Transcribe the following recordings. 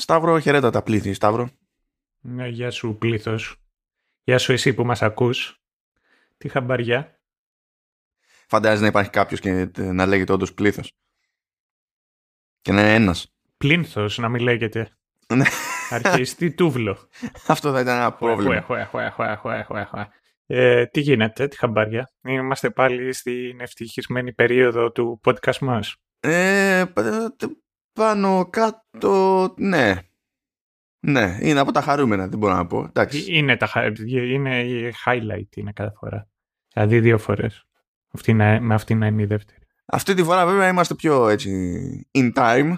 Σταύρο, χαιρέτα τα πλήθη, Σταύρο. Ναι, γεια σου πλήθος. Γεια σου εσύ που μας ακούς. Τι χαμπαριά. Φαντάζεσαι να υπάρχει κάποιος και να λέγεται όντως πλήθος? Και να είναι ένας. Πλήνθος να μην λέγεται. Αρχιστή τούβλο. Αυτό θα ήταν ένα πρόβλημα. Τι γίνεται, τι χαμπάρια? Είμαστε πάλι στην ευτυχισμένη περίοδο του podcast μας. Πάνω κάτω, ναι. Ναι, είναι από τα χαρούμενα, δεν μπορώ να πω. Είναι η highlight, είναι κάθε φορά. Δηλαδή δύο φορές. Με αυτή να είναι η δεύτερη. Αυτή τη φορά βέβαια είμαστε πιο έτσι in time.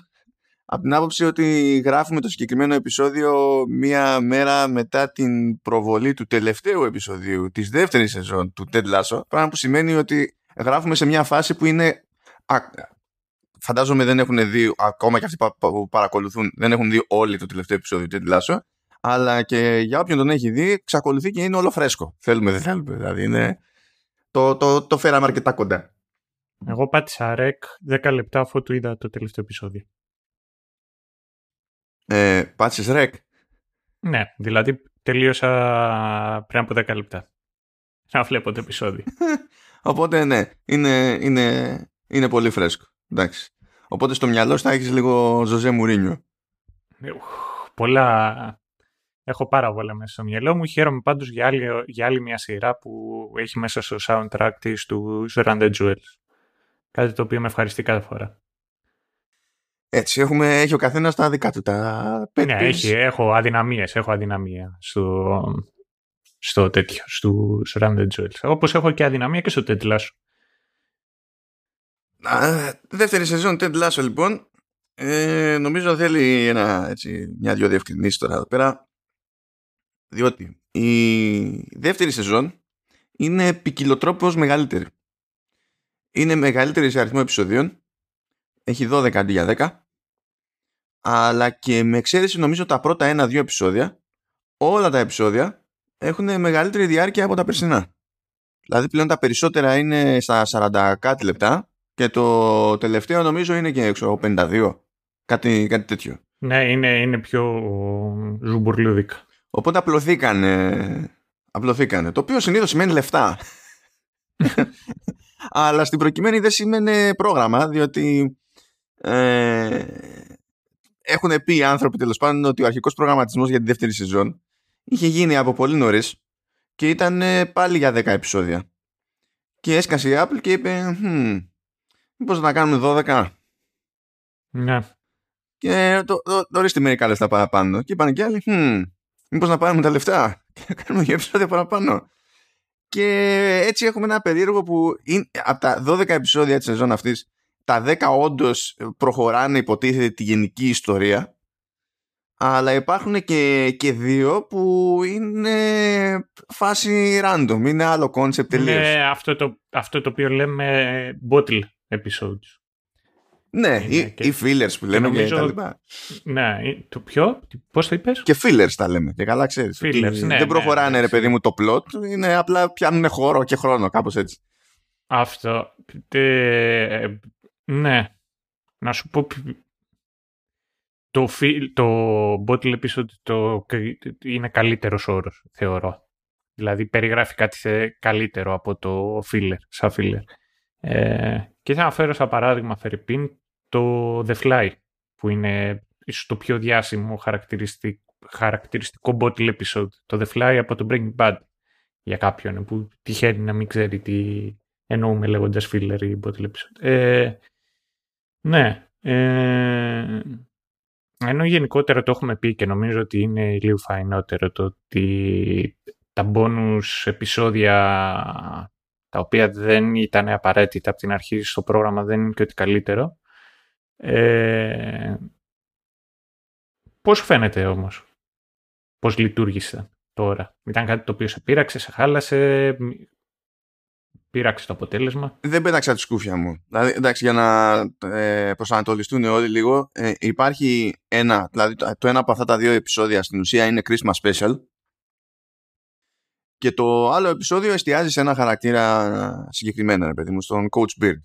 Από την άποψη ότι γράφουμε το συγκεκριμένο επεισόδιο μία μέρα μετά την προβολή του τελευταίου επεισοδίου της δεύτερης σεζόν του Ted Lasso. Πράγμα που σημαίνει ότι γράφουμε σε μια φάση που είναι... Φαντάζομαι δεν έχουν δει, ακόμα και αυτοί που παρακολουθούν, δεν έχουν δει όλοι το τελευταίο επεισόδιο του Ted Lasso. Αλλά και για όποιον τον έχει δει, εξακολουθεί και είναι όλο φρέσκο. Θέλουμε, δεν θέλουμε. Δηλαδή είναι... το φέραμε αρκετά κοντά. Εγώ πάτησα ρεκ 10 λεπτά αφού του είδα το τελευταίο επεισόδιο. Πάτησες ρεκ? Ναι, δηλαδή τελείωσα πριν από 10 λεπτά να βλέπω το επεισόδιο. Οπότε ναι, είναι πολύ φρέσκο. Εντάξει. Οπότε στο μυαλό σου θα έχεις λίγο Ζωζέ Μουρίνιο. Πολλά. Έχω πάρα πολλά μέσα στο μυαλό μου. Χαίρομαι πάντως για άλλη μια σειρά που έχει μέσα στο soundtrack της του Surrender Jewels. Κάτι το οποίο με ευχαριστεί κάθε φορά. Έτσι, έχει ο καθένας τα δικά του. Ναι, έχω αδυναμία στο τέτοιο, στο Surrounded Jewels. Όπως έχω και αδυναμία και στο Ted Lasso. Δεύτερη σεζόν Ted Lasso, λοιπόν. Νομίζω θέλει μια-δυο διευκρινήσεις τώρα εδώ πέρα. Διότι η δεύτερη σεζόν είναι ποικιλοτρόπως μεγαλύτερη. Είναι μεγαλύτερη σε αριθμό επεισοδίων. Έχει 12 αντί για 10. Αλλά και με εξαίρεση νομίζω τα πρώτα 1-2 επεισόδια, όλα τα επεισόδια έχουν μεγαλύτερη διάρκεια από τα περσινά. Δηλαδή πλέον τα περισσότερα είναι στα 40 κάτι λεπτά και το τελευταίο νομίζω είναι και 52. Κάτι τέτοιο. Ναι, είναι πιο ζουμπουρλούδικα. Οπότε απλωθήκανε. Το οποίο συνήθως σημαίνει λεφτά. Αλλά στην προκειμένη δεν σημαίνει πρόγραμμα, διότι έχουν πει οι άνθρωποι τέλος πάντων ότι ο αρχικός προγραμματισμός για τη δεύτερη σεζόν είχε γίνει από πολύ νωρίς και ήταν πάλι για 10 επεισόδια. Και έσκασε η Apple και είπε μήπως να κάνουμε 12. Ναι. Και ορίστε μερικά λεφτά παραπάνω. Και είπαν και άλλοι μήπως να πάρουμε τα λεφτά και να κάνουμε για επεισόδια παραπάνω. Και έτσι έχουμε ένα περίεργο που από τα 12 επεισόδια της σεζόν αυτής, τα 10 όντως προχωράνε υποτίθεται τη γενική ιστορία, αλλά υπάρχουν και δύο που είναι φάση random, είναι άλλο concept τελείως. Είναι αυτό το οποίο λέμε bottle episodes. Ναι, ή fillers που λέμε και τα λοιπά. Ναι, το πιο, πώς το είπες? Και fillers τα λέμε, και καλά ξέρεις. Fillers, ναι, δεν προχωράνε ρε παιδί μου το plot, είναι απλά πιάνουν χώρο και χρόνο, κάπως έτσι. Αυτό, ναι, να σου πω, το bottle episode είναι καλύτερος όρος, θεωρώ. Δηλαδή περιγράφει κάτι καλύτερο από το filler, σαν filler. Και θα αναφέρω σαν παράδειγμα φερειπίν το The Fly, που είναι ίσως το πιο διάσημο χαρακτηριστικό bottle episode, το The Fly από το Breaking Bad, για κάποιον που τυχαίνει να μην ξέρει τι εννοούμε λέγοντας filler ή bottle episode. Ναι, ενώ γενικότερα το έχουμε πει και νομίζω ότι είναι λίγο φαϊνότερο το ότι τα bonus επεισόδια, τα οποία δεν ήταν απαραίτητα από την αρχή στο πρόγραμμα, δεν είναι και ότι καλύτερο. Πώς φαίνεται όμως, πώς λειτουργήσε τώρα? Ήταν κάτι το οποίο σε πείραξε, σε χάλασε, πείραξε το αποτέλεσμα? Δεν πέταξα τη σκούφια μου. Δηλαδή, εντάξει, για να προσανατολιστούν όλοι λίγο, υπάρχει ένα, δηλαδή το ένα από αυτά τα δύο επεισόδια στην ουσία είναι Christmas Special. Και το άλλο επεισόδιο εστιάζει σε ένα χαρακτήρα συγκεκριμένα, ρε παιδί μου, στον Coach Beard.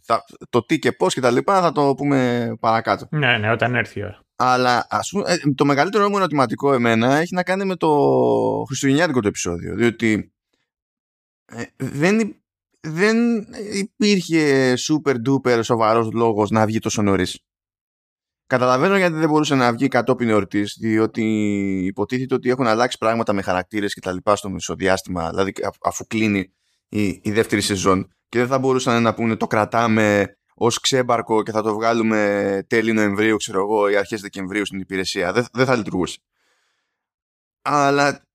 Το τι και πώς και τα λοιπά θα το πούμε παρακάτω. Ναι, όταν έρθει η ώρα. Αλλά ας πούμε, το μεγαλύτερο ερωτηματικό εμένα έχει να κάνει με το χριστουγεννιάτικο το επεισόδιο. Διότι δεν υπήρχε super duper σοβαρός λόγος να βγει τόσο νωρίς. Καταλαβαίνω γιατί δεν μπορούσε να βγει κατόπιν εορτής, διότι υποτίθεται ότι έχουν αλλάξει πράγματα με χαρακτήρες και τα λοιπά στο μεσοδιάστημα, δηλαδή αφού κλείνει η δεύτερη σεζόν, και δεν θα μπορούσαν να πούνε το κρατάμε ως ξέμπαρκο και θα το βγάλουμε τέλη Νοεμβρίου, ξέρω εγώ, ή αρχές Δεκεμβρίου στην υπηρεσία. Δεν θα λειτουργούσε. Αλλά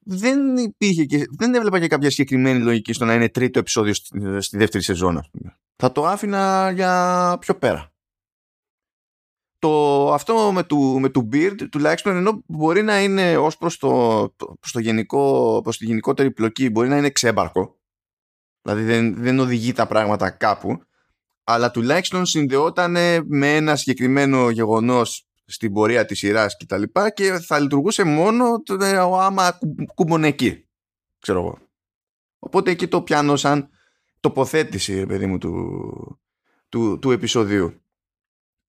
δεν υπήρχε και, δεν έβλεπα και κάποια συγκεκριμένη λογική στο να είναι τρίτο επεισόδιο στη δεύτερη σεζόν, ας πούμε. Θα το άφηνα για πιο πέρα. Αυτό με του Beard τουλάχιστον, ενώ μπορεί να είναι ως προς προς τη γενικότερη πλοκή, μπορεί να είναι ξέμπαρκο, δηλαδή δεν οδηγεί τα πράγματα κάπου, αλλά τουλάχιστον συνδεόταν με ένα συγκεκριμένο γεγονός στην πορεία της σειράς και τα λοιπά, και θα λειτουργούσε μόνο άμα κουμπονεκεί, ξέρω εγώ. Οπότε εκεί το πιάνω σαν τοποθέτηση, παιδί μου, του επεισοδίου.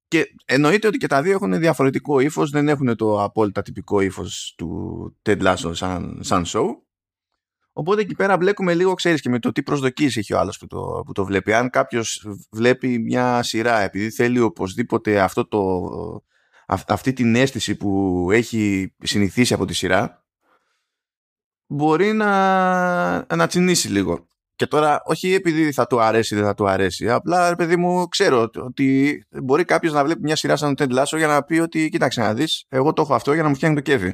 Και εννοείται ότι και τα δύο έχουν διαφορετικό ύφος, δεν έχουν το απόλυτα τυπικό ύφος του Ted Lasso σαν show. Οπότε εκεί πέρα βλέπουμε λίγο, ξέρεις, και με το τι προσδοκίες έχει ο άλλος που το βλέπει. Αν κάποιος βλέπει μια σειρά επειδή θέλει οπωσδήποτε αυτή την αίσθηση που έχει συνηθίσει από τη σειρά, μπορεί να τσινήσει λίγο. Και τώρα, όχι επειδή θα του αρέσει ή δεν θα του αρέσει, απλά, ρε παιδί μου, ξέρω ότι μπορεί κάποιος να βλέπει μια σειρά σαν τον Ted Lasso για να πει ότι, κοίταξε να δεις, εγώ το έχω αυτό για να μου φτιάχνει το κέφι.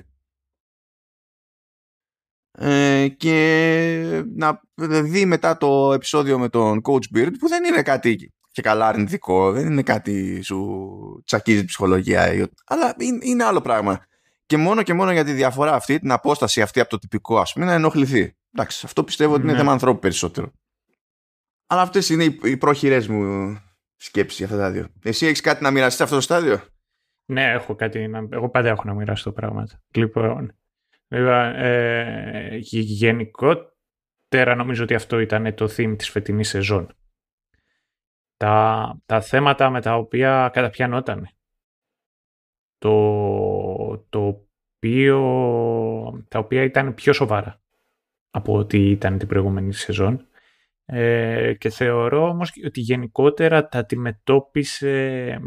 Και να δει μετά το επεισόδιο με τον Coach Beard, που δεν είναι κάτι και καλά αρνητικό, δεν είναι κάτι σου τσακίζει ψυχολογία, αλλά είναι άλλο πράγμα. Και μόνο και μόνο για τη διαφορά αυτή, την απόσταση αυτή από το τυπικό, ας πούμε, να ενοχληθεί. Εντάξει, αυτό πιστεύω ότι είναι θέμα ανθρώπου περισσότερο. Αλλά αυτές είναι οι πρόχειρές μου σκέψεις για αυτά τα δύο. Εσύ έχεις κάτι να μοιραστείς σε αυτό το στάδιο? Ναι, έχω κάτι. Εγώ πάντα έχω να μοιραστώ πράγματα. Λοιπόν, βέβαια, γενικότερα νομίζω ότι αυτό ήταν το theme της φετινής σεζόν. Τα θέματα με τα οποία καταπιανόταν. Τα οποία ήταν πιο σοβαρά από ό,τι ήταν την προηγούμενη σεζόν, και θεωρώ όμως ότι γενικότερα τα αντιμετώπισε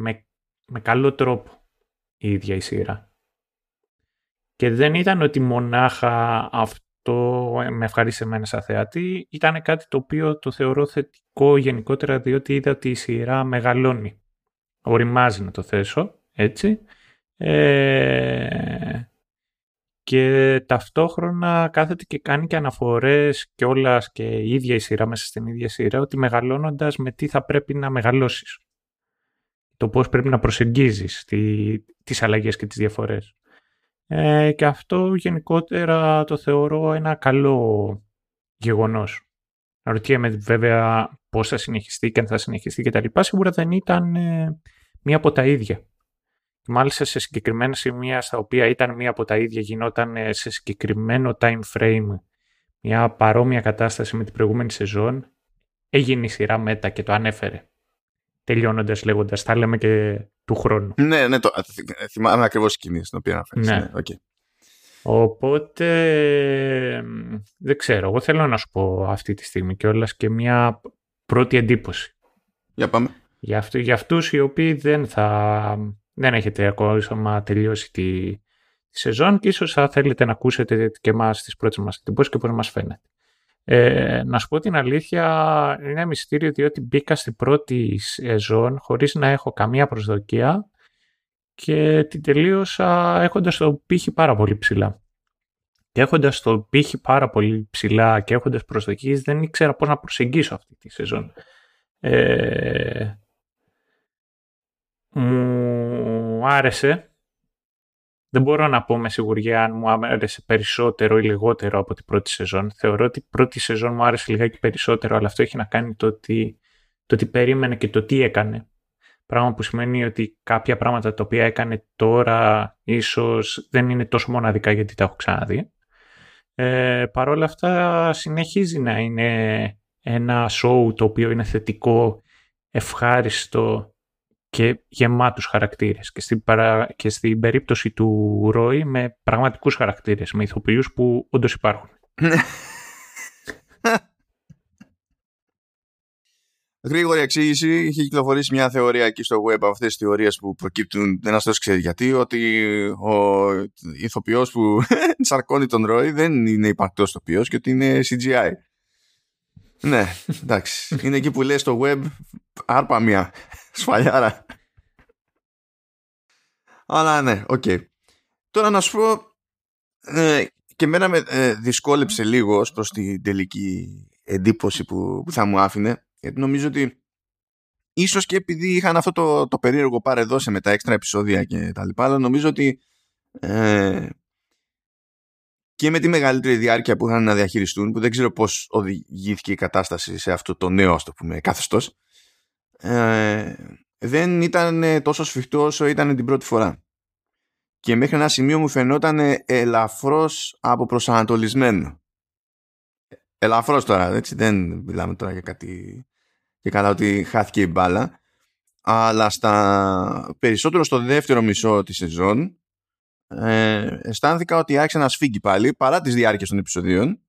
με καλό τρόπο η ίδια η σειρά. Και δεν ήταν ότι μονάχα αυτό με ευχαρίστησε εμένα σαν θεατή, ήταν κάτι το οποίο το θεωρώ θετικό γενικότερα, διότι είδα ότι η σειρά μεγαλώνει, οριμάζει, να το θέσω έτσι, και ταυτόχρονα κάθεται και κάνει και αναφορές κιόλας και η ίδια η σειρά μέσα στην ίδια σειρά, ότι μεγαλώνοντας με τι θα πρέπει να μεγαλώσεις. Το πώς πρέπει να προσεγγίζεις τις αλλαγές και τις διαφορές. Και αυτό γενικότερα το θεωρώ ένα καλό γεγονός. Να ρωτιέμαι βέβαια πώς θα συνεχιστεί και αν θα συνεχιστεί και τα λοιπά. Σίγουρα δεν ήταν μία από τα ίδια. Μάλιστα σε συγκεκριμένα σημεία στα οποία ήταν μία από τα ίδια, γινόταν σε συγκεκριμένο time frame μια παρόμοια κατάσταση με την προηγούμενη σεζόν, έγινε η σειρά μετά και το ανέφερε. Τελειώνοντας λέγοντας, θα λέμε και του χρόνου. Ναι, θυμάμαι ακριβώς η σκηνή στην οποία αναφέρεις. Ναι. Okay. Οπότε, δεν ξέρω, εγώ θέλω να σου πω αυτή τη στιγμή κιόλας και μια πρώτη εντύπωση. Για πάμε. Για αυτούς οι οποίοι δεν έχετε ακόμα τελειώσει τη σεζόν και ίσως θα θέλετε να ακούσετε και εμάς τις πρώτες μας εντυπώσεις και πώς μας φαίνεται. Να σου πω την αλήθεια, είναι ένα μυστήριο, διότι μπήκα στην πρώτη σεζόν χωρίς να έχω καμία προσδοκία και την τελείωσα έχοντας το πύχη πάρα πολύ ψηλά. Και έχοντας το πύχη πάρα πολύ ψηλά και έχοντας προσδοκίες, δεν ήξερα πώς να προσεγγίσω αυτή τη σεζόν. Μου άρεσε, δεν μπορώ να πω με σιγουριά αν μου άρεσε περισσότερο ή λιγότερο από την πρώτη σεζόν. Θεωρώ ότι η πρώτη σεζόν μου άρεσε λιγάκι περισσότερο, αλλά αυτό έχει να κάνει το τι περίμενε και το τι έκανε. Πράγμα που σημαίνει ότι κάποια πράγματα τα οποία έκανε τώρα ίσως δεν είναι τόσο μοναδικά, γιατί τα έχω ξαναδεί. Παρ' όλα αυτά συνεχίζει να είναι ένα show το οποίο είναι θετικό, ευχάριστο και γεμάτους χαρακτήρες. Και στην περίπτωση του Ρόι με πραγματικούς χαρακτήρες, με ηθοποιούς που όντως υπάρχουν. Γρήγορη εξήγηση. Είχε κυκλοφορήσει μια θεωρία εκεί στο web από αυτές τις θεωρίες που προκύπτουν, ένας τόσο ξέρει γιατί, ότι ο ηθοποιός που σαρκώνει τον Ρόι δεν είναι υπαρκτός ηθοποιός και ότι είναι CGI. Ναι, εντάξει. Είναι εκεί που λέει στο web άρπα μια σφαλιάρα. Αλλά ναι, οκ. Okay. Τώρα να σου πω, και εμένα με δυσκόλεψε λίγο ως προς την τελική εντύπωση που θα μου άφηνε. Γιατί νομίζω ότι ίσως και επειδή είχαν αυτό το περίεργο πάρε δώσε με τα έξτρα επεισόδια και τα λοιπά, αλλά νομίζω ότι και με τη μεγαλύτερη διάρκεια που είχαν να διαχειριστούν, που δεν ξέρω πώς οδηγήθηκε η κατάσταση σε αυτό το νέο, ας το πούμε, καθεστώς, δεν ήταν τόσο σφιχτό όσο ήταν την πρώτη φορά. Και μέχρι ένα σημείο μου φαινόταν ελαφρώς αποπροσανατολισμένο. Ελαφρώς τώρα, έτσι, δεν μιλάμε τώρα για κάτι και καλά ότι χάθηκε η μπάλα, αλλά περισσότερο στο δεύτερο μισό της σεζόν αισθάνθηκα ότι άρχισε να σφίγγει πάλι παρά τις διάρκειες των επεισοδίων,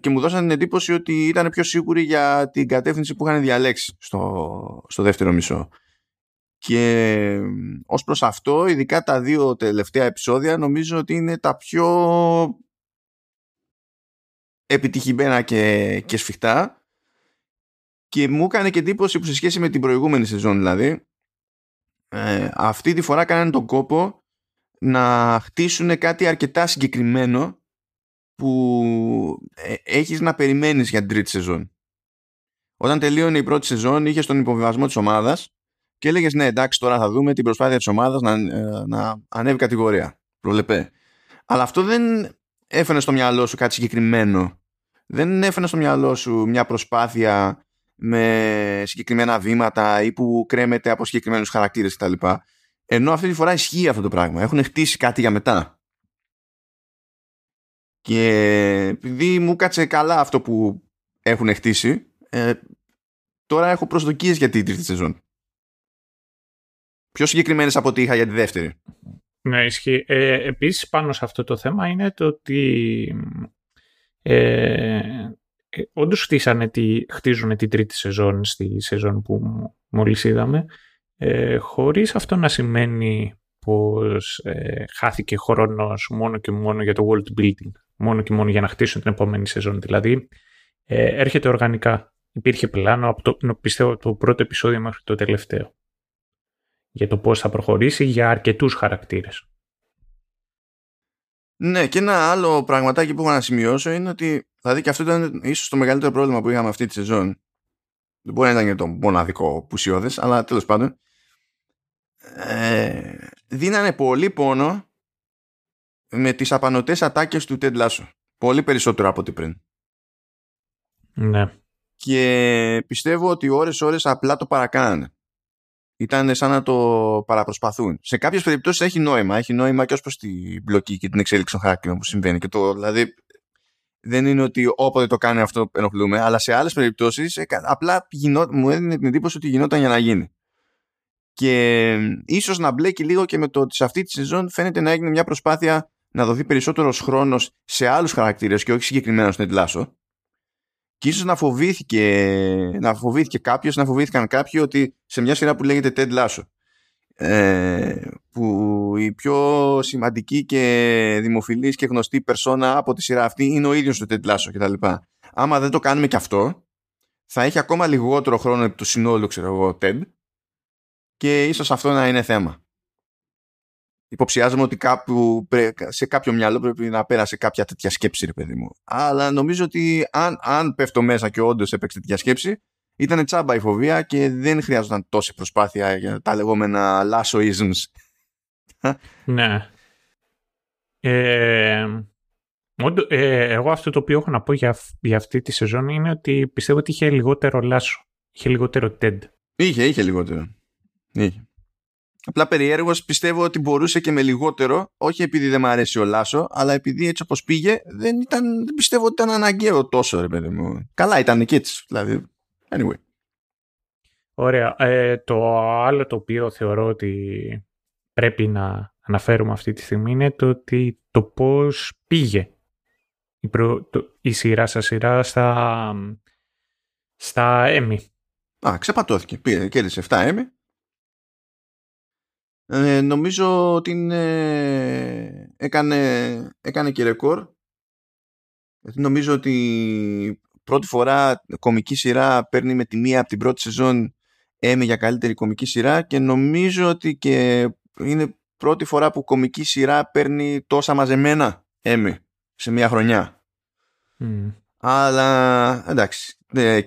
και μου δώσαν την εντύπωση ότι ήταν πιο σίγουροι για την κατεύθυνση που είχαν διαλέξει στο δεύτερο μισό. Και ως προς αυτό, ειδικά τα δύο τελευταία επεισόδια νομίζω ότι είναι τα πιο επιτυχημένα και σφιχτά, και μου έκανε και εντύπωση που σε σχέση με την προηγούμενη σεζόν, δηλαδή αυτή τη φορά κάνανε τον κόπο να χτίσουν κάτι αρκετά συγκεκριμένο που έχεις να περιμένεις για την τρίτη σεζόν. Όταν τελείωνε η πρώτη σεζόν είχες τον υποβιβασμό της ομάδας και έλεγες ναι, εντάξει, τώρα θα δούμε την προσπάθεια της ομάδας να ανέβει κατηγορία, προβλεπέ. Αλλά αυτό δεν έφερε στο μυαλό σου κάτι συγκεκριμένο. Δεν έφερε στο μυαλό σου μια προσπάθεια με συγκεκριμένα βήματα ή που κρέμεται από συγκεκριμένους χαρακτήρες κτλ. Ενώ αυτή τη φορά ισχύει αυτό το πράγμα. Έχουν χτίσει κάτι για μετά. Και επειδή μου κάτσε καλά αυτό που έχουν χτίσει, τώρα έχω προσδοκίες για την τρίτη σεζόν. Πιο συγκεκριμένες από ό,τι είχα για τη δεύτερη. Ναι, ισχύει. Επίσης, πάνω σε αυτό το θέμα είναι το ότι όντως χτίζουν την τρίτη σεζόν στη σεζόν που μόλις είδαμε, χωρίς αυτό να σημαίνει πως χάθηκε χρόνος μόνο και μόνο για το world building, μόνο και μόνο για να χτίσουν την επόμενη σεζόν. Δηλαδή, έρχεται οργανικά. Υπήρχε πλάνο από πιστεύω το πρώτο επεισόδιο μέχρι το τελευταίο, για το πώς θα προχωρήσει για αρκετούς χαρακτήρες. Ναι, και ένα άλλο πραγματάκι που έχω να σημειώσω είναι ότι, δηλαδή, και αυτό ήταν ίσως το μεγαλύτερο πρόβλημα που είχαμε αυτή τη σεζόν. Δεν μπορεί να ήταν το μοναδικό πουσιώδες, αλλά τέλος πάντων. Δίνανε πολύ πόνο με τις απανωτές ατάκες του Τεντ Λάσο. Πολύ περισσότερο από ό,τι πριν. Ναι. Και πιστεύω ότι ώρες-ώρες απλά το παρακάνανε. Ήταν σαν να το παραπροσπαθούν. Σε κάποιες περιπτώσεις έχει νόημα. Έχει νόημα και ως προς την μπλοκή και την εξέλιξη των χαρακτήρων που συμβαίνει. Και δηλαδή δεν είναι ότι όποτε το κάνει αυτό ενοχλούμε, αλλά σε άλλες περιπτώσεις απλά μου έδινε την εντύπωση ότι γινόταν για να γίνει. Και ίσως να μπλέκει λίγο και με το ότι σε αυτή τη σεζόν φαίνεται να έγινε μια προσπάθεια να δοθεί περισσότερος χρόνος σε άλλους χαρακτήρες και όχι συγκεκριμένα στον Τεντ Λάσο. Και ίσως να φοβήθηκαν κάποιοι ότι σε μια σειρά που λέγεται Τεντ Λάσο, που η πιο σημαντική και δημοφιλής και γνωστή περσόνα από τη σειρά αυτή είναι ο ίδιος του Τεντ Λάσο κτλ. Άμα δεν το κάνουμε και αυτό, θα έχει ακόμα λιγότερο χρόνο επί του συνόλου, ξέρω εγώ, Τεντ, και ίσως αυτό να είναι θέμα. Υποψιάζομαι ότι σε κάποιο μυαλό πρέπει να πέρασε κάποια τέτοια σκέψη, ρε παιδί μου. Αλλά νομίζω ότι αν πέφτω μέσα και όντως έπαιξε τέτοια σκέψη, ήταν τσάμπα η φοβία και δεν χρειάζονταν τόση προσπάθεια για τα λεγόμενα Λάσοisms. Ναι. Εγώ αυτό το οποίο έχω να πω για αυτή τη σεζόν είναι ότι πιστεύω ότι είχε λιγότερο Λάσο. Είχε λιγότερο Τεντ. Είχε λιγότερο. Απλά περιέργως πιστεύω ότι μπορούσε και με λιγότερο, όχι επειδή δεν μου αρέσει ο Λάσο, αλλά επειδή έτσι όπως πήγε δεν πιστεύω ότι ήταν αναγκαίο τόσο, ρε παιδί μου. Καλά ήταν και έτσι, δηλαδή. Anyway. Ωραία. Το άλλο το οποίο θεωρώ ότι πρέπει να αναφέρουμε αυτή τη στιγμή είναι το ότι το πώς πήγε η σειρά σας σειρά στα Emmy. Ξεπατώθηκε. Πήρε, κέρδισε 7 Emmy. Νομίζω ότι έκανε και ρεκόρ. Νομίζω ότι πρώτη φορά κομική σειρά παίρνει με τη μία από την πρώτη σεζόν Emmy για καλύτερη κομική σειρά και νομίζω ότι και είναι πρώτη φορά που κομική σειρά παίρνει τόσα μαζεμένα Emmy σε μία χρονιά. Αλλά εντάξει,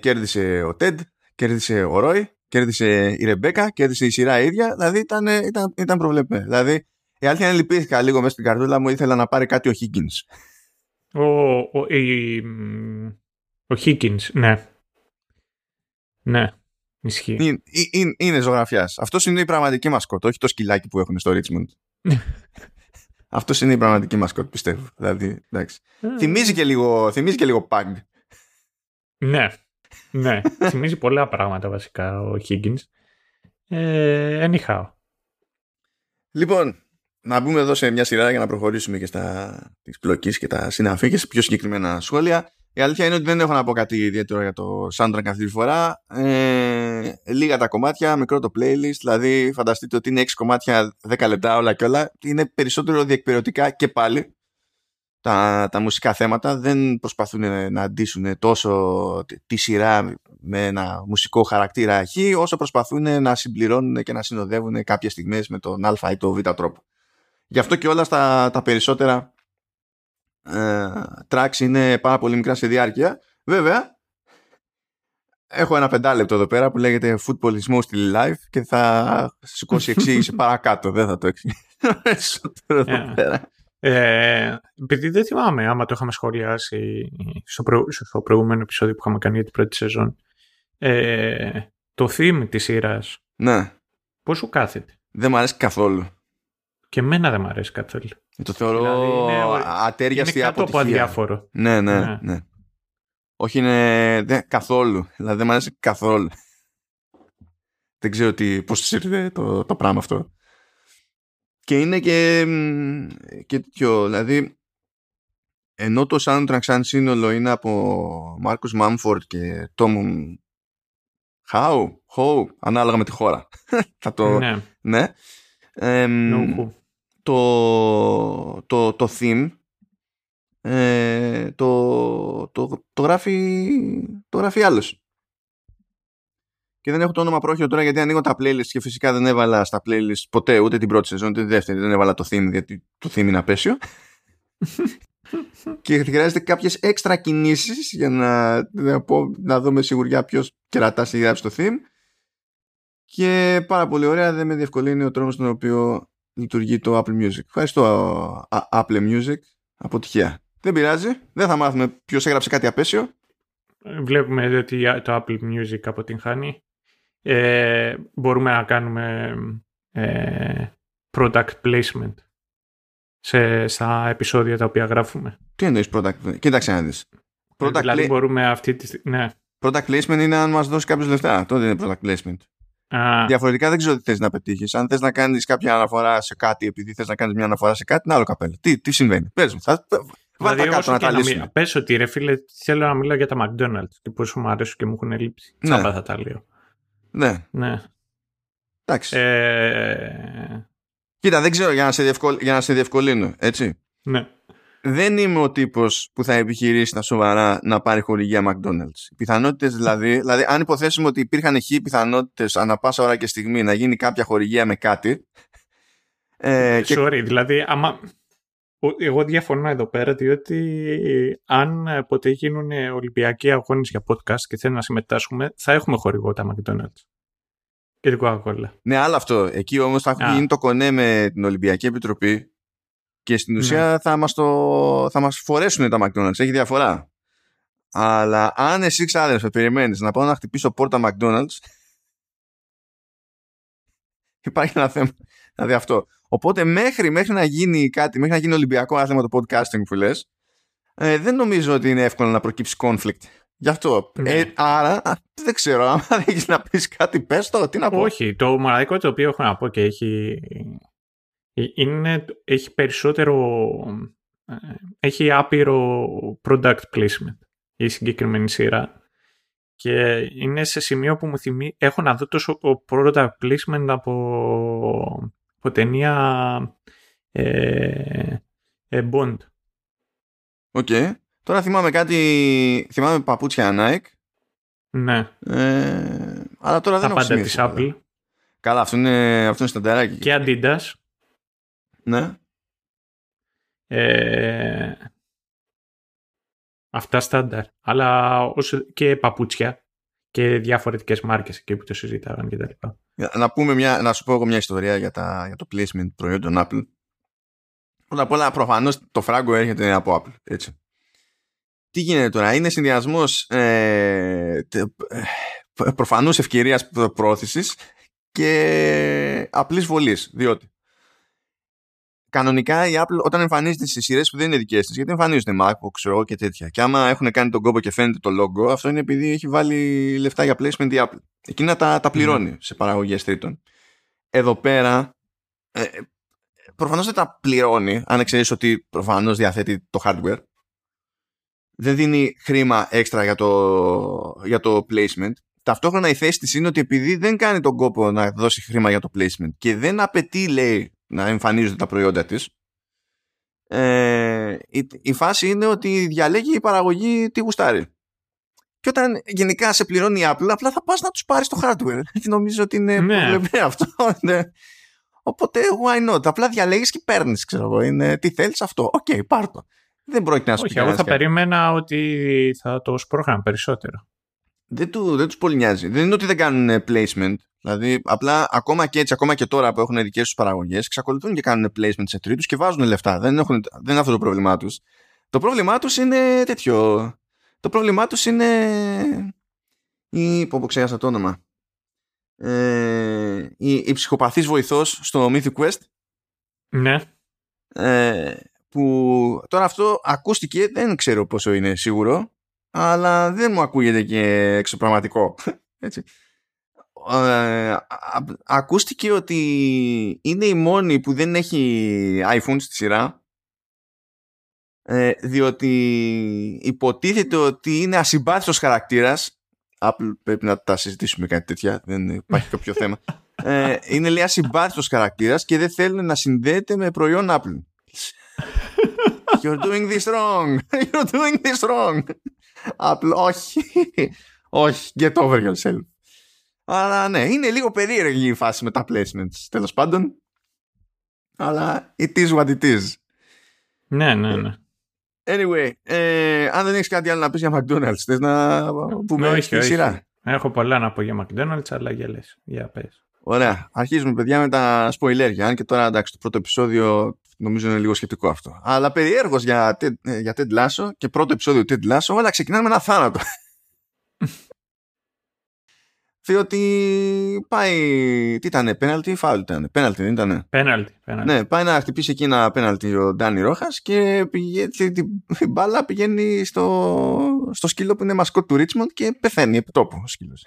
κέρδισε ο Ted, κέρδισε ο Roy, κέρδισε η Ρεμπέκα, κέρδισε η σειρά ίδια. Δηλαδή ήταν προβλεπέ. Δηλαδή η αλήθεια είναι λυπήθηκα λίγο μέσα στην καρδούλα μου, ήθελα να πάρει κάτι ο Higgins. Ο Higgins, ναι. Ναι, ισχύει. Είναι ζωγραφιάς. Αυτός είναι η πραγματική μασκότ, όχι το σκυλάκι που έχουν στο Richmond. Αυτός είναι η πραγματική μασκότ, πιστεύω. Δηλαδή, εντάξει. Θυμίζει και λίγο Pug. Ναι, ναι. Θυμίζει πολλά πράγματα βασικά ο Higgins. Anyhow. Λοιπόν, να μπούμε εδώ σε μια σειρά για να προχωρήσουμε και στα τις πλοκές και τα συναφή και σε πιο συγκεκριμένα σχόλια. Η αλήθεια είναι ότι δεν έχω να πω κάτι ιδιαίτερο για το soundtrack αυτή τη φορά. Λίγα τα κομμάτια, μικρό το playlist. Δηλαδή φανταστείτε ότι είναι 6 κομμάτια, 10 λεπτά όλα και όλα. Είναι περισσότερο διεκπαιρεωτικά και πάλι τα μουσικά θέματα. Δεν προσπαθούν να αντίσουν τόσο τη σειρά με ένα μουσικό χαρακτήρα χ, όσο προσπαθούν να συμπληρώνουν και να συνοδεύουν κάποιες στιγμές με τον α ή το β τρόπο. Γι' αυτό και όλα τα περισσότερα tracks είναι πάρα πολύ μικρά σε διάρκεια. Βέβαια, έχω ένα 5 λεπτό εδώ πέρα που λέγεται Football is mostly live και θα σηκώσει εξήγηση παρακάτω. Δεν θα το εξηγήσω εδώ πέρα. Επειδή δεν θυμάμαι άμα το είχαμε σχολιάσει στο προηγούμενο επεισόδιο που είχαμε κάνει για την πρώτη σεζόν. Το theme της σειράς. Ναι. Πώς σου κάθεται? Δεν μου αρέσει καθόλου. Και εμένα δεν μου αρέσει καθόλου. Το θεωρώ δηλαδή ατέριαστη αποτυχία. Είναι κάτω από αδιάφορο. Ναι. Όχι, καθόλου. Δηλαδή δεν μου αρέσει καθόλου. Δεν ξέρω πώς της ήρθε το πράγμα αυτό. Και είναι και τέτοιο. Δηλαδή, ενώ το soundtrack σαν σύνολο είναι από Marcus Mumford και Tom Howe, ανάλογα με τη χώρα. Θα το... Ναι. Το theme το γράφει άλλος και δεν έχω το όνομα πρόχειρο τώρα γιατί ανοίγω τα playlist και φυσικά δεν έβαλα στα playlist ποτέ ούτε την πρώτη σεζόν ούτε τη δεύτερη, δεν έβαλα το theme γιατί το theme είναι απέσιο και χρειάζεται κάποιες έξτρα κινήσεις για να δω με σιγουριά ποιος κερατάς ή γράψει το theme. Και πάρα πολύ ωραία, δεν με διευκολύνει ο τρόπος στον οποίο λειτουργεί το Apple Music. Ευχαριστώ, Apple Music. Αποτυχία. Δεν πειράζει, δεν θα μάθουμε ποιος έγραψε κάτι απέσιο. Βλέπουμε ότι το Apple Music αποτυγχάνει. Μπορούμε να κάνουμε product placement στα επεισόδια τα οποία γράφουμε. Τι εννοείς product? Κοίταξε να δεις. Δηλαδή μπορούμε αυτή τη στιγμή. Ναι. Product placement είναι αν μας δώσει κάποιους λεφτά. Τότε είναι product placement. Διαφορετικά δεν ξέρω τι θες να πετύχεις. Αν θες να κάνεις κάποια αναφορά σε κάτι, επειδή θες να κάνεις μια αναφορά σε κάτι, είναι άλλο καπέλο. Τι συμβαίνει? Πες μου, βάλτε κάτω να τα λύσουμε. Πες ότι ρε φίλε, θέλω να μιλάω για τα McDonald's και πόσο μου αρέσουν και μου έχουν λείψει. Τσάμπα θα τα λέω. Ναι. Εντάξει. Κοίτα, δεν ξέρω, για να σε διευκολύνω, έτσι. Ναι. Δεν είμαι ο τύπος που θα επιχειρήσει να σοβαρά να πάρει χορηγία McDonald's. Οι πιθανότητες δηλαδή, αν υποθέσουμε ότι υπήρχαν εκεί πιθανότητες ανά πάσα ώρα και στιγμή να γίνει κάποια χορηγία με κάτι. Δηλαδή, άμα. Εγώ διαφωνώ εδώ πέρα, διότι αν ποτέ γίνουν Ολυμπιακοί αγώνες για podcast και θέλουν να συμμετάσχουμε, θα έχουμε χορηγό τα McDonald's. Και την Coca-Cola. Ναι, άλλο αυτό. Εκεί όμως θα γίνει το κονέ με την Ολυμπιακή Επιτροπή. Και στην ουσία θα μας φορέσουν τα McDonald's. Έχει διαφορά. Αλλά αν εσύ ξάδερφε περιμένεις να πάω να χτυπήσω πόρτα McDonald's, υπάρχει ένα θέμα. Δηλαδή αυτό. Οπότε μέχρι να γίνει κάτι, μέχρι να γίνει ολυμπιακό άθλημα το podcasting που λες, δεν νομίζω ότι είναι εύκολο να προκύψει conflict Γι' αυτό. Ναι. Άρα, δεν ξέρω, αν δεν έχεις να πεις κάτι, πες το, τι να πω. Όχι, το μοναδικό το οποίο έχω να πω και έχει περισσότερο, έχει άπειρο product placement η συγκεκριμένη σειρά. Και είναι σε σημείο που μου θυμίζει, έχω να δω τόσο product placement από ταινία Bond. Οκ. Okay. Τώρα θυμάμαι κάτι. Θυμάμαι παπούτσια Nike. Ναι. Αλλά τώρα δεν έχω σημειώσει. Τα πάντα της Apple. Καλά, αυτό είναι στανταράκι. Και Adidas. Ναι. Αυτά στάνταρ. Αλλά και παπούτσια. Και διαφορετικές μάρκες εκεί που το συζητάγαν και τα λοιπά. Να σου πω εγώ μια ιστορία για το placement προϊόντων Apple. Πρώτα απ' όλα, προφανώς το φράγκο έρχεται από Apple. Έτσι. Τι γίνεται τώρα, είναι συνδυασμός προφανούς ευκαιρίας προώθησης και απλής βολής, διότι κανονικά η Apple όταν εμφανίζεται στις σειρές που δεν είναι δικές της, γιατί εμφανίζονται MacBook και τέτοια, και άμα έχουν κάνει τον κόμπο και φαίνεται το logo, αυτό είναι επειδή έχει βάλει λεφτά για placement η Apple. Εκείνα τα πληρώνει σε παραγωγές τρίτων. Εδώ πέρα προφανώς δεν τα πληρώνει, αν εξαιρείς ότι προφανώς διαθέτει το hardware. Δεν δίνει χρήμα έξτρα για το placement. Ταυτόχρονα η θέση της είναι ότι επειδή δεν κάνει τον κόπο να δώσει χρήμα για το placement και δεν απαιτεί, λέει, να εμφανίζονται τα προϊόντα της, η φάση είναι ότι διαλέγει η παραγωγή τι γουστάρει. Και όταν γενικά σε πληρώνει η Apple, απλά θα πας να τους πάρεις το hardware. Νομίζω ότι είναι προβλεπέ αυτό. Ναι. Οπότε, why not. Απλά διαλέγεις και παίρνεις, ξέρω εγώ. Είναι τι θέλεις αυτό. Οκ, πάρ' το. Δεν πρόκειται να σου πει. Όχι, εγώ θα περίμενα ότι θα το σπρώχναν περισσότερο. Δεν τους πολύ νοιάζει. Δεν είναι ότι δεν κάνουν placement. Δηλαδή, απλά ακόμα και έτσι, ακόμα και τώρα που έχουν δικές τους παραγωγές, εξακολουθούν και κάνουν placement σε τρίτους και βάζουν λεφτά. Δεν είναι αυτό το πρόβλημά τους. Το πρόβλημά τους είναι τέτοιο. Το πρόβλημά τους είναι. Πω, ξέχασα το όνομα. Η ψυχοπαθής βοηθός στο Mythic Quest. Ναι. Που τώρα αυτό ακούστηκε, δεν ξέρω πόσο είναι σίγουρο, αλλά δεν μου ακούγεται και εξωπραγματικό. Έτσι. Ακούστηκε ότι είναι η μόνη που δεν έχει iPhone στη σειρά, διότι υποτίθεται ότι είναι ασυμπάθητος χαρακτήρας. Apple, πρέπει να τα συζητήσουμε κάτι τέτοια, δεν υπάρχει κάποιο θέμα. Είναι, λέει, ασυμπάθητος χαρακτήρας και δεν θέλουν να συνδέεται με προϊόν Apple. You're doing this wrong. You're doing this wrong. Απλό, όχι. Όχι, get over yourself. Αλλά ναι, είναι λίγο περίεργη η φάση με τα placements, τέλος πάντων. Αλλά it is what it is. Ναι, ναι, ναι. Anyway, αν δεν έχεις κάτι άλλο να πεις για McDonald's, θες να πούμε στη σειρά? Έχω πολλά να πω για McDonald's, αλλά για λες, για πες. Ωραία, αρχίζουμε, παιδιά, με τα σποιλέρια. Αν και τώρα, εντάξει, το πρώτο επεισόδιο νομίζω είναι λίγο σχετικό αυτό. Αλλά περιέργως για Ted Lasso και πρώτο επεισόδιο Ted Lasso, όλα ξεκινάνε με ένα θάνατο. Διότι πάει. Τι ήτανε, πέναλτι ή φάουλ ήτανε? Πέναλτι, δεν ήτανε? Πέναλτι. Ναι, πάει να χτυπήσει εκεί ένα πέναλτι ο Ντάνι Ρόχας και η μπάλα πηγαίνει στο σκύλο που είναι μασκότ του Ρίτσμοντ και πεθαίνει επί τόπου ο σκύλος.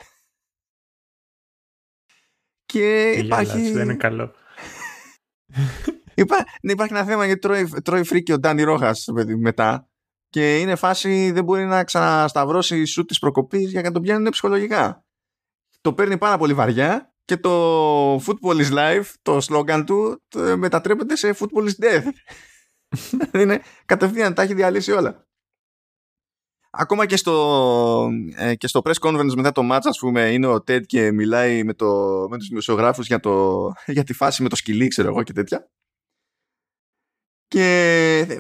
Και υπάρχει. Δεν είναι καλό. Υπάρχει ένα θέμα γιατί τρώει φρίκι ο Ντάνι Ρόχας μετά και είναι φάση δεν μπορεί να ξανασταυρώσει σου της προκοπής για να τον πιάνουν ψυχολογικά. Το παίρνει πάρα πολύ βαριά και το football is life, το σλόγγαν του, μετατρέπεται σε football is death. Είναι κατευθείαν, τα έχει διαλύσει όλα. Ακόμα και στο press conference μετά το match, ας πούμε, είναι ο Ted και μιλάει με τους δημοσιογράφους για τη φάση με το σκυλί, ξέρω εγώ, και τέτοια. Και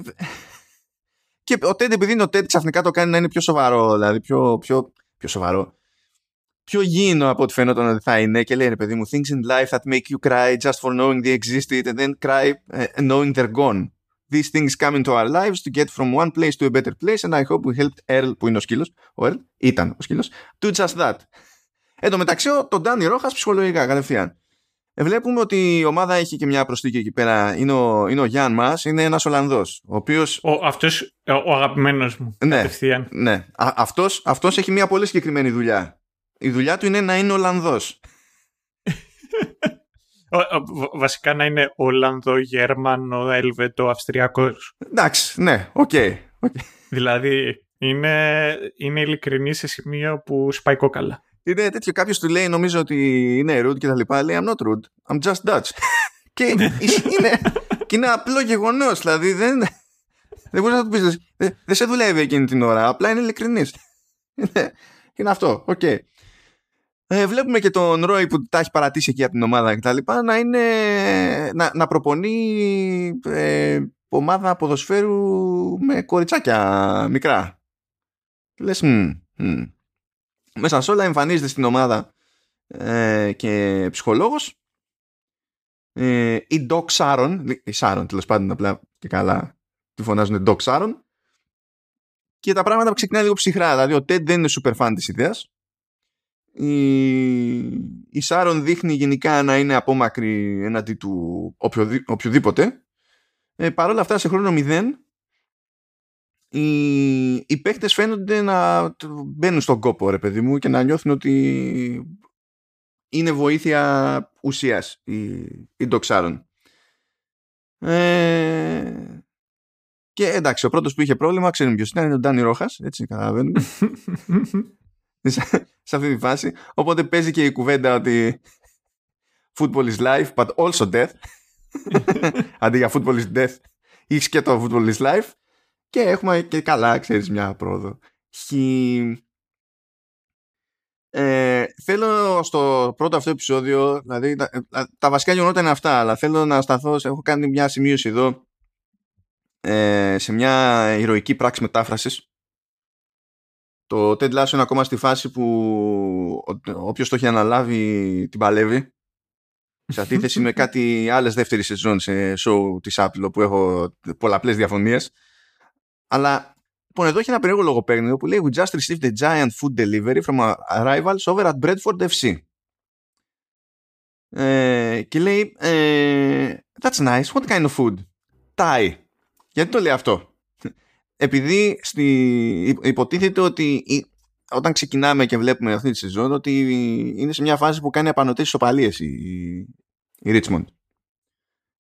ο Ted, επειδή είναι ο Ted, ξαφνικά το κάνει να είναι πιο σοβαρό, δηλαδή πιο σοβαρό. Πιο γήινο από ό,τι φαίνονταν ότι θα είναι, και λέει, ρε παιδί μου, things in life that make you cry just for knowing they existed and then cry knowing they're gone. These things come into our lives to get from one place to a better place and I hope we helped Earl, που είναι ο σκύλος, ο Earl, ήταν ο σκύλος, do just that. Εν τω μεταξύ, τον Ντάνι Ρόχας ψυχολογικά κατευθείαν. Βλέπουμε ότι η ομάδα έχει και μια προσθήκη εκεί πέρα. Είναι ο Γιάν Μας, είναι ένας Ολλανδός. Αυτός ο αγαπημένος μου. Ναι. Αυτός έχει μια πολύ συγκεκριμένη δουλειά. Η δουλειά του είναι να είναι Ολλανδός. Βασικά να είναι Ολλανδό, Γερμανό, Ελβετό, Αυστριακός. Εντάξει, ναι, οκ. Δηλαδή είναι ειλικρινή σε σημείο που σπάει κόκαλα. Είναι τέτοιο, κάποιος του λέει, νομίζω ότι είναι rude και τα λοιπά, λέει I'm not rude, I'm just Dutch. Και είναι απλό γεγονός, δηλαδή δεν μπορείς να το πεις, δεν σε δουλεύει εκείνη την ώρα, απλά είναι ειλικρινής. Είναι αυτό, οκ. Βλέπουμε και τον Ρόι που τα έχει παρατήσει εκεί από την ομάδα και τα λοιπά, να προπονεί ομάδα ποδοσφαίρου με κοριτσάκια μικρά. Λες, μέσα σε όλα εμφανίζεται στην ομάδα και ψυχολόγος. Η Doc Sharon, τέλος πάντων, απλά και καλά τη φωνάζουν Doc Sharon. Και τα πράγματα ξεκινάνε λίγο ψυχρά. Δηλαδή ο Ted δεν είναι super fan της ιδέας. Η Sharon δείχνει γενικά να είναι απόμακρη εναντί του οποιοδήποτε. Παρ' όλα αυτά, σε χρόνο 0 οι παίκτες φαίνονται να μπαίνουν στον κόπο, ρε παιδί μου, και να νιώθουν ότι είναι βοήθεια ουσίας η Doc Sharon. Και εντάξει, ο πρώτος που είχε πρόβλημα, ξέρουμε ποιος ήταν, είναι ο Ντάνι Ρόχας, έτσι καταλαβαίνουμε. Σε αυτή τη φάση. Οπότε παίζει και η κουβέντα ότι football is life, but also death. Αντί για football is death, έχεις και το football is life. Και έχουμε και καλά, ξέρεις, μια πρόοδο. Θέλω στο πρώτο αυτό επεισόδιο, δηλαδή τα βασικά γεγονότα είναι αυτά, αλλά θέλω να σταθώ, έχω κάνει μια σημείωση εδώ σε μια ηρωική πράξη μετάφρασης. Το Ted Lasso είναι ακόμα στη φάση που όποιος το έχει αναλάβει την παλεύει. Σε αντίθεση με κάτι άλλες δεύτερη σεζόν σε show της Apple που έχω πολλαπλές διαφωνίες. Αλλά λοιπόν, εδώ έχει ένα περίεργο λογοπαίγνιο που λέει We just received a giant food delivery from our rivals over at Bradford FC. Και λέει That's nice, what kind of food? Thai. Γιατί το λέει αυτό? Επειδή υποτίθεται ότι όταν ξεκινάμε και βλέπουμε αυτή τη σεζόν ότι είναι σε μια φάση που κάνει απανωτές ισοπαλίες η Richmond.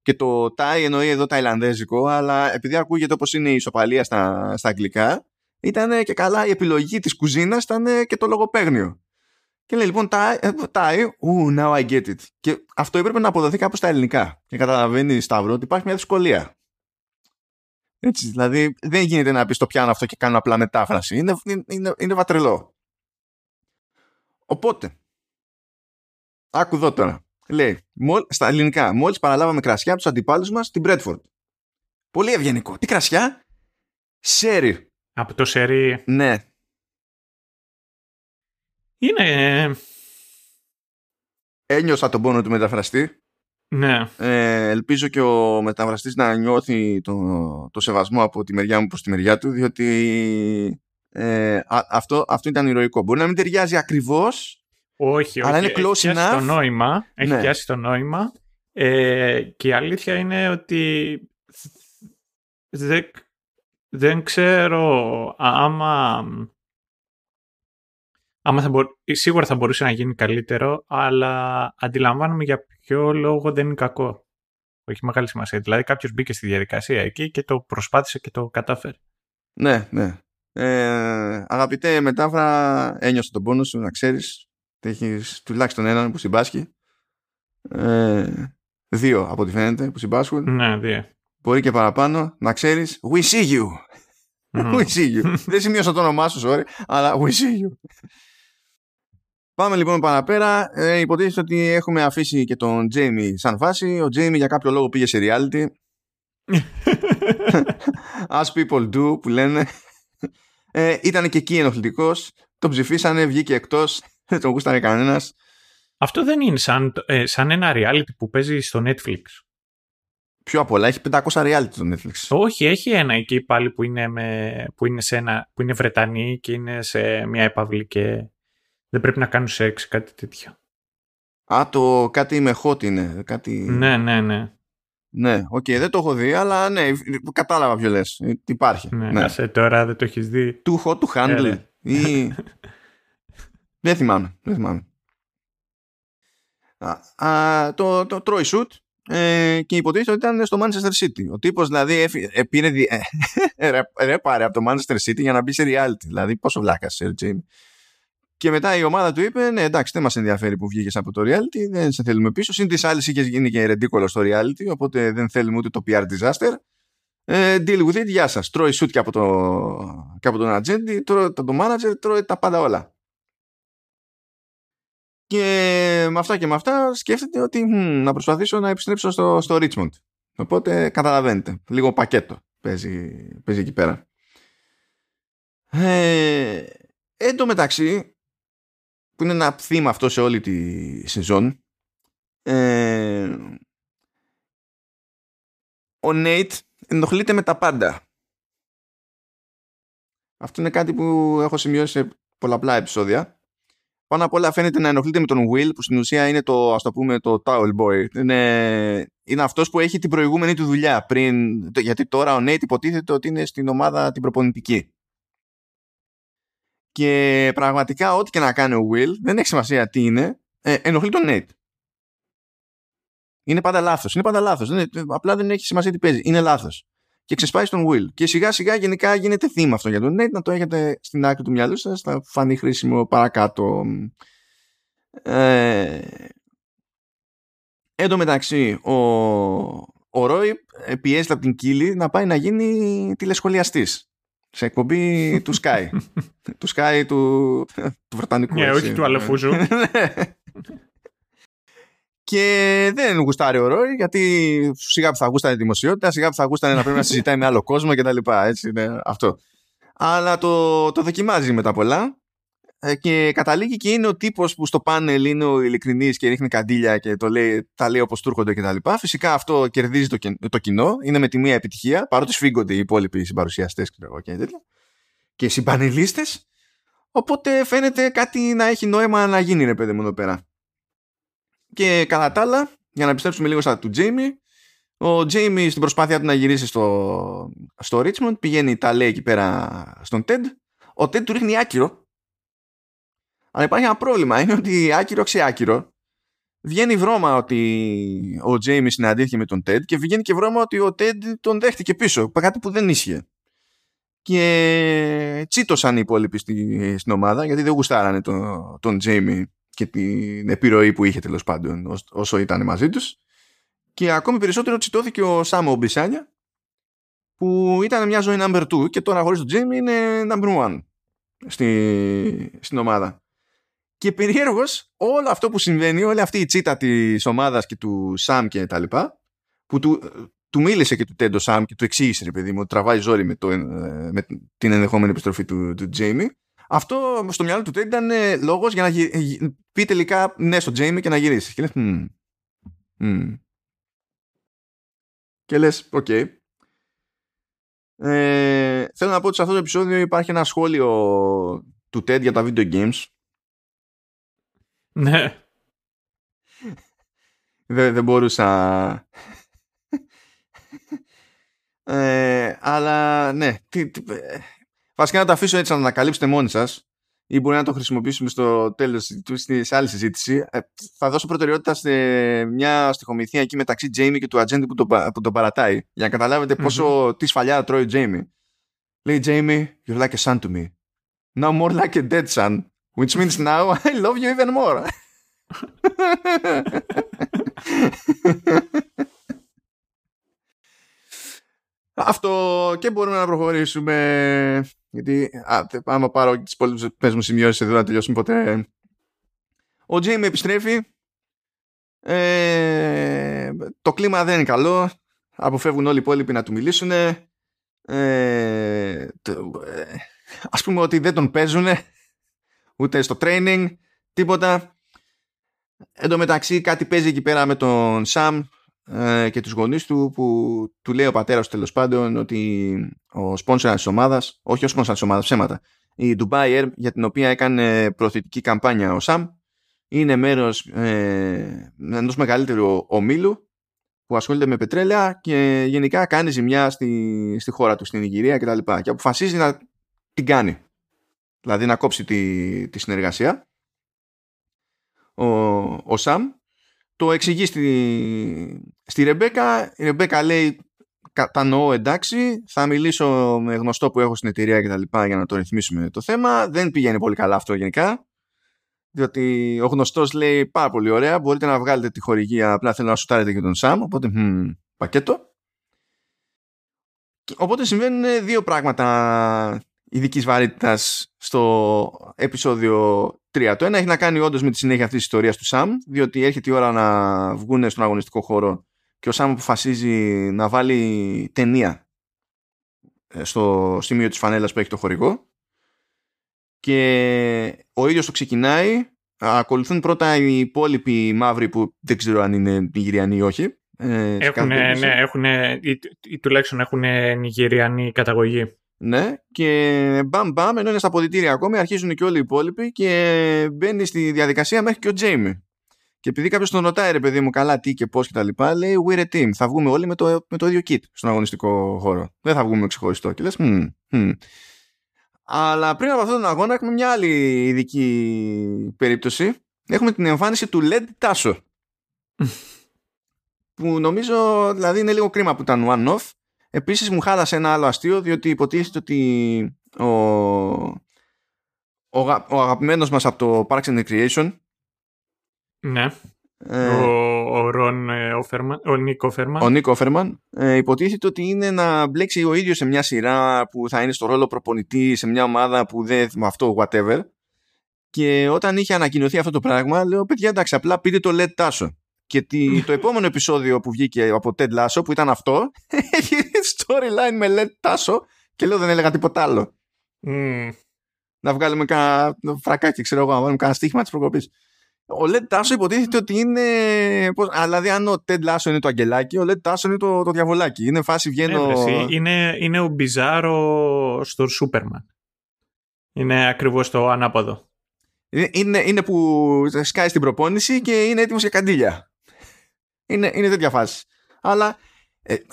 Και το Thai εννοεί εδώ ταϊλανδέζικο, αλλά επειδή ακούγεται όπως είναι η ισοπαλία στα αγγλικά, ήταν και καλά η επιλογή της κουζίνας, ήταν και το λογοπαίγνιο. Και λέει λοιπόν Thai, now I get it. Και αυτό έπρεπε να αποδοθεί κάπως στα ελληνικά. Και καταλαβαίνει, Σταύρο, ότι υπάρχει μια δυσκολία. Έτσι, δηλαδή δεν γίνεται να πεις το πιάνω αυτό και κάνω απλά μετάφραση. Είναι βατρελό. Οπότε, άκου εδώ τώρα. Λέει, στα ελληνικά, μόλις παραλάβαμε κρασιά από τους αντιπάλους μας στην Μπρέντφορντ. Πολύ ευγενικό. Τι κρασιά? Σέρι. Από το σέρι. Ναι. Είναι... Ένιωσα τον πόνο του μεταφραστή. Ναι. Ελπίζω και ο μεταφραστής να νιώθει το σεβασμό από τη μεριά μου προς τη μεριά του, διότι αυτό ήταν ηρωικό. Μπορεί να μην ταιριάζει ακριβώς. Όχι, αλλά είναι close enough. Το νόημα, έχει πιάσει το νόημα. Και η αλήθεια είναι ότι δεν ξέρω άμα σίγουρα θα μπορούσε να γίνει καλύτερο, αλλά αντιλαμβάνομαι για ποιο λόγο δεν είναι κακό. Έχει μεγάλη σημασία. Δηλαδή κάποιος μπήκε στη διαδικασία εκεί και το προσπάθησε και το κατάφερε. Ναι. Αγαπητέ μετάφρα, ένιωσα τον πόνο σου, να ξέρεις. Έχεις τουλάχιστον έναν που συμπάσχει. Δύο από ό,τι φαίνεται που συμπάσχουν. Ναι, δύο. Μπορεί και παραπάνω. Να ξέρεις, we see you. We see you. Δεν σημείωσα το όνομά σου, sorry, αλλά we see you. Πάμε λοιπόν παραπέρα. Υποτίθεται ότι έχουμε αφήσει και τον Jamie σαν φάση. Ο Jamie για κάποιο λόγο πήγε σε reality. As people do, που λένε. Ήταν και εκεί ενοχλητικός. Τον ψηφίσανε, βγήκε εκτός. Δεν τον γούστανε κανένας. Αυτό δεν είναι σαν ένα reality που παίζει στο Netflix. Πιο απ' όλα, έχει 500 reality στο Netflix. Όχι, έχει ένα εκεί πάλι που είναι Βρετανή και είναι σε μια επαυλή και δεν πρέπει να κάνουν σεξ, κάτι τέτοιο. Α, το κάτι με hot είναι. Κάτι... Ναι. Ναι, οκ, δεν το έχω δει, αλλά ναι, κατάλαβα ποιο λες. Υπάρχει. Ναι, ναι. Σε τώρα δεν το έχεις δει. Too hot to handle. Ή... δεν θυμάμαι. Το Troy Shoot και υποτίθεται ότι ήταν στο Manchester City. Ο τύπος δηλαδή πήρε πάρε από το Manchester City για να μπει σε reality. Δηλαδή πόσο βλάκας, Jamie. Και μετά η ομάδα του είπε: ναι, εντάξει, δεν μας ενδιαφέρει που βγήκες από το reality, δεν σε θέλουμε πίσω. Συν τις άλλες είχες γίνει και ρεντίκολο στο reality, οπότε δεν θέλουμε ούτε το PR disaster. Deal with it, γεια σας. Τρώει shoot και από, και από τον ατζέντη, τρώει τον manager, τρώει τα πάντα όλα. Και με αυτά και με αυτά σκέφτεται ότι να προσπαθήσω να επιστρέψω στο Richmond. Οπότε καταλαβαίνετε, λίγο πακέτο παίζει εκεί πέρα. Εν τω μεταξύ, που είναι ένα θύμα αυτό σε όλη τη σεζόν, ο Νέιτ ενοχλείται με τα πάντα. Αυτό είναι κάτι που έχω σημειώσει σε πολλαπλά επεισόδια. Πάνω απ' όλα φαίνεται να ενοχλείται με τον Will, που στην ουσία είναι το, ας το πούμε, το towel boy. Είναι αυτός που έχει την προηγούμενη του δουλειά πριν, γιατί τώρα ο Νέιτ υποτίθεται ότι είναι στην ομάδα την προπονητική. Και πραγματικά ό,τι και να κάνει ο Will, δεν έχει σημασία τι είναι, ενοχλεί τον Nate. Είναι πάντα λάθος. Απλά δεν έχει σημασία τι παίζει. Είναι λάθος. Και ξεσπάει στον Will. Και σιγά σιγά γενικά γίνεται θύμα αυτό για τον Nate. Να το έχετε στην άκρη του μυαλού σας. Θα φανεί χρήσιμο παρακάτω. Εν τω μεταξύ, ο Ρόι πιέζεται από την Κίλη να πάει να γίνει τηλεσχολιαστής. Σε εκπομπή του Sky. Του Sky του Βρετανικού. Ναι, όχι του Αλεφούζου. Και δεν γουστάρει ο Ρόι, γιατί σιγά που θα γούστανε η δημοσιότητα, σιγά που θα γούστανε να πρέπει να συζητάει με άλλο κόσμο κτλ. Έτσι είναι αυτό. Αλλά το δοκιμάζει μετά πολλά. Και καταλήγει και είναι ο τύπος που στο πάνελ είναι ο ειλικρινής και ρίχνει καντήλια και τα λέει όπως του έρχονται κτλ. Φυσικά αυτό κερδίζει το κοινό, είναι με τη μία επιτυχία, παρότι σφίγγονται οι υπόλοιποι συμπαρουσιαστές και συμπανελίστες. Οπότε φαίνεται κάτι να έχει νόημα να γίνει, ρε παιδί μου, εδώ πέρα. Και κατά τα άλλα, για να επιστρέψουμε λίγο στα του Jamie, ο Jamie στην προσπάθειά του να γυρίσει στο Richmond πηγαίνει, τα λέει εκεί πέρα στον Ted. Ο Ted του ρίχνει άκυρο. Αλλά υπάρχει ένα πρόβλημα, είναι ότι άκυρο ξεάκυρο βγαίνει βρώμα ότι ο Τζέιμι συναντήθηκε με τον Ted και βγαίνει και βρώμα ότι ο Ted τον δέχτηκε πίσω, κάτι που δεν ίσχυε. Και τσίτωσαν οι υπόλοιποι στην ομάδα, γιατί δεν γουστάρανε τον Τζέιμι και την επιρροή που είχε τέλος πάντων όσο ήταν μαζί τους. Και ακόμη περισσότερο τσιτώθηκε ο Σάμο Μπισάνια, που ήταν μια ζωή number 2 και τώρα χωρίς τον Τζέιμι είναι number 1 στην ομάδα. Και περιέργως όλο αυτό που συμβαίνει, όλη αυτή η τσίτα της ομάδας και του Σαμ και τα λοιπά, που του μίλησε και του Τέντο Σαμ και του εξήγησε, ρε παιδί μου, ότι τραβάει ζόρι με την ενδεχόμενη επιστροφή του Τζέιμι, αυτό στο μυαλό του Τέντ ήταν λόγος για να πει τελικά ναι στο Τζέιμι και να γυρίσει. Και λες και λες οκ. Θέλω να πω ότι σε αυτό το επεισόδιο υπάρχει ένα σχόλιο του Τέντ για τα video games. Ναι. Δεν μπορούσα. Αλλά ναι. Βασικά να το αφήσω έτσι να ανακαλύψετε μόνοι σας, ή μπορεί να το χρησιμοποιήσουμε στο τέλος της άλλη συζήτηση. Θα δώσω προτεραιότητα σε μια στοιχομηθία εκεί μεταξύ Jamie και του ατζέντη που τον παρατάει, για να καταλάβετε πόσο τη σφαλιά τρώει ο Jamie. Λέει Jamie, you're like a son to me. Now more like a dead son. Which means now I love you even more. Αυτό, και μπορούμε να προχωρήσουμε. Γιατί άμα πάρω τις υπόλοιπες μου σημειώσεις εδώ να τελειώσουμε ποτέ. Ο Jamie επιστρέφει. Το κλίμα δεν είναι καλό. Αποφεύγουν όλοι οι υπόλοιποι να του μιλήσουν. Ας πούμε ότι δεν τον παίζουνε ούτε στο training, τίποτα. Εν τω μεταξύ κάτι παίζει εκεί πέρα με τον Σαμ και τους γονείς του, που του λέει ο πατέρας τέλος πάντων ότι ο σπόνσορας της ομάδας, όχι ο σπόνσορας της ομάδας, ψέματα, η Dubai Air, για την οποία έκανε προωθητική καμπάνια ο Σαμ, είναι μέρος ενός μεγαλύτερου ομίλου που ασχολείται με πετρέλαια και γενικά κάνει ζημιά στη χώρα του, στην Ιγυρία κτλ. Και αποφασίζει να την κάνει. Δηλαδή να κόψει τη συνεργασία. Ο Σαμ το εξηγεί στη Ρεμπέκα. Η Ρεμπέκα λέει: κατανοώ, εντάξει, θα μιλήσω με γνωστό που έχω στην εταιρεία κτλ. Για να το ρυθμίσουμε το θέμα. Δεν πηγαίνει πολύ καλά αυτό γενικά. Διότι ο γνωστός λέει: πάρα πολύ ωραία, μπορείτε να βγάλετε τη χορηγία. Απλά θέλω να σουτάρετε και τον Σαμ. Οπότε, πακέτο. Οπότε συμβαίνουν δύο πράγματα ειδικής βαρύτητας στο επεισόδιο 3. Το ένα έχει να κάνει όντως με τη συνέχεια αυτής της ιστορίας του Σαμ, διότι έρχεται η ώρα να βγουν στον αγωνιστικό χώρο και ο Σαμ αποφασίζει να βάλει ταινία στο σημείο της φανέλας που έχει το χορηγό και ο ίδιος το ξεκινάει. Ακολουθούν πρώτα οι υπόλοιποι μαύροι που δεν ξέρω αν είναι Νιγηριανοί ή όχι. Τουλάχιστον έχουν Νιγηριανή καταγωγή. Ναι, και μπαμ, ενώ είναι στα αποδυτήρια ακόμη, αρχίζουν και όλοι οι υπόλοιποι και μπαίνει στη διαδικασία μέχρι και ο Τζέιμι. Και επειδή κάποιος τον ρωτάει, ρε παιδί μου, καλά, τι και πώς και τα λοιπά, λέει: We're a team. Θα βγούμε όλοι με το ίδιο kit στον αγωνιστικό χώρο. Δεν θα βγούμε ξεχωριστό. Και λες: Αλλά πριν από αυτόν τον αγώνα έχουμε μια άλλη ειδική περίπτωση. Έχουμε την εμφάνιση του Led Tasso. Που νομίζω, δηλαδή, είναι λίγο κρίμα που ήταν one-off. Επίσης μου χάλασε ένα άλλο αστείο, διότι υποτίθεται ότι ο αγαπημένος μας από το Parks and Recreation, ναι, ο Νίκ Όφερμαν, υποτίθεται ότι είναι να μπλέξει ο ίδιος σε μια σειρά που θα είναι στο ρόλο προπονητή σε μια ομάδα που δεν με αυτό whatever, και όταν είχε ανακοινωθεί αυτό το πράγμα λέω: παιδιά, εντάξει, απλά πείτε το Led Tasso. Και το επόμενο επεισόδιο που βγήκε από Ted Lasso, που ήταν αυτό, έχει storyline με Led Tasso και λέω: δεν έλεγα τίποτα άλλο. Να βγάλουμε κανένα φρακάκι, ξέρω εγώ, να βάλουμε κανένα στοίχημα της προκοπής. Ο Led Tasso υποτίθεται ότι είναι. Δηλαδή, αν ο Ted Lasso είναι το αγγελάκι, ο Led Tasso είναι το διαβολάκι. Είναι φάση βγαίνω. Είναι ο Μπιζάρο στο Σούπερμαν. Είναι ακριβώς το ανάποδο. Είναι που σκάει στην προπόνηση και είναι έτοιμος για καντήλια. Είναι τέτοια φάση. Αλλά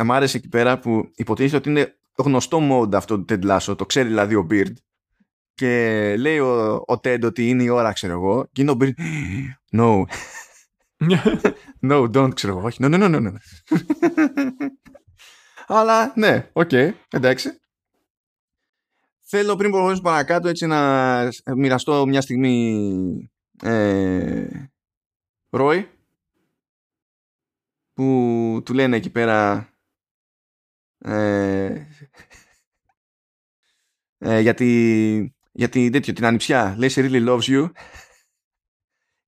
μ' άρεσε εκεί πέρα που υποτίθεται ότι είναι γνωστό mode αυτό του Ted Lasso. Το ξέρει δηλαδή ο Beard. Και λέει ο Ted ότι είναι η ώρα, ξέρω εγώ. Και είναι ο Beard: No. No, don't, ξέρω εγώ. Όχι, no. Αλλά ναι, οκ, εντάξει. Θέλω πριν προχωρήσουμε παρακάτω έτσι να μοιραστώ μια στιγμή Ρόι, που του λένε εκεί πέρα για την ανιψιά. Λέει: She really loves you.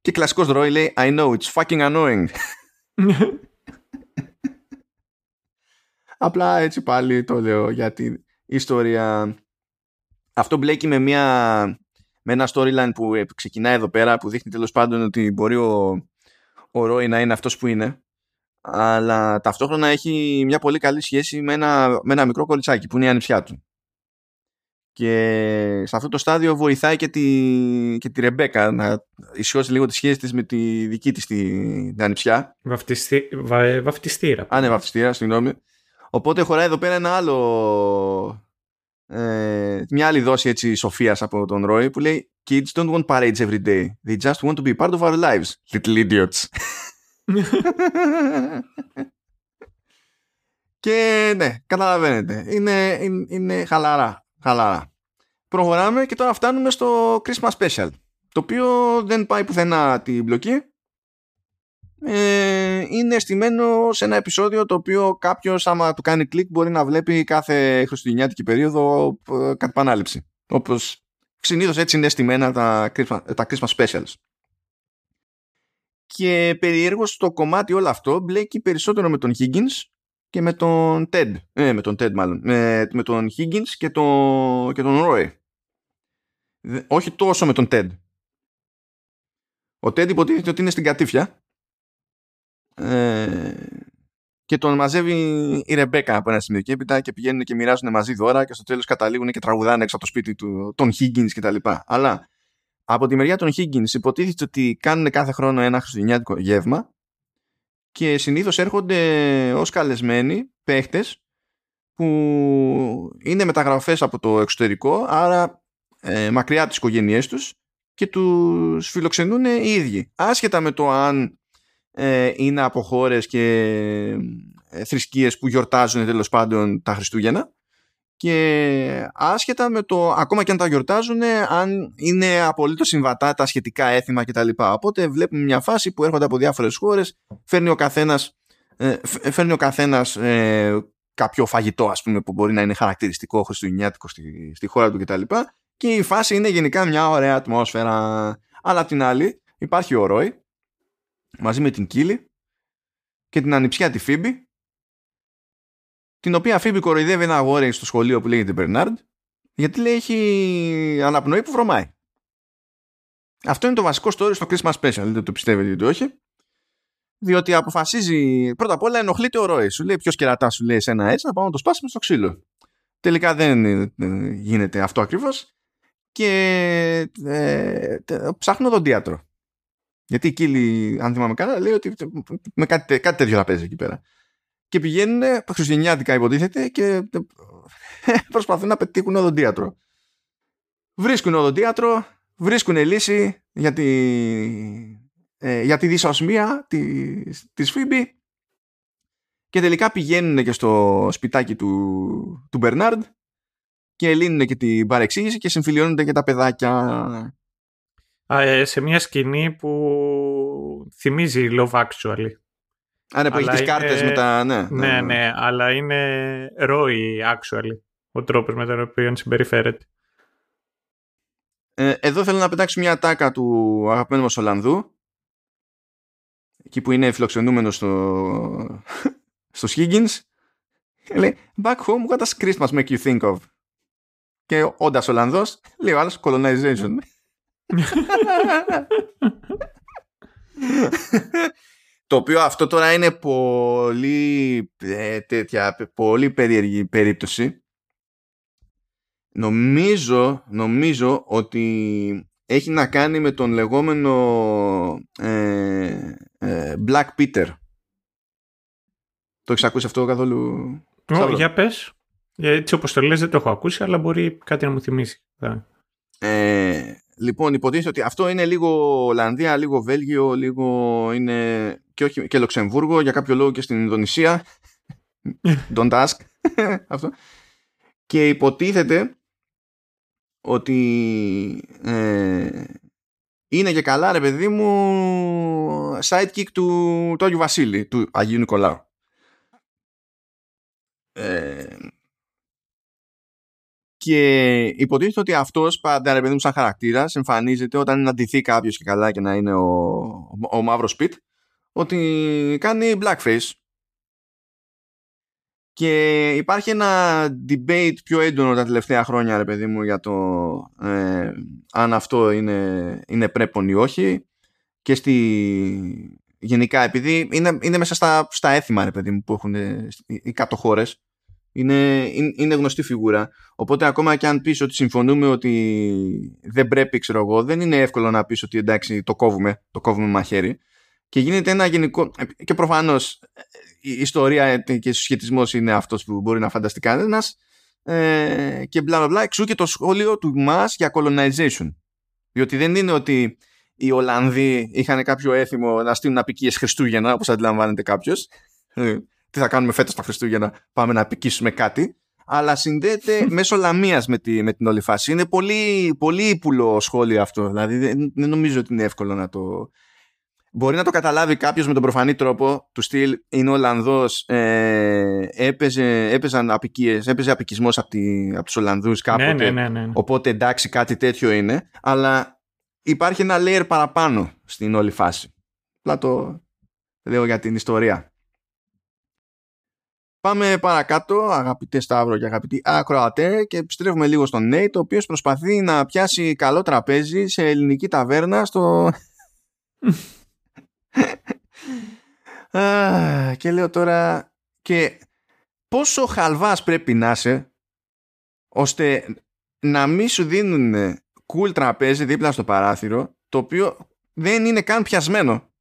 Και κλασικός Ρόι λέει: I know, it's fucking annoying. Απλά έτσι πάλι το λέω για την ιστορία. Αυτό μπλέκει με ένα storyline που ξεκινάει εδώ πέρα, που δείχνει τέλος πάντων ότι μπορεί ο Ρόι να είναι αυτός που είναι, αλλά ταυτόχρονα έχει μια πολύ καλή σχέση με ένα μικρό κοριτσάκι που είναι η ανιψιά του. Και σε αυτό το στάδιο βοηθάει και τη Ρεμπέκα να ισιώσει λίγο τη σχέση της με τη δική της την ανιψιά. Βαφτιστήρα. Α, ναι, βαφτιστήρα, συγγνώμη. Οπότε χωράει εδώ πέρα ένα άλλο... μια άλλη δόση έτσι σοφίας από τον Ρόι που λέει: Kids don't want parades every day. They just want to be part of our lives. Little idiots. Και ναι, καταλαβαίνετε. Είναι χαλαρά. Προχωράμε και τώρα φτάνουμε στο Christmas special, το οποίο δεν πάει πουθενά την μπλοκή. Είναι στημένο σε ένα επεισόδιο το οποίο κάποιος, άμα του κάνει κλικ, μπορεί να βλέπει κάθε χριστουγεννιάτικη περίοδο κατ' επανάληψη. Όπως συνήθως έτσι είναι στημένα τα Christmas specials. Και περιέργως το κομμάτι όλο αυτό μπλέκει περισσότερο με τον Higgins και με τον Ted. Με τον Ted μάλλον. Με τον Higgins και τον Roy. Όχι τόσο με τον Ted. Ο Ted υποτίθεται ότι είναι στην κατήφια. Και τον μαζεύει η Ρεμπέκα από ένα σημείο και έπειτα και πηγαίνουν και μοιράζουν μαζί δώρα και στο τέλος καταλήγουν και τραγουδάνε έξω από το σπίτι του τον Higgins κτλ. Αλλά Από τη μεριά των Higgins υποτίθεται ότι κάνουν κάθε χρόνο ένα χριστουγεννιάτικο γεύμα και συνήθως έρχονται ως καλεσμένοι παίχτες που είναι μεταγραφές από το εξωτερικό, άρα μακριά από τις οικογένειές τους, και τους φιλοξενούν οι ίδιοι, άσχετα με το αν είναι από χώρες και θρησκείες που γιορτάζουν τέλος πάντων τα Χριστούγεννα, και άσχετα με το ακόμα και αν τα γιορτάζουν αν είναι απολύτως συμβατά τα σχετικά έθιμα κτλ. Οπότε βλέπουμε μια φάση που έρχονται από διάφορες χώρες, φέρνει ο καθένας κάποιο φαγητό, ας πούμε, που μπορεί να είναι χαρακτηριστικό χριστουγεννιάτικο στη χώρα του κτλ. Και η φάση είναι γενικά μια ωραία ατμόσφαιρα. Αλλά απ' την άλλη υπάρχει ο Ρόι μαζί με την Κίλη και την ανιψιά τη Φίμπη, την οποία Φίμπη κοροϊδεύει ένα αγόρι στο σχολείο που λέγεται Μπερνάρντ, γιατί λέει έχει αναπνοή που βρωμάει. Αυτό είναι το βασικό story στο Christmas Special, δεν το πιστεύετε ή το όχι, διότι αποφασίζει, πρώτα απ' όλα ενοχλείται ο Ρόι, σου λέει ποιος κερατά, σου λέει εσένα έτσι, να πάμε να το σπάσουμε στο ξύλο. Τελικά δεν γίνεται αυτό ακριβώς. Και ψάχνω τον δοντίατρο. Γιατί η Κίλη, αν θυμάμαι καλά, λέει ότι με κάτι τέτοιο να παίζει εκεί πέρα. Και πηγαίνουν χριστουγεννιάτικα, υποτίθεται, και προσπαθούν να πετύχουν οδοντίατρο. Βρίσκουν οδοντίατρο, βρίσκουν λύση για τη δυσοσμία της Φίμπη, και τελικά πηγαίνουν και στο σπιτάκι του Μπερνάρντ και λύνουν και την παρεξήγηση και συμφιλιώνονται και τα παιδάκια. Σε μια σκηνή που θυμίζει Love Actually. Αν που έχει τις κάρτες με τα... Ναι, αλλά είναι Roy Actually ο τρόπος με τον οποίο συμπεριφέρεται. Εδώ θέλω να πετάξω μια ατάκα του αγαπημένου μας Ολλανδού, εκεί που είναι φιλοξενούμενος στο Higgins. Λέει «Back home, what does Christmas make you think of?» Και όντας Ολλανδός, λέει ο άλλος «Colonization». Το οποίο αυτό τώρα είναι πολύ πολύ περίεργη περίπτωση. Νομίζω ότι έχει να κάνει με τον λεγόμενο Black Peter. Το έχεις ακούσει αυτό καθόλου? Για πες. Έτσι όπως το λες δεν το έχω ακούσει, αλλά μπορεί κάτι να μου θυμίσει. Λοιπόν, υποτίθεται ότι αυτό είναι λίγο Ολλανδία, λίγο Βέλγιο, λίγο είναι και Λουξεμβούργο, για κάποιο λόγο και στην Ινδονησία. Don't ask. Αυτό. Και υποτίθεται ότι είναι και καλά, ρε παιδί μου, sidekick του Άγιου Βασίλη, του Αγίου Νικολάου. Και υποτίθεται ότι αυτός πάντα, ρε παιδί μου, σαν χαρακτήρας εμφανίζεται όταν είναι να ντυθεί κάποιος και καλά και να είναι ο μαύρος Πιτ, ότι κάνει blackface. Και υπάρχει ένα debate πιο έντονο τα τελευταία χρόνια, ρε παιδί μου, για το αν αυτό είναι πρέπον ή όχι. Και γενικά, επειδή είναι μέσα στα έθιμα, ρε παιδί μου, που έχουν οι κάτω χώρες. Είναι γνωστή φιγούρα. Οπότε ακόμα και αν πεις ότι συμφωνούμε ότι δεν πρέπει, ξέρω εγώ, δεν είναι εύκολο να πεις ότι εντάξει το κόβουμε μαχαίρι. Και γίνεται ένα γενικό. Και προφανώς η ιστορία και ο συσχετισμός είναι αυτός που μπορεί να φανταστεί κανένας. Και μπλα μπλα μπλα. Εξού και το σχόλιο του μας για colonization. Διότι δεν είναι ότι οι Ολλανδοί είχαν κάποιο έθιμο να στείλουν απικίες Χριστούγεννα, όπως αντιλαμβάνεται κάποιος. Τι θα κάνουμε φέτος τα Χριστούγεννα, πάμε να απικήσουμε κάτι. Αλλά συνδέεται μέσω λαμίας με την όλη φάση. Είναι πολύ, πολύ ύπουλο σχόλιο αυτό. Δηλαδή δεν νομίζω ότι είναι εύκολο να το... Μπορεί να το καταλάβει κάποιος με τον προφανή τρόπο του στυλ είναι Ολλανδός, έπαιζε απικισμός από τους Ολλανδούς κάποτε. Ναι. Οπότε εντάξει, κάτι τέτοιο είναι. Αλλά υπάρχει ένα layer παραπάνω στην όλη φάση. Απλά το λέω για την ιστορία. Πάμε παρακάτω, αγαπητέ Σταύρο και αγαπητοί ακροατέ, και επιστρέφουμε λίγο στον Νέιτ, ο οποίος προσπαθεί να πιάσει καλό τραπέζι σε ελληνική ταβέρνα στο... Και λέω τώρα, και πόσο χαλβάς πρέπει να είσαι ώστε να μην σου δίνουν cool τραπέζι δίπλα στο παράθυρο, το οποίο δεν είναι καν πιασμένο.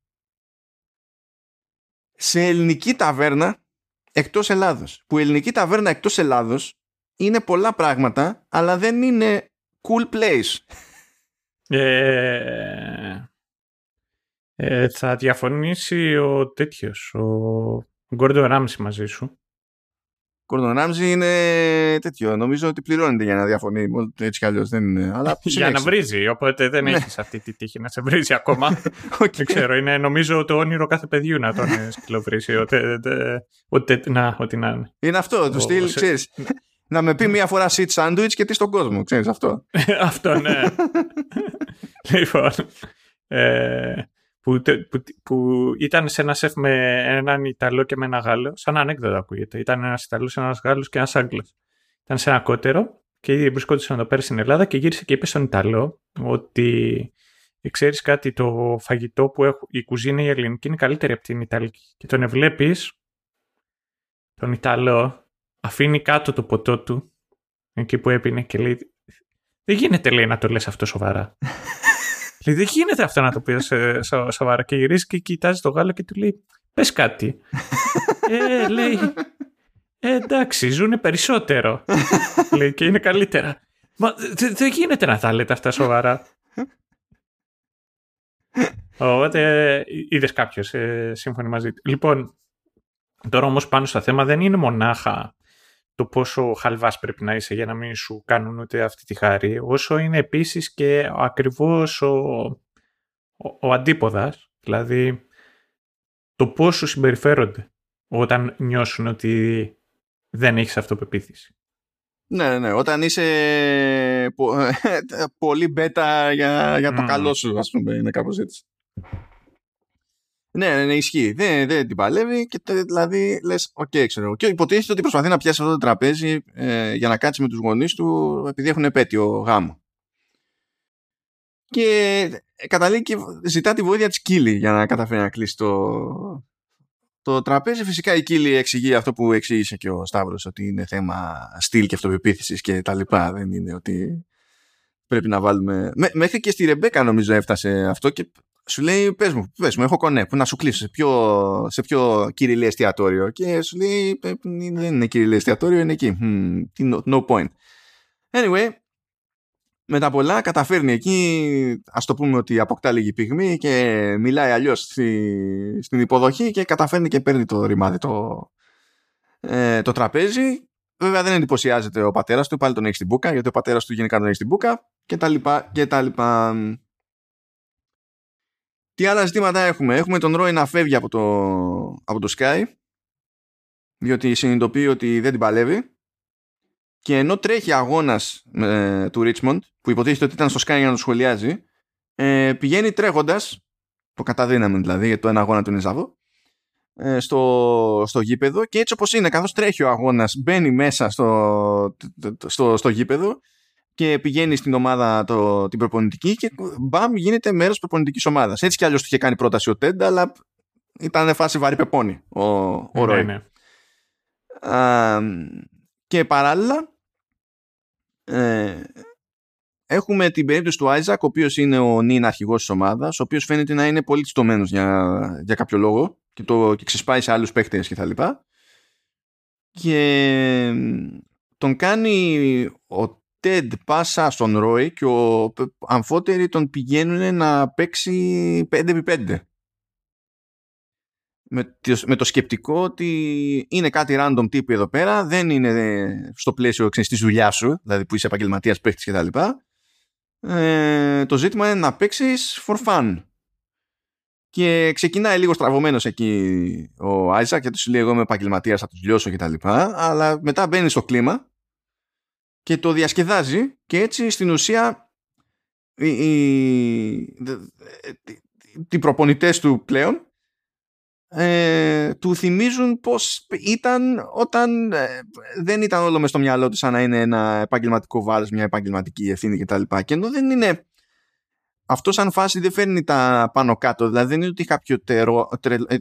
Σε ελληνική ταβέρνα εκτός Ελλάδος. Που ελληνική ταβέρνα εκτός Ελλάδος είναι πολλά πράγματα, αλλά δεν είναι cool place. Θα διαφωνήσει ο τέτοιος, ο Gordon Ramsay μαζί σου. Gordon Ramsay είναι τέτοιο. Νομίζω ότι πληρώνεται για να διαφωνεί. Έτσι κι αλλιώς δεν είναι. Αλλά για να βρίζει. Οπότε δεν έχεις αυτή τη τύχη να σε βρίζει ακόμα. Δεν ξέρω. Είναι νομίζω το όνειρο κάθε παιδιού να τον σκυλοβρίσει. Ό,τι να είναι. Είναι αυτό. Το στυλ, ξέρεις. Να με πει μία φορά seat sandwich και τι στον κόσμο. Ξέρεις αυτό. Αυτό, ναι. Λοιπόν. Που ήταν σε ένα σεφ με έναν Ιταλό και με ένα Γάλλο, σαν ανέκδοτα ακούγεται. Ήταν ένας Ιταλός, ένας Γάλλος και ένας Άγγλος. Ήταν σε ένα κότερο και βρισκόντουσαν εδώ πέρα στην Ελλάδα και γύρισε και είπε στον Ιταλό ότι ξέρεις κάτι, το φαγητό που έχουν, η κουζίνα η ελληνική είναι καλύτερη από την Ιταλική. Και τον βλέπεις, τον Ιταλό, αφήνει κάτω το ποτό του, εκεί που έπινε και λέει, δεν γίνεται λέει να το λες αυτό σοβαρά. Λέει, δεν γίνεται αυτό να το πει σοβαρά. Και γυρίζει και κοιτάζει το Γάλλο και του λέει, πες κάτι. Λέει, εντάξει, ζουνε περισσότερο. Λέει, και είναι καλύτερα. Μα δεν γίνεται να τα λέτε αυτά σοβαρά. Οπότε είδες κάποιος σύμφωνοι μαζί του. Λοιπόν, τώρα όμως πάνω στο θέμα δεν είναι μονάχα το πόσο χαλβάς πρέπει να είσαι για να μην σου κάνουν ούτε αυτή τη χάρη, όσο είναι επίσης και ακριβώς ο αντίποδας, δηλαδή το πόσο συμπεριφέρονται όταν νιώσουν ότι δεν έχεις αυτοπεποίθηση. Ναι, όταν είσαι πολύ μπέτα για το καλό σου, ας πούμε, είναι κάπως έτσι. Ναι, ισχύει. Δεν την παλεύει και δηλαδή λες, οκ, ξέρω. Και υποτίθεται ότι προσπαθεί να πιάσει αυτό το τραπέζι για να κάτσει με τους γονείς του επειδή έχουν επέτειο γάμο. Και καταλήγει και ζητά τη βοήθεια της Κίλη για να καταφέρει να κλείσει το τραπέζι. Φυσικά η Κίλη εξηγεί αυτό που εξήγησε και ο Σταύρος, ότι είναι θέμα στυλ και αυτοπεποίθησης και τα λοιπά. Δεν είναι ότι πρέπει να βάλουμε... Μέχρι και στη Ρεμπέκα νομίζω έφτασε αυτό και... Σου λέει, πες μου, έχω κονέ που να σου κλείσω σε πιο κυριλέ εστιατόριο. Και σου λέει, δεν είναι κυριλέ εστιατόριο, είναι εκεί. No point. Anyway, με τα πολλά καταφέρνει εκεί, ας το πούμε ότι αποκτά λίγη πυγμή και μιλάει αλλιώς στην υποδοχή και καταφέρνει και παίρνει το ρημάδι το τραπέζι. Βέβαια δεν εντυπωσιάζεται ο πατέρας του, πάλι τον έχει στην μπούκα, γιατί ο πατέρας του γενικά τον έχει στην μπούκα και τα λοιπά. Τι άλλα ζητήματα έχουμε? Έχουμε τον Ρόι να φεύγει από το Sky, διότι συνειδητοποιεί ότι δεν την παλεύει. Και ενώ τρέχει αγώνας του Richmond, που υποτίθεται ότι ήταν στο Sky για να το σχολιάζει, πηγαίνει τρέχοντας, το καταδύναμεν δηλαδή, γιατί το ένα αγώνα του είναι ζαβό, στο γήπεδο. Και έτσι όπως είναι, καθώς τρέχει ο αγώνας, μπαίνει μέσα στο γήπεδο και πηγαίνει στην ομάδα την προπονητική και μπαμ, γίνεται μέρος προπονητικής ομάδας. Έτσι κι αλλιώς του είχε κάνει πρόταση ο Τέντα, αλλά ήταν φάση βαρύ πεπόνι ο Ρόι. Ναι. Και παράλληλα έχουμε την περίπτωση του Άιζακ, ο οποίος είναι ο νυν αρχηγός της ομάδας, ο οποίος φαίνεται να είναι πολύ τσιτωμένος για κάποιο λόγο και ξεσπάει σε άλλους παίκτες κτλ. Και τον κάνει ο Τεντ πάσα στον Ρόι και ο αμφότεροι τον πηγαίνουν να παίξει 5x5 με το σκεπτικό ότι είναι κάτι random τύποι εδώ πέρα, δεν είναι στο πλαίσιο της δουλειάς σου, δηλαδή που είσαι επαγγελματίας, παίχτης κτλ. Το ζήτημα είναι να παίξεις for fun. Και ξεκινάει λίγο στραβωμένος εκεί ο Άιζακ και του λέει, εγώ είμαι επαγγελματίας, θα τους λιώσω κτλ. Αλλά μετά μπαίνει στο κλίμα και το διασκεδάζει και έτσι στην ουσία οι προπονητές του πλέον του θυμίζουν πως ήταν όταν δεν ήταν όλο μες στο μυαλό του σαν να είναι ένα επαγγελματικό βάρος, μια επαγγελματική ευθύνη κτλ. Και ενώ δεν είναι αυτό σαν φάση, δεν φέρνει τα πάνω κάτω, δηλαδή δεν είναι ότι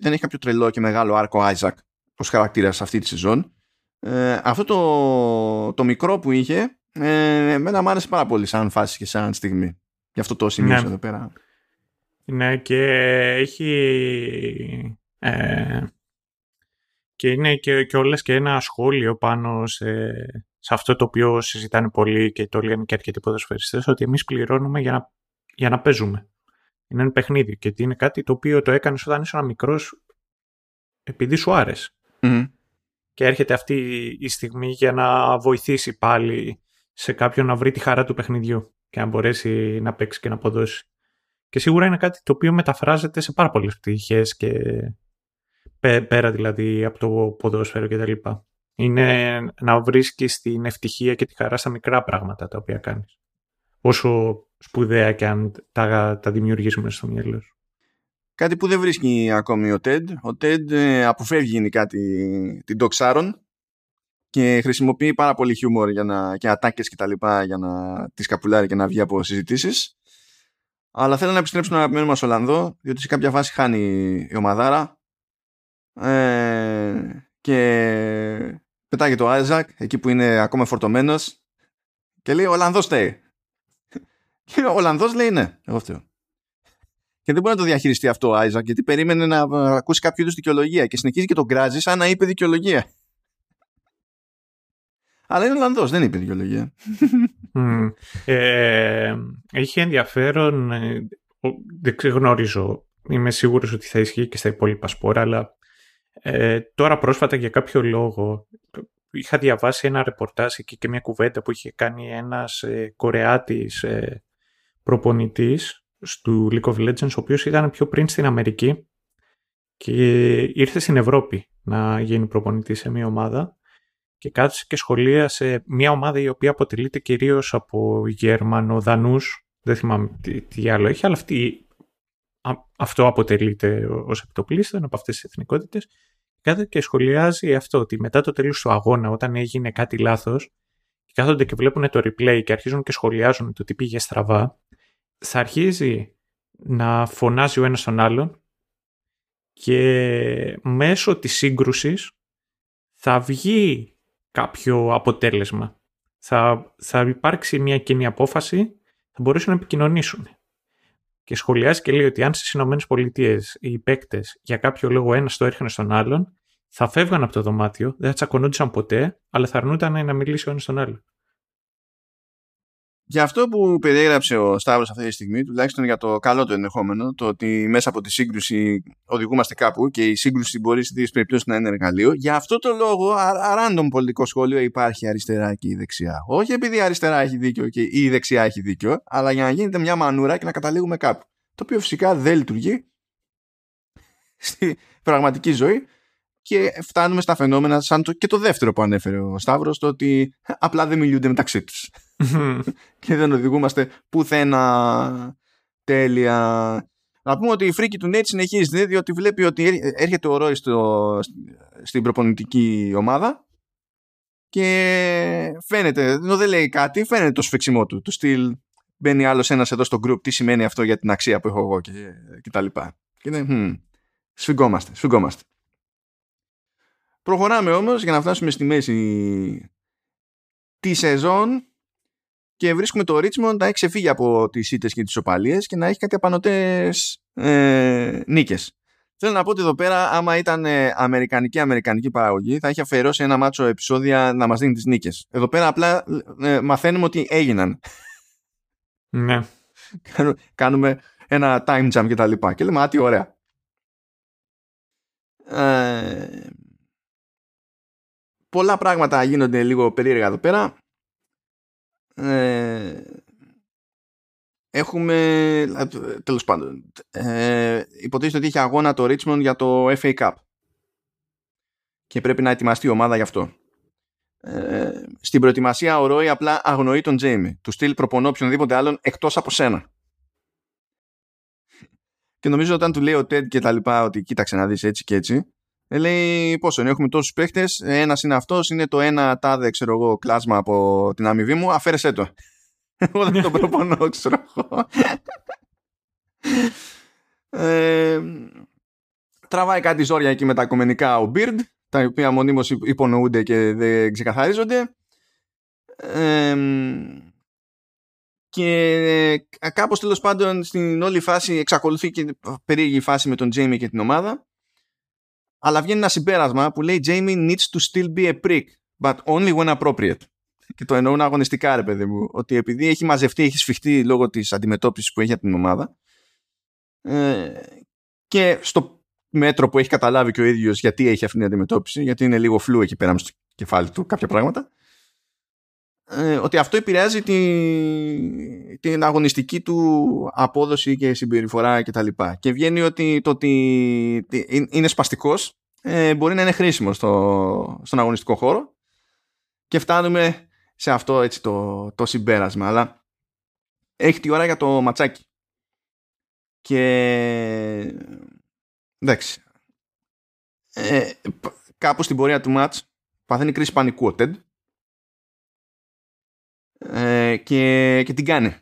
δεν έχει κάποιο τρελό και μεγάλο άρκο Άιζακ ως χαρακτήρας αυτή τη σεζόν. Αυτό το μικρό που είχε Εμένα μου άρεσε πάρα πολύ σαν φάση και σαν στιγμή. Γι' αυτό το σημείωσα εδώ πέρα. Ναι, και έχει... και είναι και όλες και ένα σχόλιο πάνω σε αυτό το οποίο συζητάνε πολλοί και το λένε και αρκετοί ποδοσφαιριστές, ότι εμείς πληρώνουμε για να παίζουμε. Είναι ένα παιχνίδι και είναι κάτι το οποίο το έκανες όταν είσαι ένα μικρός επειδή σου άρεσε. Mm-hmm. Και έρχεται αυτή η στιγμή για να βοηθήσει πάλι σε κάποιον να βρει τη χαρά του παιχνιδιού και να μπορέσει να παίξει και να αποδώσει. Και σίγουρα είναι κάτι το οποίο μεταφράζεται σε πάρα πολλές πτυχές και πέρα δηλαδή από το ποδόσφαιρο και τα λοιπά. Είναι να βρίσκεις την ευτυχία και τη χαρά στα μικρά πράγματα τα οποία κάνεις. Όσο σπουδαία και αν τα δημιουργήσουμε στο μυαλό σου. Κάτι που δεν βρίσκει ακόμη ο TED. Ο TED αποφεύγει γενικά την τοξάρων και χρησιμοποιεί πάρα πολύ χιούμορ και ατάκες και τα λοιπά για να τις καπουλάρει και να βγει από συζητήσεις. Αλλά θέλω να επιστρέψω στον αγαπημένο μας Ολλανδό, διότι σε κάποια φάση χάνει η ομαδάρα και πετάγει το Άιζακ εκεί που είναι ακόμα φορτωμένος και λέει «Ολλανδός φταίει». Και ο Ολλανδός λέει «Ναι, εγώ φταίω». Και δεν μπορεί να το διαχειριστεί αυτό ο Άιζακ, γιατί περίμενε να ακούσει κάποιο είδους δικαιολογία και συνεχίζει και τον κράζει σαν να είπε δικαιολογία. Αλλά είναι Ολλανδός, δεν είπε δικαιολογία. Έχει ενδιαφέρον, δεν γνωρίζω, είμαι σίγουρος ότι θα ισχύει και στα υπόλοιπα σπόρα, αλλά τώρα πρόσφατα για κάποιο λόγο είχα διαβάσει ένα ρεπορτάζ εκεί και μια κουβέντα που είχε κάνει ένας Κορεάτης προπονητής του League of Legends, ο οποίος ήταν πιο πριν στην Αμερική και ήρθε στην Ευρώπη να γίνει προπονητής σε μια ομάδα. Και κάθισε και σχολίασε μια ομάδα η οποία αποτελείται κυρίως από Γερμανοδανούς. Δεν θυμάμαι τι άλλο έχει, αλλά αυτό αποτελείται ως επιτοπλίστων από αυτές τις εθνικότητες. Κάθεται και σχολιάζει αυτό, ότι μετά το τέλος του αγώνα, όταν έγινε κάτι λάθος, κάθονται και βλέπουν το replay και αρχίζουν και σχολιάζουν το τι πήγε στραβά, θα αρχίζει να φωνάζει ο ένας τον άλλον και μέσω της σύγκρουσης θα βγει κάποιο αποτέλεσμα. Θα υπάρξει μια κοινή απόφαση, θα μπορέσουν να επικοινωνήσουν. Και σχολιάζει και λέει ότι αν στις ΗΠΑ οι παίκτες για κάποιο λόγο ένας το έρχανε στον άλλον, θα φεύγαν από το δωμάτιο, δεν θα τσακωνόντουσαν ποτέ, αλλά θα αρνούταν να μιλήσει ο ένας στον άλλον. Για αυτό που περιέγραψε ο Σταύρος αυτή τη στιγμή, τουλάχιστον για το καλό το ενδεχόμενο, το ότι μέσα από τη σύγκρουση οδηγούμαστε κάπου και η σύγκρουση μπορεί σε δύο περιπτώσεις να είναι εργαλείο, για αυτό το λόγο random πολιτικό σχόλιο υπάρχει αριστερά και η δεξιά. Όχι επειδή η αριστερά έχει δίκιο και η δεξιά έχει δίκιο, αλλά για να γίνεται μια μανούρα και να καταλήγουμε κάπου. Το οποίο φυσικά δεν λειτουργεί στη πραγματική ζωή και φτάνουμε στα φαινόμενα σαν και το δεύτερο που ανέφερε ο Σταύρος, το ότι απλά δεν μιλούνται μεταξύ τους. Και δεν οδηγούμαστε πουθενά. Τέλεια. Να πούμε ότι η φρίκη του Νέιτ συνεχίζεται, διότι βλέπει ότι έρχεται ο Ρόι στην προπονητική ομάδα και φαίνεται, δεν λέει κάτι, φαίνεται το σφιξιμό του στυλ, μπαίνει άλλος ένας εδώ στο group, τι σημαίνει αυτό για την αξία που έχω εγώ και τα λοιπά. Και είναι σφυγγόμαστε. Προχωράμε όμως για να φτάσουμε στη μέση τη σεζόν και βρίσκουμε το Richmond να έχει ξεφύγει από τις ήττες και τις ισοπαλίες και να έχει κάτι απανωτές νίκες. Θέλω να πω ότι εδώ πέρα, άμα ήταν αμερικανική παραγωγή, θα είχε αφαιρώσει ένα μάτσο επεισόδια να μας δίνει τις νίκες. Εδώ πέρα απλά μαθαίνουμε ότι έγιναν. Ναι. Κάνουμε ένα time jump και τα λοιπά. Και λέμε, τι ωραία. Πολλά πράγματα γίνονται λίγο περίεργα εδώ πέρα. Έχουμε τέλος πάντων υποτίθεται ότι είχε αγώνα το Richmond για το FA Cup και πρέπει να ετοιμαστεί η ομάδα γι' αυτό. Στην προετοιμασία ο Ρόι απλά αγνοεί τον Τζέιμι, του στυλ προπονώ οποιονδήποτε άλλον εκτός από σένα. Και νομίζω όταν του λέει ο Τεντ και τα λοιπά ότι κοίταξε να δεις έτσι και έτσι, λέει πόσο είναι, έχουμε τόσους παίχτες, ένας είναι αυτός, είναι το ένα τάδε ξέρω εγώ κλάσμα από την αμοιβή μου, αφαίρεσέ το. Εγώ δεν το προπονώ, ξέρω εγώ. Τραβάει κάτι ζόρια εκεί με τα κομμενικά ο Beard, τα οποία μονίμως υπονοούνται και δεν ξεκαθαρίζονται. Και κάπως τέλος πάντων στην όλη φάση εξακολουθεί και περίεργη φάση με τον Jamie και την ομάδα, αλλά βγαίνει ένα συμπέρασμα που λέει Jamie needs to still be a prick but only when appropriate, και το εννοούν αγωνιστικά, ρε παιδί μου, ότι επειδή έχει μαζευτεί, έχει σφιχτεί λόγω της αντιμετώπισης που έχει από την ομάδα, και στο μέτρο που έχει καταλάβει και ο ίδιος γιατί έχει αυτή την αντιμετώπιση, γιατί είναι λίγο φλού εκεί πέρα στο κεφάλι του κάποια πράγματα, ότι αυτό επηρεάζει την αγωνιστική του απόδοση και συμπεριφορά κτλ. Και βγαίνει ότι το ότι είναι σπαστικός μπορεί να είναι χρήσιμο στον αγωνιστικό χώρο, και φτάνουμε σε αυτό έτσι το συμπέρασμα. Αλλά έχει τη ώρα για το ματσάκι. Και εντάξει, κάπου στην πορεία του μάτς παθαίνει κρίση πανικού ο Τεντ, και την κάνει.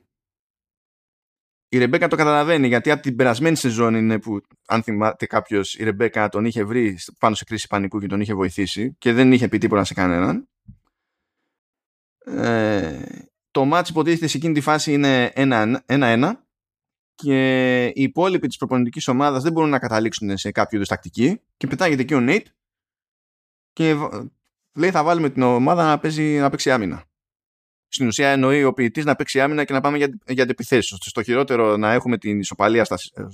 Η Ρεμπέκα το καταλαβαίνει, γιατί από την περασμένη σεζόν είναι που, αν θυμάται κάποιος, η Ρεμπέκα τον είχε βρει πάνω σε κρίση πανικού και τον είχε βοηθήσει και δεν είχε πει τίποτα σε κανέναν. Το μάτς υποτίθεται σε εκείνη τη φάση είναι 1-1 και οι υπόλοιποι της προπονητικής ομάδας δεν μπορούν να καταλήξουν σε κάποιο είδους τακτική, και πετάγεται εκεί ο Νέιτ και λέει θα βάλουμε την ομάδα να παίξει άμυνα. Στην ουσία εννοεί ο ποιητής να παίξει άμυνα και να πάμε για αντεπιθέσεις. Στο χειρότερο να έχουμε την ισοπαλία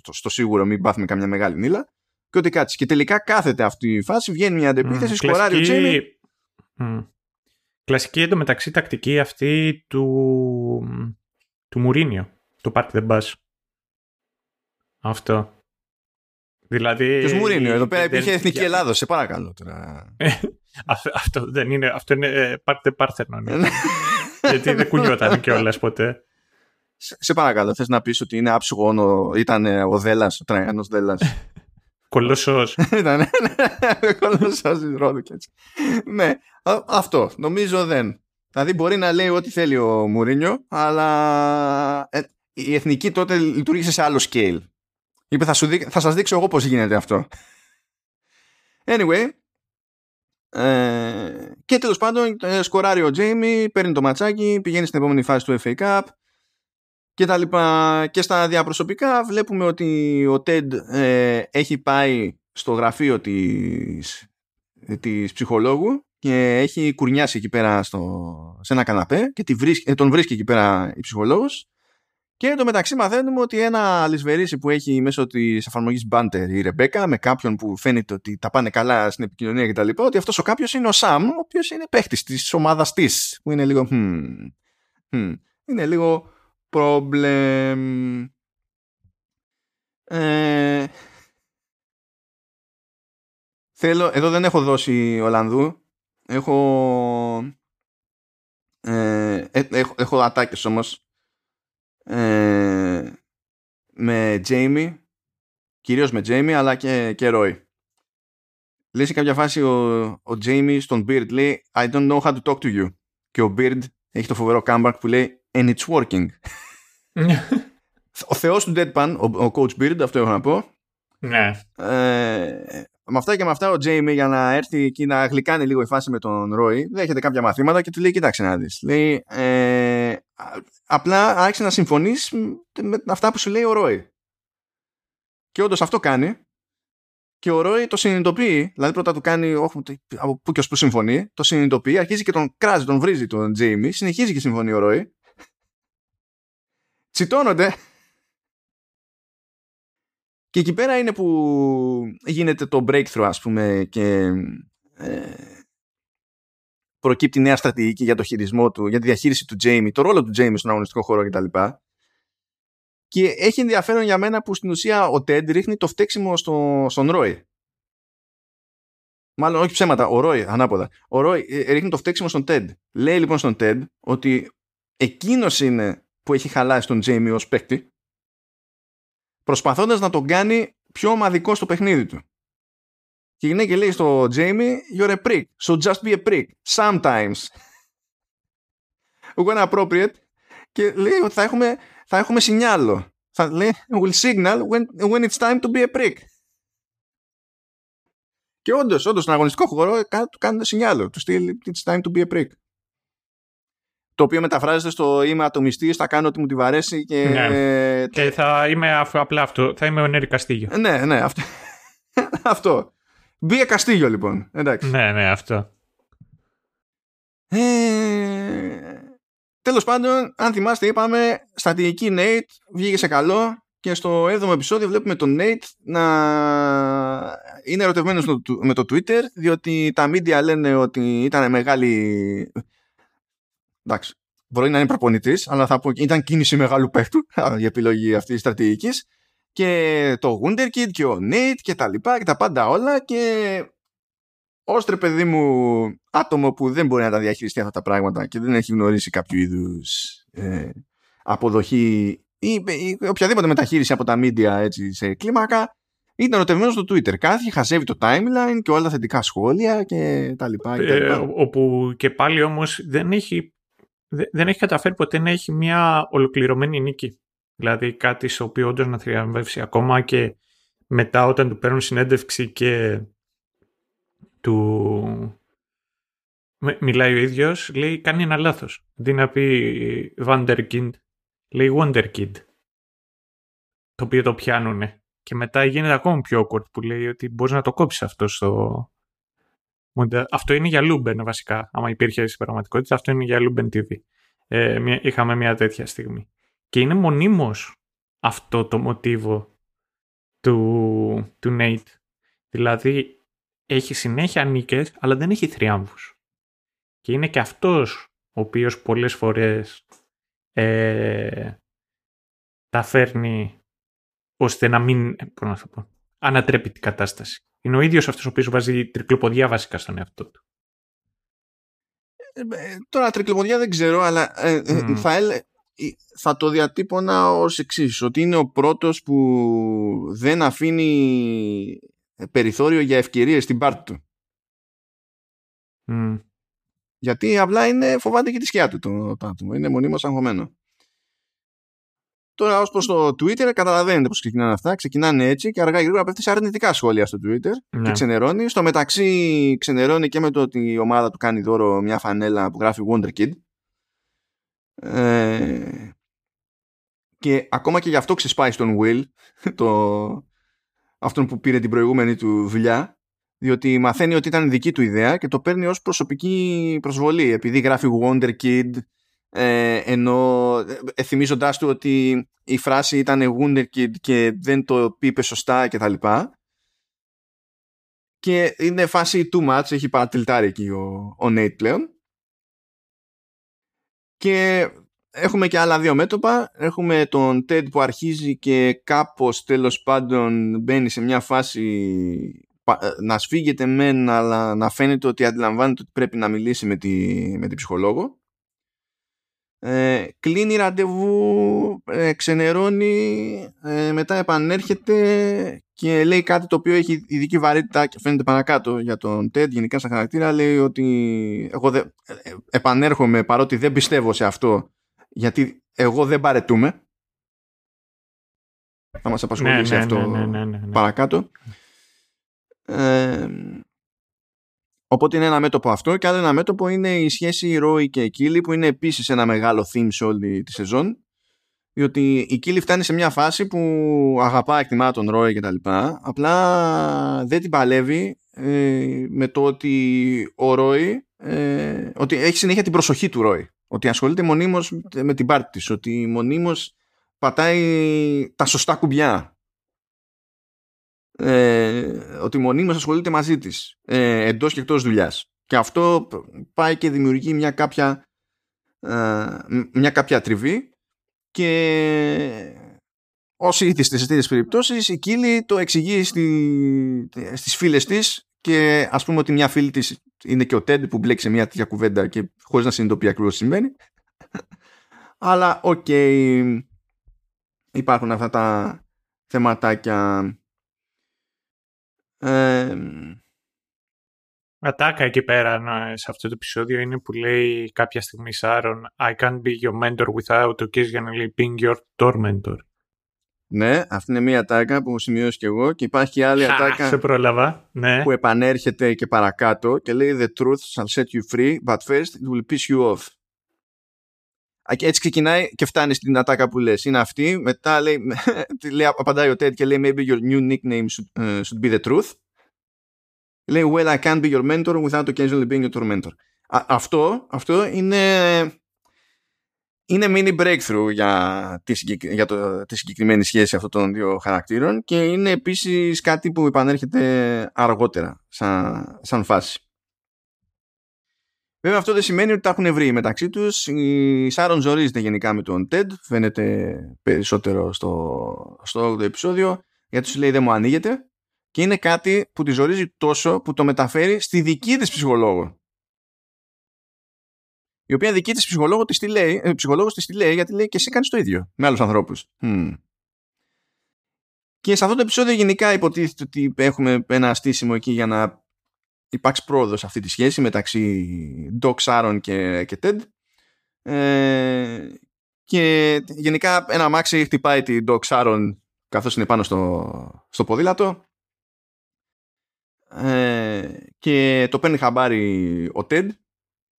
στο σίγουρο, μην πάθουμε καμιά μεγάλη νύλα και ό,τι κάτσει. Και τελικά κάθεται αυτή η φάση, βγαίνει μια αντεπίθεση, σκοράρει ο Τζέιμι. Κλασική εντωμεταξύ τακτική αυτή του Μουρίνιο, του Park the Bus. Αυτό. Δηλαδή. Ποιος Μουρίνιο, εδώ πέρα υπήρχε Εθνική Ελλάδα, σε παρακαλώ τώρα. Αυτό δεν είναι. Αυτό είναι Park the Parthenon. Γιατί δεν κουνιόταν κιόλας ποτέ. Σε παρακαλώ, θες να πεις ότι είναι άψογο, ήταν ο Δέλλας, ο Τραγιάνος Δέλλας. Κολοσσός. Ήταν, κολοσσός της Ρόδου και έτσι. Ναι, αυτό, νομίζω δεν. Δηλαδή μπορεί να λέει ό,τι θέλει ο Μουρίνιο, αλλά η εθνική τότε λειτουργήσε σε άλλο scale. Είπε θα σας δείξω εγώ πώς γίνεται αυτό. Anyway... και τέλος πάντων σκοράρει ο Τζέιμι, παίρνει το ματσάκι, πηγαίνει στην επόμενη φάση του FA Cup και τα λοιπά. Και στα διαπροσωπικά βλέπουμε ότι ο Τεντ έχει πάει στο γραφείο της ψυχολόγου και έχει κουρνιάσει εκεί πέρα σε ένα καναπέ και τον βρίσκει εκεί πέρα η ψυχολόγος, και εν τω μεταξύ μαθαίνουμε ότι ένα λησβερίσι που έχει μέσω της εφαρμογής Banter η Ρεμπέκα με κάποιον που φαίνεται ότι τα πάνε καλά στην επικοινωνία κτλ., ότι αυτός ο κάποιος είναι ο Σαμ, ο οποίος είναι παίχτης της ομάδας της, που είναι λίγο είναι λίγο πρόβλεμ. Εδώ δεν έχω δώσει Ολλανδού, έχω ατάκες όμως. Με Jamie, κυρίως με Jamie, αλλά και Roy. Λέει σε κάποια φάση ο Jamie στον Beard, λέει I don't know how to talk to you, και ο Beard έχει το φοβερό comeback που λέει and it's working. Ο θεός του deadpan, ο coach Beard, αυτό έχω να πω. Ναι. Με αυτά και με αυτά ο Jamie, για να έρθει εκεί να γλυκάνει λίγο η φάση με τον Roy, δέχεται κάποια μαθήματα και του λέει κοίταξε να δεις, λέει απλά άρχισε να συμφωνείς με αυτά που σου λέει ο Ρόι. Και όντως αυτό κάνει. Και ο Ρόι το συνειδητοποιεί. Δηλαδή πρώτα του κάνει από πού και ως πού συμφωνεί. Το συνειδητοποιεί. Αρχίζει και τον κράζει, τον βρίζει τον Τζέιμι. Συνεχίζει και συμφωνεί ο Ρόι. Τσιτώνονται. Και εκεί πέρα είναι που γίνεται το breakthrough, ας πούμε. Και προκύπτει νέα στρατηγική για το χειρισμό του, για τη διαχείριση του Jamie, το ρόλο του Jamie στον αγωνιστικό χώρο κτλ. Και έχει ενδιαφέρον για μένα που στην ουσία ο Τεντ ρίχνει το φταίξιμο στον Ρόι. Μάλλον όχι ψέματα, ο Ρόι, ανάποδα. Ο Ρόι ρίχνει το φταίξιμο στον Τεντ. Λέει λοιπόν στον Τεντ ότι εκείνος είναι που έχει χαλάσει τον Jamie ως παίκτη, προσπαθώντας να τον κάνει πιο ομαδικό στο παιχνίδι του. Και η γυναίκα λέει στο Jamie, you're a prick, so just be a prick, sometimes. When appropriate. Και λέει ότι θα έχουμε σινιάλο. Θα λέει, we'll signal when it's time to be a prick. Και όντως, στον αγωνιστικό χώρο του κάνουν σινιάλο. Του στείλει, it's time to be a prick. το οποίο μεταφράζεται στο είμαι ατομιστής, θα κάνω ό,τι μου τη βαρέσει και... Ναι. Και θα είμαι απλά αυτό, θα είμαι ο Νέρη Καστίγιο. Ναι, ναι, αυτό. Αυτό. Μπία Καστίγιο, λοιπόν. Εντάξει. Ναι, ναι, αυτό. Τέλος πάντων, αν θυμάστε, είπαμε, στατική Nate βγήκε σε καλό και στο 7ο επεισόδιο βλέπουμε τον Nate να είναι ερωτευμένος με το Twitter, διότι τα media λένε ότι ήταν μεγάλη... Εντάξει, μπορεί να είναι προπονητής, αλλά θα πω ήταν κίνηση μεγάλου παίχτου η επιλογή αυτής της στρατηγικής, και το Wunderkid και ο Nate και τα λοιπά και τα πάντα όλα, και όστρε παιδί μου άτομο που δεν μπορεί να τα διαχειριστεί αυτά τα πράγματα και δεν έχει γνωρίσει κάποιο είδους αποδοχή ή οποιαδήποτε μεταχείριση από τα media έτσι, σε κλίμακα, ήταν ερωτευμένος στο Twitter. Κάθε χαζεύει το timeline και όλα τα θετικά σχόλια και τα λοιπά. Και τα λοιπά. Όπου και πάλι όμως δεν έχει καταφέρει ποτέ να έχει μια ολοκληρωμένη νίκη. Δηλαδή κάτι στο οποίο όντως να θριαμβεύσει, ακόμα και μετά όταν του παίρνουν συνέντευξη και του μιλάει ο ίδιος, λέει κάνει ένα λάθος. Αντί να πει Wunderkind, λέει Wunderkid. Το οποίο το πιάνουνε. Και μετά γίνεται ακόμη πιο awkward που λέει ότι μπορείς να το κόψεις αυτό στο... Αυτό είναι για Lumen βασικά, άμα υπήρχε στην πραγματικότητα, αυτό είναι για Lumen TV. Είχαμε μια τέτοια στιγμή. Και είναι μονίμως αυτό το μοτίβο του Nate. Δηλαδή έχει συνέχεια νίκες, αλλά δεν έχει θριάμβους. Και είναι και αυτός ο οποίος πολλές φορές τα φέρνει ώστε να μην ανατρέπει την κατάσταση. Είναι ο ίδιος αυτός ο οποίος βάζει τρικλοποδιά βασικά στον εαυτό του. Τώρα τρικλοποδιά δεν ξέρω, αλλά θα το διατύπωνα ως εξής, ότι είναι ο πρώτος που δεν αφήνει περιθώριο για ευκαιρίες στην πάρτη του. Γιατί απλά φοβάται και τη σκιά του το άτομο. Είναι μονίμως αγχωμένο. Τώρα, ως προς το Twitter, καταλαβαίνετε πώς ξεκινάνε αυτά. Ξεκινάνε έτσι και αργά ή γρήγορα πέφτει σε αρνητικά σχόλια στο Twitter. Ναι. Και ξενερώνει. Στο μεταξύ, ξενερώνει και με το ότι η ομάδα του κάνει δώρο μια φανέλα που γράφει Wunderkid. Και ακόμα και γι' αυτό ξεσπάει στον Will, αυτόν που πήρε την προηγούμενη του δουλειά, διότι μαθαίνει ότι ήταν δική του ιδέα και το παίρνει ως προσωπική προσβολή, επειδή γράφει Wunderkid. Ενώ θυμίζοντάς του ότι η φράση ήταν Wunderkid και δεν το είπε σωστά και τα λοιπά, και είναι φάση too much, έχει παρατηλτάρει εκεί ο Nate πλέον. Και έχουμε και άλλα δύο μέτωπα. Έχουμε τον Ted που αρχίζει και κάπως τέλος πάντων μπαίνει σε μια φάση να σφίγγεται μεν, αλλά να φαίνεται ότι αντιλαμβάνεται ότι πρέπει να μιλήσει με την ψυχολόγο. Κλείνει ραντεβού, ξενερώνει, μετά επανέρχεται και λέει κάτι το οποίο έχει ειδική βαρύτητα και φαίνεται παρακάτω για τον Ted γενικά σαν χαρακτήρα. Λέει ότι εγώ επανέρχομαι παρότι δεν πιστεύω σε αυτό, γιατί εγώ δεν παρετούμε. Θα μας απασχολήσει αυτό παρακάτω. Οπότε είναι ένα μέτωπο αυτό, και άλλο ένα μέτωπο είναι η σχέση Ρόι και Κίλι, που είναι επίσης ένα μεγάλο theme σε όλη τη σεζόν, διότι η Κίλι φτάνει σε μια φάση που αγαπά, εκτιμά τον Ρόι και τα λοιπά, απλά δεν την παλεύει με το ότι ο Ρόι ότι έχει συνέχεια την προσοχή του Ρόι, ότι ασχολείται μονίμως με την πάρτη της, ότι μονίμως πατάει τα σωστά κουμπιά, ότι μονίμως ασχολείται μαζί της εντός και εκτός δουλειάς, και αυτό πάει και δημιουργεί μια κάποια τριβή, και όσοι ήθιστε στις τέτοιες περιπτώσεις η Κίλη το εξηγεί στις φίλες της, και ας πούμε ότι μια φίλη της είναι και ο Τέντ που μπλέξει σε μια τέτοια κουβέντα και χωρίς να συνειδητοποιεί ακριβώς συμβαίνει. Αλλά okay, υπάρχουν αυτά τα θεματάκια. Ατάκα εκεί πέρα σε αυτό το επεισόδιο είναι που λέει κάποια στιγμή Σάρων I can't be your mentor without a kiss, για να λέει being your tormentor. Ναι, αυτή είναι μια ατάκα που σημειώσει και εγώ, και υπάρχει άλλη ατάκα που επανέρχεται και παρακάτω και λέει the truth shall set you free but first it will piss you off. Έτσι ξεκινάει και φτάνει στην ατάκα που λες. Είναι αυτή. Μετά λέει, απαντάει ο Ted και λέει maybe your new nickname should be the truth. Λέει well I can't be your mentor without occasionally being your tormentor. Αυτό είναι mini breakthrough για τη συγκεκριμένη σχέση αυτών των δύο χαρακτήρων και είναι επίσης κάτι που επανέρχεται αργότερα σαν φάση. Βέβαια αυτό δεν σημαίνει ότι τα έχουν βρει μεταξύ τους. Η Σάρον ζορίζεται γενικά με τον Τεντ, φαίνεται περισσότερο στο 8ο επεισόδιο, γιατί σου λέει δεν μου ανοίγεται, και είναι κάτι που τη ζορίζει τόσο που το μεταφέρει στη δική της ψυχολόγο. Η οποία δική της ψυχολόγος της τη λέει γιατί λέει και εσύ κάνεις το ίδιο με άλλους ανθρώπους. Και σε αυτό το επεισόδιο γενικά υποτίθεται ότι έχουμε ένα στήσιμο εκεί για να υπάρξει πρόοδος αυτή τη σχέση μεταξύ Doc, Sharon και Ted. Και γενικά ένα αμάξι χτυπάει τη Doc Sharon καθώς είναι πάνω στο ποδήλατο. Και το παίρνει χαμπάρι ο Ted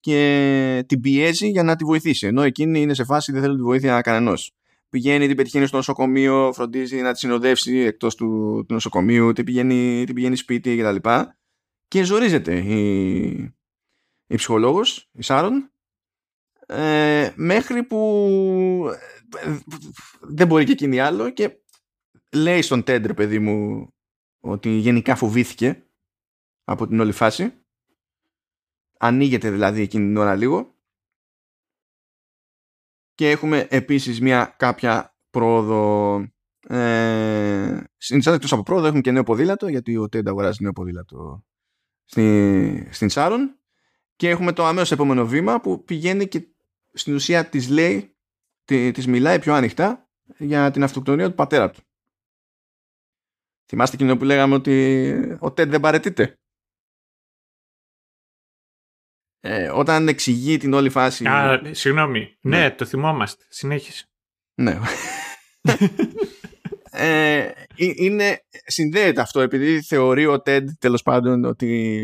και την πιέζει για να τη βοηθήσει, ενώ εκείνη είναι σε φάση δεν θέλει τη βοήθεια κανενός. Πηγαίνει, την πετυχαίνει στο νοσοκομείο, φροντίζει να τη συνοδεύσει εκτός του νοσοκομείου, την πηγαίνει σπίτι κτλ. Και ζορίζεται η ψυχολόγος, η Σάρον, μέχρι που δεν μπορεί και εκείνη άλλο και λέει στον Τέντρε, παιδί μου, ότι γενικά φοβήθηκε από την όλη φάση. Ανοίγεται δηλαδή εκείνη την ώρα λίγο. Και έχουμε επίσης μια κάποια πρόοδο. Εκτός από πρόοδο έχουμε και νέο ποδήλατο, γιατί ο Τέντ αγοράζει νέο ποδήλατο στην Σάρον, και έχουμε το αμέσως επόμενο βήμα που πηγαίνει και στην ουσία της λέει, της μιλάει πιο ανοιχτά για την αυτοκτονία του πατέρα του. Θυμάστε εκείνο που λέγαμε ότι ο Τέντ δεν παρετείται? Όταν εξηγεί την όλη φάση. Συγγνώμη, ναι, το θυμόμαστε. Συνέχισε. Ναι. Συνδέεται αυτό επειδή θεωρεί ο Τεντ τέλος πάντων ότι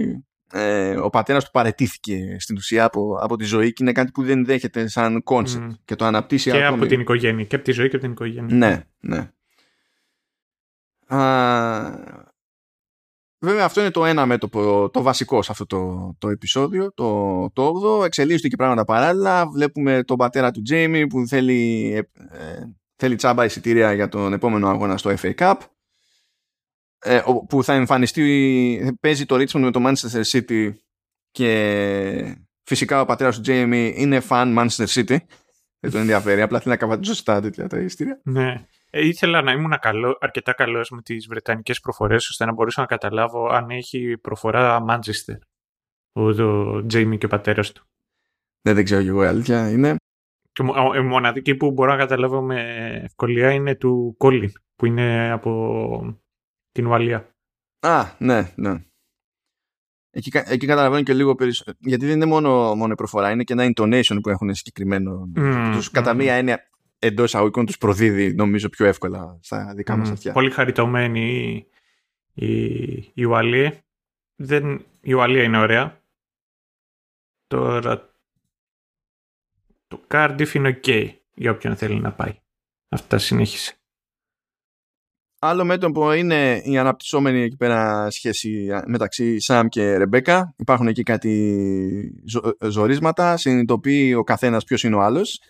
ο πατέρας του παραιτήθηκε στην ουσία από τη ζωή και είναι κάτι που δεν δέχεται σαν concept και το αναπτύσσει και από την οικογένεια και από τη ζωή και από την οικογένεια. Ναι. Βέβαια αυτό είναι το ένα μέτωπο, το βασικό σε αυτό το επεισόδιο, το 8ο. Εξελίσσονται και πράγματα παράλληλα. Βλέπουμε τον πατέρα του Τζέιμι που θέλει τσάμπα εισιτήρια για τον επόμενο αγώνα στο FA Cup, που θα εμφανιστεί, παίζει το Richmond με το Manchester City, και φυσικά ο πατέρας του Jamie είναι fan Manchester City. Δεν τον ενδιαφέρει, απλά θέλει να καβατήσω στα τέτοια τα εισιτήρια. Ναι. Ήθελα να ήμουν αρκετά καλός με τις βρετανικές προφορές, ώστε να μπορούσα να καταλάβω αν έχει προφορά Manchester ο Jamie και ο πατέρας του. Δεν ξέρω κι εγώ, η αλήθεια είναι. Και η μοναδική που μπορώ να καταλάβω με ευκολία είναι του Colin, που είναι από την Ουαλία. Ναι. Εκεί καταλαβαίνω και λίγο περισσότερο. Γιατί δεν είναι μόνο η προφορά, είναι και ένα intonation που έχουν συγκεκριμένο. Τους, κατά μία έννοια, εντός εισαγωγικών τους προδίδει, νομίζω, πιο εύκολα στα δικά μας αυτιά. Πολύ χαριτωμένη η Ουαλία. Η Ουαλία είναι ωραία. Τώρα το Cardiff είναι ok για όποιον θέλει να πάει. Αυτά, συνέχισε. Άλλο μέτωπο είναι η αναπτυσσόμενη εκεί πέρα σχέση μεταξύ Σαμ και Ρεμπέκα. Υπάρχουν εκεί κάτι ζορίσματα. Συνειδητοποιεί ο καθένας ποιος είναι ο άλλος,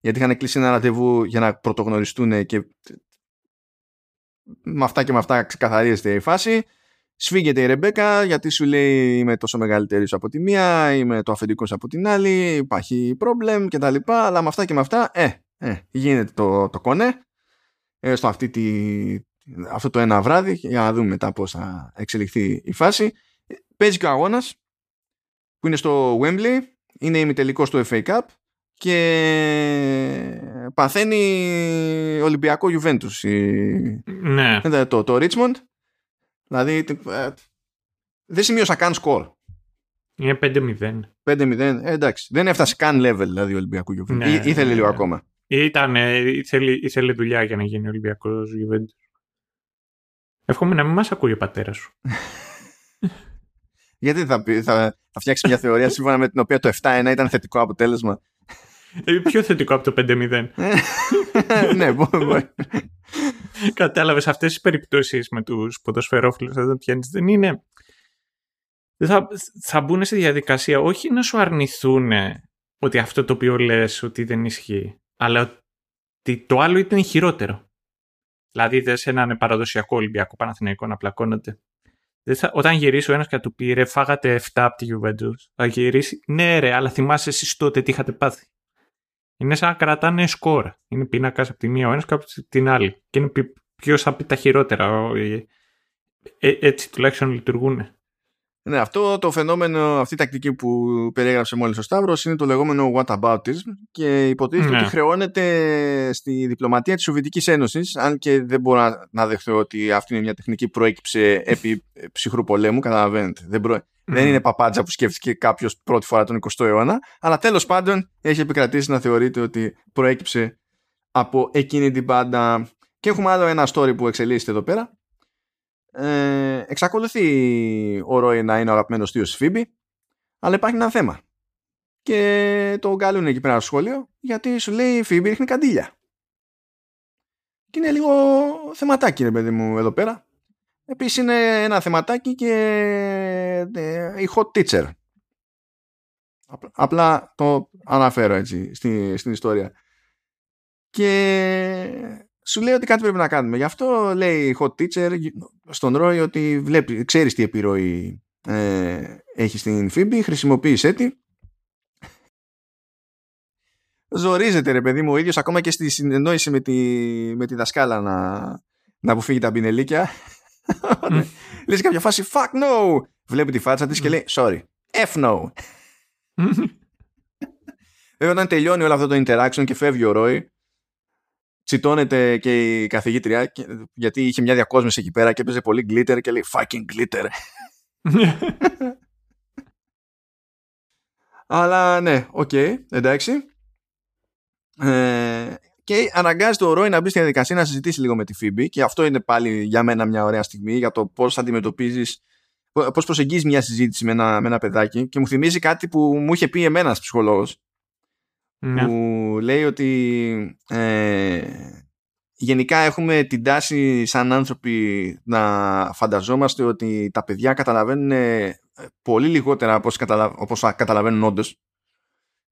γιατί είχαν κλείσει ένα ραντεβού για να πρωτογνωριστούν και με αυτά και με αυτά ξεκαθαρίζεται η φάση. Σφίγγεται η Ρεμπέκα γιατί σου λέει είμαι τόσο μεγαλύτερη σου από τη μία, είμαι το αφεντικό σου από την άλλη, υπάρχει πρόβλημα και τα λοιπά, αλλά με αυτά και με αυτά γίνεται το κονέ στο αυτό το ένα βράδυ, για να δούμε μετά πώς θα εξελιχθεί η φάση. Παίζει και ο αγώνας που είναι στο Wembley, είναι ημιτελικός του FA Cup και παθαίνει Ολυμπιακό Juventus ναι. Το Richmond. Δηλαδή, δεν σημείωσα καν σκορ. Είναι 5-0. 5-0, εντάξει. Δεν έφτασε καν level δηλαδή ο Ολυμπιακού Γιουβέντου. Ναι, ήθελε λίγο ακόμα. Ήθελε δουλειά για να γίνει ο Ολυμπιακός Γιουβέντου. Εύχομαι να μην μας ακούει ο πατέρας σου. Γιατί θα φτιάξει μια θεωρία σύμφωνα με την οποία το 7-1 ήταν θετικό αποτέλεσμα. Πιο θετικό από το 5-0. Ναι, μπορεί. Κατάλαβες, αυτές τις περιπτώσεις με τους ποδοσφαιρόφιλους όταν πιάνεις δεν είναι. Θα μπουν στη διαδικασία όχι να σου αρνηθούν ότι αυτό το οποίο λες ότι δεν ισχύει, αλλά ότι το άλλο ήταν χειρότερο. Δηλαδή, δες έναν παραδοσιακό Ολυμπιακό Παναθηναϊκό να πλακώνονται. Όταν γυρίσει ο ένας και του πει ρε, φάγατε 7 από τη Juventus, θα γυρίσει. Ναι, ρε, αλλά θυμάσαι εσείς τότε τι είχατε πάθει. Είναι σαν να κρατάνε σκορ. Είναι πίνακας από τη μία ο ένας και από την άλλη. Και είναι ποιος θα πει τα χειρότερα. Έτσι τουλάχιστον λειτουργούν. Ναι, αυτό το φαινόμενο, αυτή η τακτική που περιέγραψε μόλις ο Σταύρος είναι το λεγόμενο whataboutism και υποτίθεται ότι χρεώνεται στη διπλωματία της Σοβιετικής Ένωσης, αν και δεν μπορώ να δεχθώ ότι αυτή είναι μια τεχνική που προέκυψε επί ψυχρού πολέμου, καταλαβαίνετε. Δεν είναι παπάντζα που σκέφτηκε κάποιος πρώτη φορά τον 20ο αιώνα, αλλά τέλος πάντων έχει επικρατήσει να θεωρείται ότι προέκυψε από εκείνη την πάντα. Και έχουμε άλλο ένα story που εξελίσσεται εδώ πέρα. Εξακολουθεί ο Ρόι να είναι ο αγαπημένος θείος της Φίμπη, αλλά υπάρχει ένα θέμα και το γκάλουν εκεί πέρα στο σχολείο, γιατί σου λέει η Φίμπη ρίχνει καντήλια και είναι λίγο θεματάκι, ρε παιδί μου, εδώ πέρα. Επίσης είναι ένα θεματάκι και η hot teacher, απλά το αναφέρω έτσι στην ιστορία, και σου λέει ότι κάτι πρέπει να κάνουμε. Γι' αυτό λέει η hot teacher στον Ρόι ότι βλέπει, ξέρεις τι επιρροή έχει στην Φίμπη, χρησιμοποίησέ τη. Ζορίζεται, ρε παιδί μου, ο ίδιος ακόμα και στη συνεννόηση με τη δασκάλα να αποφύγει τα μπινελίκια. Λες κάποια φάση fuck no. Βλέπει τη φάτσα της και λέει sorry, F no. Όταν τελειώνει όλο αυτό το interaction και φεύγει ο Ρόι, τσιτώνεται και η καθηγήτρια, γιατί είχε μια διακόσμηση εκεί πέρα και έπαιζε πολύ glitter και λέει fucking glitter. Αλλά ναι, οκ, εντάξει. Και αναγκάζεται ο Ρόι να μπει στη διαδικασία να συζητήσει λίγο με τη Φίμπη, και αυτό είναι πάλι για μένα μια ωραία στιγμή για το πώς αντιμετωπίζεις, πώς προσεγγίζεις μια συζήτηση με ένα παιδάκι, και μου θυμίζει κάτι που μου είχε πει εμένα ψυχολόγος. Ναι. Που λέει ότι γενικά έχουμε την τάση σαν άνθρωποι να φανταζόμαστε ότι τα παιδιά καταλαβαίνουν πολύ λιγότερα όπως καταλαβαίνουν όντως,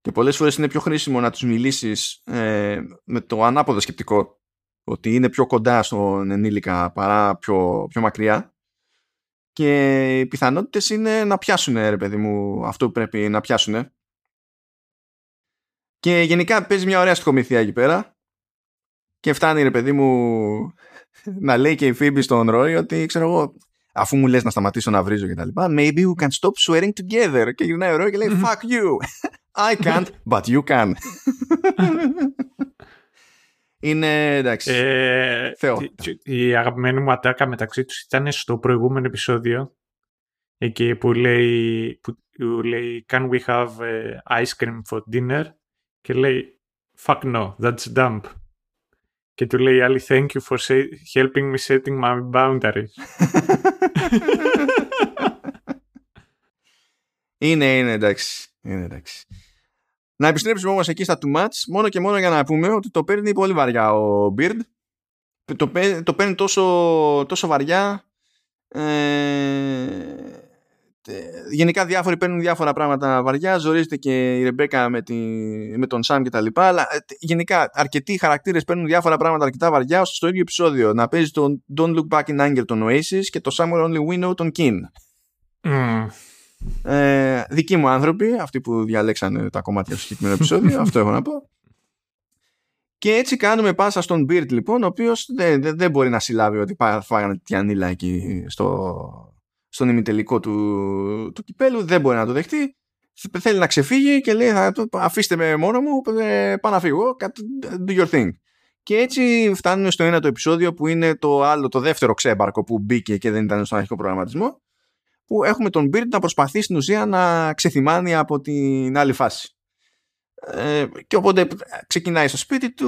και πολλές φορές είναι πιο χρήσιμο να τους μιλήσεις με το ανάποδο σκεπτικό, ότι είναι πιο κοντά στον ενήλικα παρά πιο μακριά, και οι πιθανότητες είναι να πιάσουν, ρε παιδί μου, αυτό που πρέπει να πιάσουν. Και γενικά παίζει μια ωραία στοιχομηθεία εκεί πέρα, και φτάνει, ρε παιδί μου, να λέει και η Φίμπη στον Ρόι ότι, ξέρω εγώ, αφού μου λες να σταματήσω να βρίζω και τα λοιπά, maybe we can stop swearing together. Και γυρνάει ο Ρόι και λέει fuck you, I can't but you can. Είναι εντάξει, θεό. Η αγαπημένη μου ατάκα μεταξύ τους ήταν στο προηγούμενο επεισόδιο, εκεί που λέει can we have ice cream for dinner, και λέει fuck no, that's dumb. Και του λέει άλλη thank you for helping me setting my boundaries. Είναι εντάξει, είναι εντάξει. Να επιστρέψουμε όμως εκεί στα too much, μόνο και μόνο για να πούμε ότι το παίρνει πολύ βαριά ο Beard. Το παίρνει τόσο βαριά. Γενικά διάφοροι παίρνουν διάφορα πράγματα βαριά. Ζορίζεται και η Ρεμπέκα με τον Σαμ και τα λοιπά. Αλλά γενικά αρκετοί χαρακτήρες παίρνουν διάφορα πράγματα αρκετά βαριά, ώστε στο ίδιο επεισόδιο να παίζει τον Don't Look Back in Anger των Oasis και το Somewhere Only We Know τον Kin. Δικοί μου άνθρωποι, αυτοί που διαλέξανε τα κομμάτια στο συγκεκριμένο επεισόδιο. Αυτό έχω να πω. Και έτσι κάνουμε πάσα στον Beard, λοιπόν, ο οποίος δεν μπορεί να συλλάβει ότι φάγανε τη ανήλα εκεί στον ημιτελικό του κυπέλου, δεν μπορεί να το δεχτεί. Θέλει να ξεφύγει και λέει αφήστε με μόνο μου, πάω να φύγω, do your thing. Και έτσι φτάνουμε στο ένα το επεισόδιο που είναι το δεύτερο ξέμπαρκο που μπήκε και δεν ήταν στον αρχικό προγραμματισμό, που έχουμε τον Beard να προσπαθεί στην ουσία να ξεθυμάνει από την άλλη φάση. Και οπότε ξεκινάει στο σπίτι του,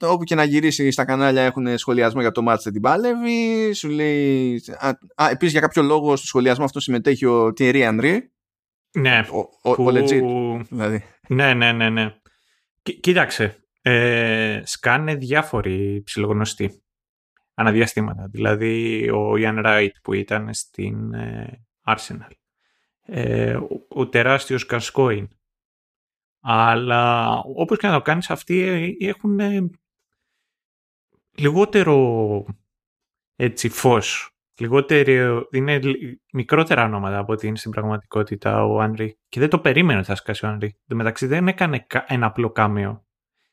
όπου και να γυρίσει στα κανάλια έχουν σχολιασμό για το μάτς δεν την παλεύει, σου λέει επίσης για κάποιο λόγο στο σχολιασμό αυτό συμμετέχει ο Thierry Henry. Ναι, ο legit, δηλαδή. Ναι. Κοίταξε, σκάνε διάφοροι ψιλογνωστοί αναδιαστήματα. Δηλαδή ο Ιαν Ράιτ που ήταν στην Arsenal, ο τεράστιος Κασκόιν. Αλλά όπως και να το κάνεις, αυτοί έχουν λιγότερο έτσι φως. Λιγότερο, είναι μικρότερα ονόματα από ότι είναι στην πραγματικότητα ο Ανρί. Και δεν το περίμενε ότι θα σκάσει ο Ανρί. Εν τω μεταξύ δεν έκανε ένα απλό κάμεο.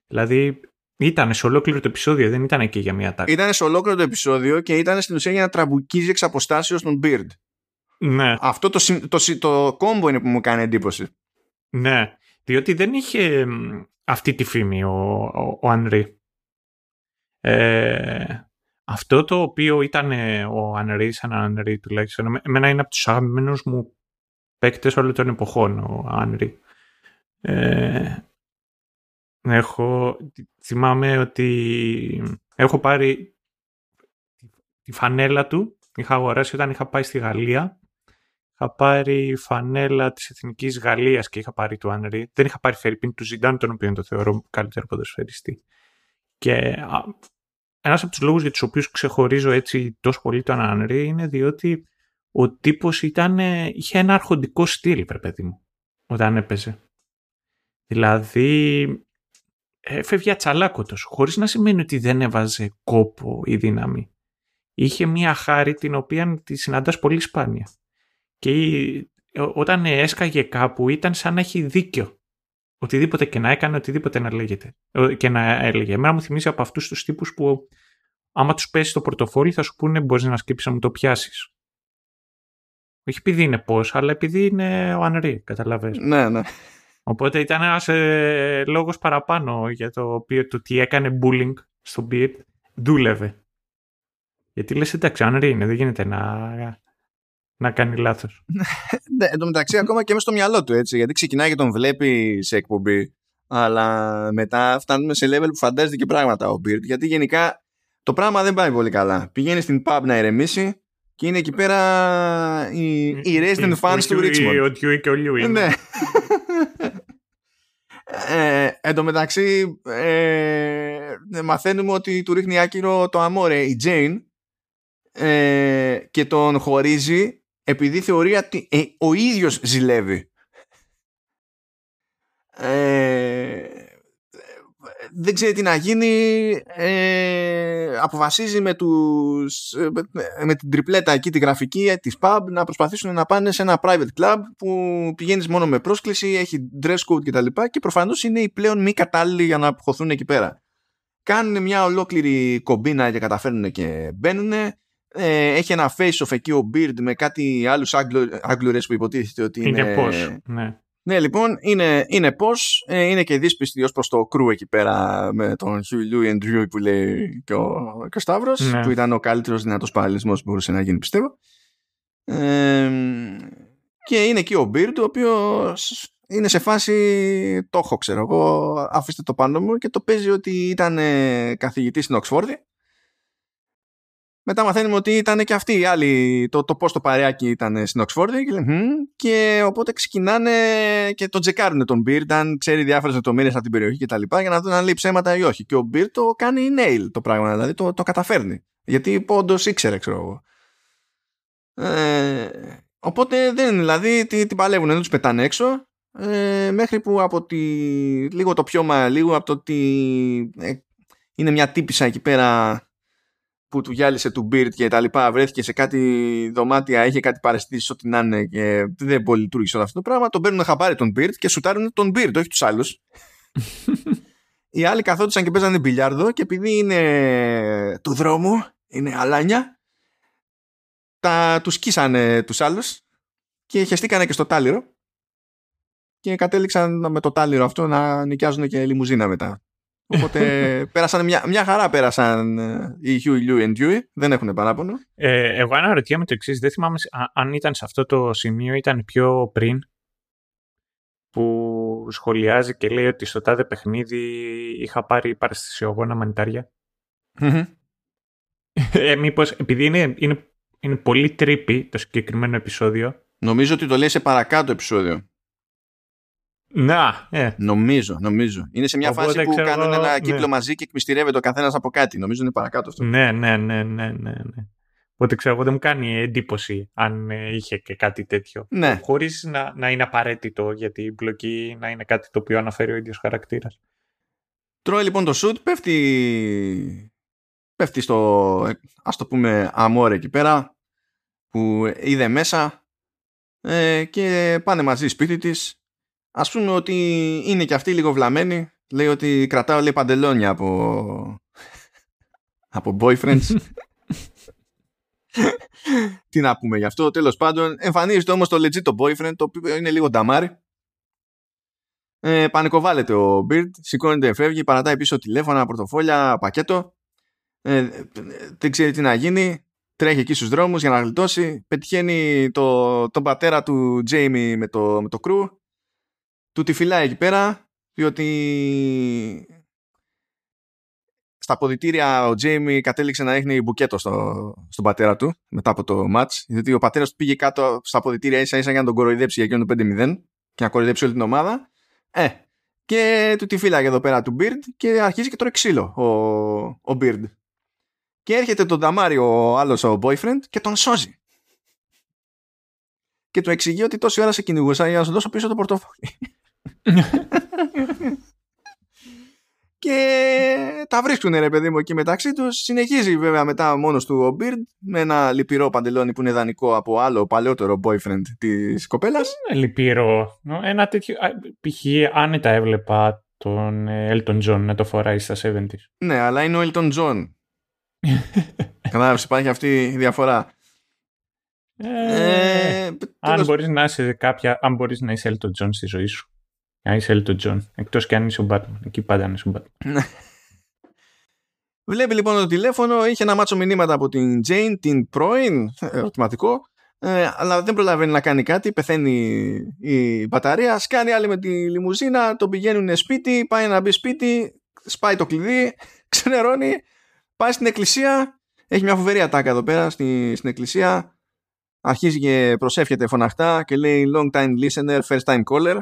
Δηλαδή ήταν σε ολόκληρο το επεισόδιο, δεν ήταν εκεί για μία τάξη. Ήταν σε ολόκληρο το επεισόδιο και ήταν στην ουσία για να τραμπουκίζει εξ αποστάσεως τον Beard. Ναι. Αυτό το κόμπο είναι που μου κάνει εντύπωση. Ναι. Διότι δεν είχε αυτή τη φήμη ο Ανρί. Αυτό το οποίο ήταν ο Ανρί, σαν Ανρί τουλάχιστον, εμένα είναι από τους αγαπημένους μου παίκτες όλων των εποχών ο Ανρί. Θυμάμαι ότι έχω πάρει τη φανέλα του, είχα αγοράσει όταν είχα πάει στη Γαλλία. Είχα πάρει φανέλα της Εθνικής Γαλλίας και είχα πάρει του Ανρί. Δεν είχα πάρει Φερρυπίν του Ζιντάν, τον οποίο το θεωρώ καλύτερο ποδοσφαιριστή. Και ένας από τους λόγους για τους οποίους ξεχωρίζω έτσι τόσο πολύ τον Ανρί είναι διότι ο τύπος είχε ένα αρχοντικό στυλ, παιδί μου, όταν έπαιζε. Δηλαδή, έφευγε ατσαλάκωτος, χωρίς να σημαίνει ότι δεν έβαζε κόπο ή δύναμη. Είχε μια χάρη την οποία τη συναντάς πολύ σπάνια. Και όταν έσκαγε κάπου ήταν σαν να έχει δίκιο. Οτιδήποτε και να έκανε, οτιδήποτε να λέγεται και να έλεγε. Εμένα μου θυμίζει από αυτούς τους τύπους που άμα τους πέσει το πορτοφόλι θα σου πούνε μπορείς να σκύψεις να μου το πιάσεις. Όχι επειδή είναι πώς, αλλά επειδή είναι ο Ανρί, καταλαβαίνεις. Ναι, ναι. Οπότε ήταν ένας λόγος παραπάνω για το οποίο το τι έκανε bullying στον Beard δούλευε. Γιατί λες εντάξει, Ανρί είναι, δεν γίνεται να κάνει λάθος. Ναι, εν τω μεταξύ ακόμα και μέσα στο μυαλό του έτσι, γιατί ξεκινάει και τον βλέπει σε εκπομπή, αλλά μετά φτάνουμε σε level που φαντάζεται και πράγματα ο Beard, γιατί γενικά το πράγμα δεν πάει πολύ καλά. Πηγαίνει στην pub να ηρεμήσει και είναι εκεί πέρα οι resident fans του Richmond. Ο Dewey και ο Lewey. Ναι. Εν τω μεταξύ μαθαίνουμε ότι του ρίχνει άκυρο το αμόρε η Jane και τον χωρίζει επειδή θεωρεί ότι ο ίδιος ζηλεύει. Δεν ξέρει τι να γίνει. Αποφασίζει με την τριπλέτα εκεί, τη γραφική της pub, να προσπαθήσουν να πάνε σε ένα private club που πηγαίνεις μόνο με πρόσκληση, έχει dress code και τα λοιπά, και προφανώς είναι οι πλέον μη κατάλληλοι για να χωθούν εκεί πέρα. Κάνουν μια ολόκληρη κομπίνα και καταφέρνουν και μπαίνουν. Έχει ένα face-off εκεί ο Beard με κάτι άλλους Άγγλουρες που υποτίθεται ότι είναι πώς. Ναι. Ναι, λοιπόν, είναι πώς. Είναι και δύσπιστη ως προς το κρού εκεί πέρα με τον Hugh Louis Andrew που λέει και ο Σταύρος, ναι, που ήταν ο καλύτερος δυνατός παραλληλισμός που μπορούσε να γίνει, πιστεύω. Και είναι εκεί ο Beard, ο οποίος είναι σε φάση το έχω, ξέρω εγώ, αφήστε το πάνω μου, και το παίζει ότι ήταν καθηγητής στην Οξφόρδη. Μετά μαθαίνουμε ότι ήταν και αυτοί οι άλλοι, το πώς το παρεάκι ήταν στην Οξφόρδη, και οπότε ξεκινάνε και τον τσεκάρουν τον Beard, αν ξέρει διάφορες λεπτομέρειες από την περιοχή και τα λοιπά, για να δουν αν λέει ψέματα ή όχι. Και ο Beard το κάνει nail το πράγμα, δηλαδή το καταφέρνει. Γιατί όντως ήξερε, ξέρω εγώ. Οπότε δεν, δηλαδή την παλεύουν, δεν τους πετάνε έξω. Μέχρι που από λίγο το πιώμα, λίγο από το ότι είναι μια τύπισσα εκεί πέρα που του γυάλισε του Beard και τα λοιπά, βρέθηκε σε κάτι δωμάτια, είχε κάτι παρεστήσεις, ό,τι να είναι, και δεν πολύ λειτουργήσε όλο αυτό το πράγμα. Τον παίρνουν χαμπάρι τον Beard και σουτάρουν τον Beard, όχι τους άλλους. Οι άλλοι καθόντουσαν και παίζανε μπιλιάρδο, και επειδή είναι του δρόμου, είναι αλάνια, τους σκίσανε τους άλλους και χεστήκανε και στο τάλιρο. Και κατέληξαν με το τάλιρο αυτό να νοικιάζουν και λιμουζίνα μετά. Οπότε πέρασαν μια χαρά, πέρασαν οι Hugh, Lou and Dewey. Δεν έχουν παράπονο. Εγώ αναρωτιέμαι το εξής. Δεν θυμάμαι αν ήταν σε αυτό το σημείο, ήταν πιο πριν, που σχολιάζει και λέει ότι στο τάδε παιχνίδι είχα πάρει παρεστησιογόνα μανιτάρια. Μήπως, επειδή είναι πολύ τρύπη το συγκεκριμένο επεισόδιο. Νομίζω ότι το λέει σε παρακάτω επεισόδιο. Να, Νομίζω. Είναι σε μια φάση που κάνουν ένα κύκλο μαζί και εκμυστηρεύεται ο καθένας από κάτι. Νομίζω είναι παρακάτω αυτό. Ναι. Οπότε ξέρω, εγώ δεν μου κάνει εντύπωση αν είχε και κάτι τέτοιο. Ναι. Χωρίς να είναι απαραίτητο, γιατί η μπλοκή να είναι κάτι το οποίο αναφέρει ο ίδιος χαρακτήρας. Τρώει λοιπόν το shoot, πέφτει στο, ας το πούμε, αμόρε εκεί πέρα, που είδε μέσα και πάνε μαζί σπίτι της. Ας πούμε ότι είναι και αυτή λίγο βλαμμένη. Λέει ότι κρατάω παντελόνια από boyfriends. Τι να πούμε γι' αυτό. Τέλος πάντων, εμφανίζεται όμως το legit το boyfriend, το οποίο είναι λίγο νταμάρι. Πανικοβάλλεται ο Beard, σηκώνεται, φεύγει, παρατάει πίσω τηλέφωνα, πορτοφόλια, πακέτο. Δεν ξέρει τι να γίνει. Τρέχει εκεί στους δρόμους για να γλιτώσει. Πετυχαίνει τον πατέρα του Jamie με το crew. Του τη φυλάει εκεί πέρα, διότι στα ποδητήρια ο Τζέιμι κατέληξε να ρίχνει μπουκέτο στον πατέρα του μετά από το μάτς. Διότι ο πατέρας του πήγε κάτω στα ποδητήρια ίσα-ίσα για να τον κοροϊδέψει για εκείνο το 5-0 και να κοροϊδέψει όλη την ομάδα. Και του τη φύλαγε εδώ πέρα του Μπίρντ και αρχίζει και τρώει ξύλο ο Μπίρντ. Και έρχεται τον νταμάρι ο άλλος ο boyfriend και τον σώζει. Και του εξηγεί ότι τόση ώρα σε κυνηγούσα για να σου δώσω πίσω το πορτοφόλι. Και τα βρίσκουνε ρε παιδί μου εκεί μεταξύ τους. Συνεχίζει βέβαια μετά μόνος του ο Μπίρντ με ένα λυπηρό παντελόνι που είναι δανεικό από άλλο παλαιότερο boyfriend της κοπέλας. Λυπηρό. Ένα τέτοιο. Π.χ. άνετα έβλεπα τον Elton John να το φοράει στα 70's. Ναι, αλλά είναι ο Elton John. Κατάλαβες, υπάρχει αυτή η διαφορά. Αν μπορείς να είσαι Elton John στη ζωή σου. Να είσαι Elton John. Εκτός και αν είσαι ο Batman. Εκεί πάντα είσαι ο Batman. Βλέπει λοιπόν το τηλέφωνο. Είχε ένα μάτσο μηνύματα από την Jane, την πρώην, ερωτηματικό. Αλλά δεν προλαβαίνει να κάνει κάτι. Πεθαίνει η μπαταρία. Σκάνει άλλη με τη λιμουζίνα. Τον πηγαίνουν σπίτι. Πάει να μπει σπίτι. Σπάει το κλειδί. Ξενερώνει. Πάει στην εκκλησία. Έχει μια φοβερή ατάκα εδώ πέρα στην εκκλησία. Αρχίζει και προσεύχεται φωναχτά και λέει long time listener, first time caller.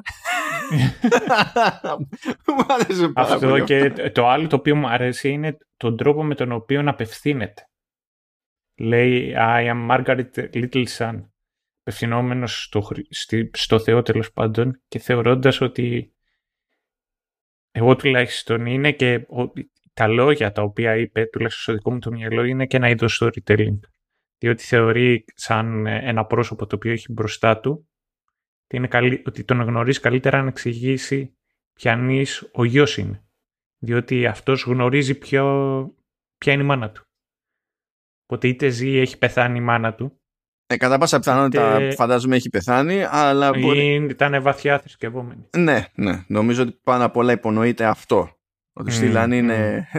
Αυτό και το άλλο το οποίο μου αρέσει είναι τον τρόπο με τον οποίο απευθύνεται. Λέει I am Margaret Littleson, απευθυνόμενος στο Θεό τέλος πάντων και θεωρώντας ότι εγώ τουλάχιστον είναι και τα λόγια τα οποία είπε, τουλάχιστον στο δικό μου το μυαλό, είναι και ένα είδος storytelling. Διότι θεωρεί σαν ένα πρόσωπο το οποίο έχει μπροστά του ότι, ότι τον γνωρίζει καλύτερα αν εξηγήσει ποιανής ο γιος είναι. Διότι αυτός γνωρίζει ποια είναι η μάνα του. Οπότε είτε ζει ή έχει πεθάνει η μάνα του. Κατά πάσα πιθανότητα φαντάζομαι έχει πεθάνει, αλλά ήταν βαθιά θρησκευόμενη. Ναι. Νομίζω ότι πάνω απ' όλα υπονοείται αυτό. Ότι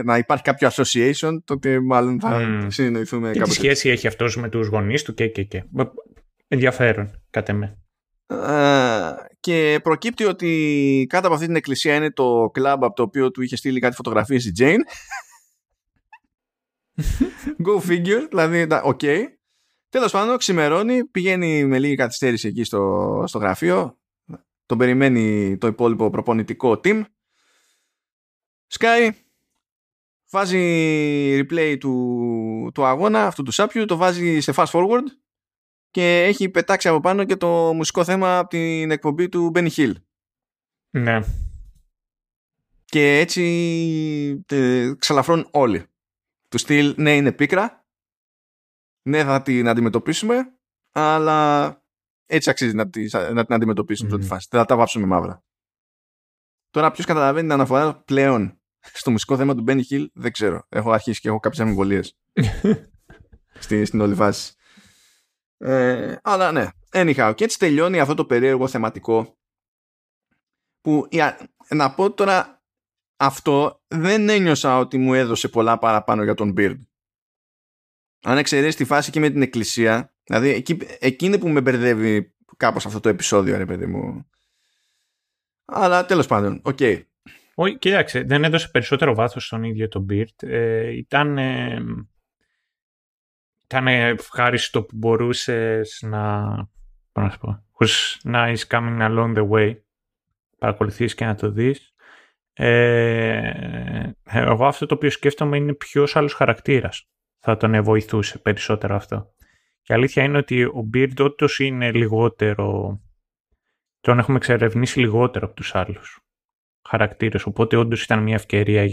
να υπάρχει κάποιο association, τότε μάλλον θα συνεννοηθούμε κάποτε. Τι σχέση έχει αυτός με τους γονείς του και. Ενδιαφέρον, κατά με. Και προκύπτει ότι κάτω από αυτή την εκκλησία είναι το κλαμπ από το οποίο του είχε στείλει κάτι φωτογραφίες η Jane. Go figure, δηλαδή, ok. Τέλος πάντων, ξημερώνει, πηγαίνει με λίγη καθυστέρηση εκεί στο γραφείο. Τον περιμένει το υπόλοιπο προπονητικό team. Σκάει, βάζει replay του αγώνα αυτού του σάπιου, το βάζει σε fast forward και έχει πετάξει από πάνω και το μουσικό θέμα από την εκπομπή του Benny Hill. Ναι. Και έτσι ξαλαφρώνουν όλοι. Του στυλ, ναι είναι πίκρα, ναι θα την αντιμετωπίσουμε, αλλά έτσι αξίζει να την αντιμετωπίσουμε σε αυτή τη φάση. Δεν θα τα βάψουμε μαύρα. Τώρα ποιος καταλαβαίνει την αναφορά πλέον στο μουσικό θέμα του Benny Hill, δεν ξέρω. Έχω αρχίσει και έχω κάποιες αμφιβολίες στην όλη βάση. Αλλά ναι, anyhow. Και έτσι τελειώνει αυτό το περίεργο θεματικό που να πω τώρα αυτό δεν ένιωσα ότι μου έδωσε πολλά παραπάνω για τον Beard. Αν εξαιρέσει τη φάση και με την εκκλησία, δηλαδή εκεί είναι που με μπερδεύει κάπως αυτό το επεισόδιο, ρε παιδί μου. Αλλά τέλος πάντων, okay. Κοίταξε, δεν έδωσε περισσότερο βάθος στον ίδιο τον Beard. Ήταν ευχάριστο που μπορούσες να είσαι coming along the way. παρακολουθείς και να το δεις. Εγώ αυτό το οποίο σκέφτομαι είναι ποιος άλλος χαρακτήρας θα τον βοηθούσε περισσότερο αυτό. Και αλήθεια είναι ότι ο Beard όντως είναι λιγότερο, τον έχουμε εξερευνήσει λιγότερο από τους άλλους χαρακτήρες, οπότε όντως ήταν μια ευκαιρία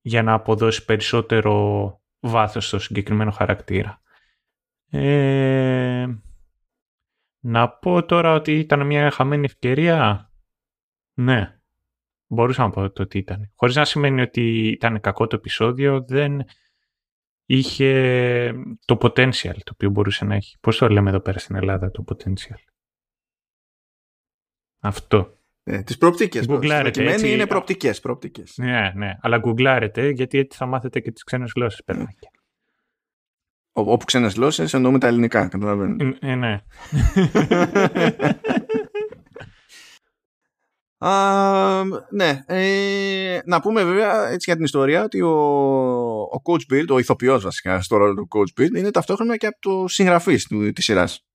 για να αποδώσει περισσότερο βάθος στο συγκεκριμένο χαρακτήρα. Να πω τώρα ότι ήταν μια χαμένη ευκαιρία. Ναι, μπορούσα να πω το ότι ήταν. Χωρίς να σημαίνει ότι ήταν κακό το επεισόδιο, δεν είχε το potential το οποίο μπορούσε να έχει. Πώς το λέμε εδώ πέρα στην Ελλάδα το potential? Αυτό. Τις προοπτικές. Προκειμένου είναι προοπτικές. Ναι, ναι. Αλλά γκουγκλάρετε, γιατί έτσι θα μάθετε και τις ξένες γλώσσες. Όπου ξένες γλώσσες εννοούμε τα ελληνικά. Καταλαβαίνω. Ναι. Ναι. Να πούμε βέβαια έτσι για την ιστορία ότι ο Coach Beard, ο ηθοποιός βασικά στο ρόλο του Coach Beard, είναι ταυτόχρονα και από το συγγραφής της σειράς.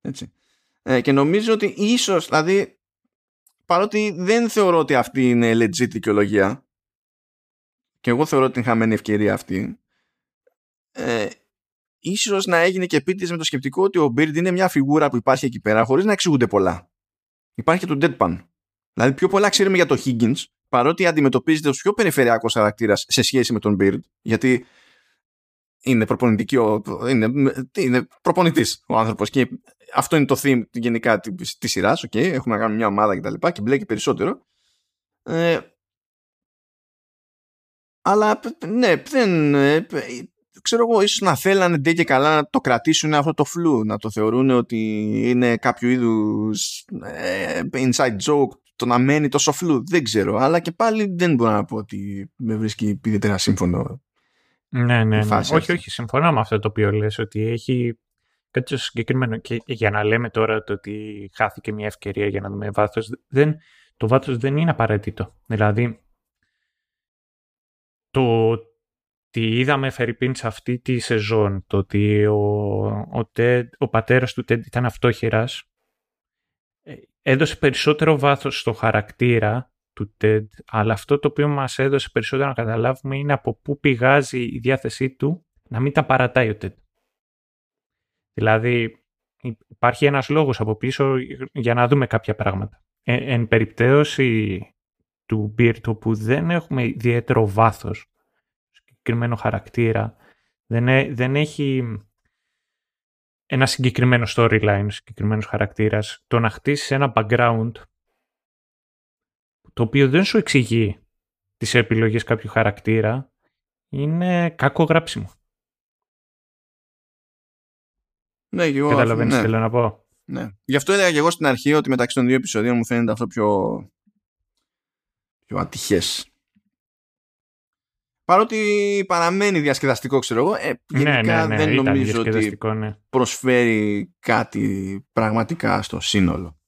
Έτσι. Και νομίζω ότι ίσως, δηλαδή, παρότι δεν θεωρώ ότι αυτή είναι legit δικαιολογία, και εγώ θεωρώ την χαμένη ευκαιρία αυτή, ίσως να έγινε και επίτηδες με το σκεπτικό ότι ο Beard είναι μια φιγούρα που υπάρχει εκεί πέρα χωρίς να εξηγούνται πολλά. Υπάρχει και το Deadpan. Δηλαδή πιο πολλά ξέρουμε για το Higgins, παρότι αντιμετωπίζεται ως πιο περιφερειακός χαρακτήρας σε σχέση με τον Beard, γιατί είναι προπονητής ο άνθρωπος και αυτό είναι το theme γενικά της σειράς. Okay, έχουμε να κάνουμε μια ομάδα και τα λοιπά και μπλέκει περισσότερο. Αλλά ναι, δεν... ξέρω εγώ, ίσως να θέλανε ντε και καλά να το κρατήσουν αυτό το φλου, να το θεωρούν ότι είναι κάποιο είδους inside joke το να μένει τόσο φλου, δεν ξέρω, αλλά και πάλι δεν μπορώ να πω ότι με βρίσκει ιδιαίτερα σύμφωνο. Ναι. Όχι, συμφωνώ με αυτό το οποίο λες, ότι έχει κάτι το συγκεκριμένο, και για να λέμε τώρα το ότι χάθηκε μια ευκαιρία για να δούμε βάθος, το βάθος δεν είναι απαραίτητο. Δηλαδή τι είδαμε φερειπίν σε αυτή τη σεζόν, το ότι ο πατέρας του Τεντ ήταν αυτόχειρας, έδωσε περισσότερο βάθος στο χαρακτήρα του Τεντ, αλλά αυτό το οποίο μας έδωσε περισσότερο να καταλάβουμε είναι από πού πηγάζει η διάθεσή του να μην τα παρατάει ο Τεντ. Δηλαδή υπάρχει ένας λόγος από πίσω για να δούμε κάποια πράγματα. Εν περιπτώσει του Beard, που δεν έχουμε ιδιαίτερο βάθος συγκεκριμένο χαρακτήρα, δεν έχει ένα συγκεκριμένο storyline, συγκεκριμένος χαρακτήρας, το να χτίσεις ένα background το οποίο δεν σου εξηγεί τις επιλογές κάποιου χαρακτήρα, είναι κακό γράψιμο. Ναι, και εγώ... Καταλαβαίνεις, ναι. Θέλω να πω. Ναι. Γι' αυτό έλεγα και εγώ στην αρχή ότι μεταξύ των δύο επεισοδίων μου φαίνεται αυτό πιο ατυχές. Παρότι παραμένει διασκεδαστικό, ξέρω εγώ, γενικά ναι, δεν νομίζω ότι προσφέρει κάτι πραγματικά στο σύνολο.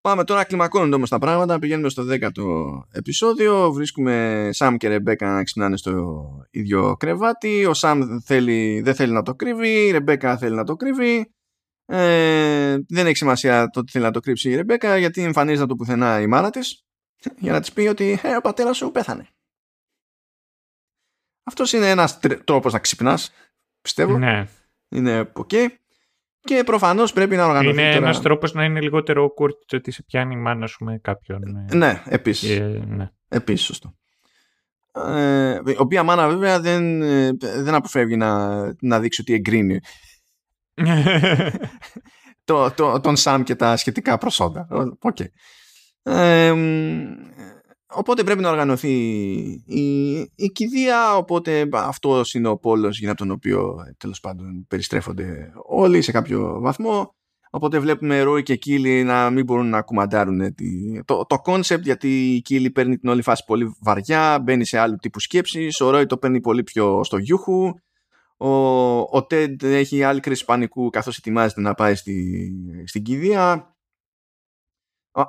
Πάμε τώρα, κλιμακώνονται όμως τα πράγματα, πηγαίνουμε στο 10ο επεισόδιο, βρίσκουμε Σαμ και Ρεμπέκα να ξυπνάνε στο ίδιο κρεβάτι, ο Σαμ δεν θέλει να το κρύβει, η Ρεμπέκα θέλει να το κρύβει, δεν έχει σημασία το ότι θέλει να το κρύψει η Ρεμπέκα, γιατί εμφανίζεται από το πουθενά η μάνα της, για να της πει ότι ο πατέρας σου πέθανε. Αυτός είναι ένας τρόπος να ξυπνάς, πιστεύω. Ναι. Είναι ok. Και προφανώς πρέπει να οργανωθεί. Είναι τώρα... ένας τρόπος να είναι λιγότερο κούρτιτο ότι σε πιάνει η μάνα σου με κάποιον. Ναι, επίσης. Ναι. Επίσης, σωστό. Η οποία μάνα βέβαια δεν αποφεύγει να δείξει ότι εγκρίνει τον Σαμ και τα σχετικά προσόντα. Okay. Οπότε πρέπει να οργανωθεί η κηδεία, οπότε αυτό είναι ο πόλος γύρω από τον οποίο τέλος πάντων περιστρέφονται όλοι σε κάποιο βαθμό. Οπότε βλέπουμε Ρόι και Κίλι να μην μπορούν να κουμαντάρουν το concept, γιατί η Κίλι παίρνει την όλη φάση πολύ βαριά, μπαίνει σε άλλου τύπου σκέψεις, ο Ρόι το παίρνει πολύ πιο στο γιούχου, ο Τεντ έχει άλλη κρίση πανικού καθώς ετοιμάζεται να πάει στην κηδεία.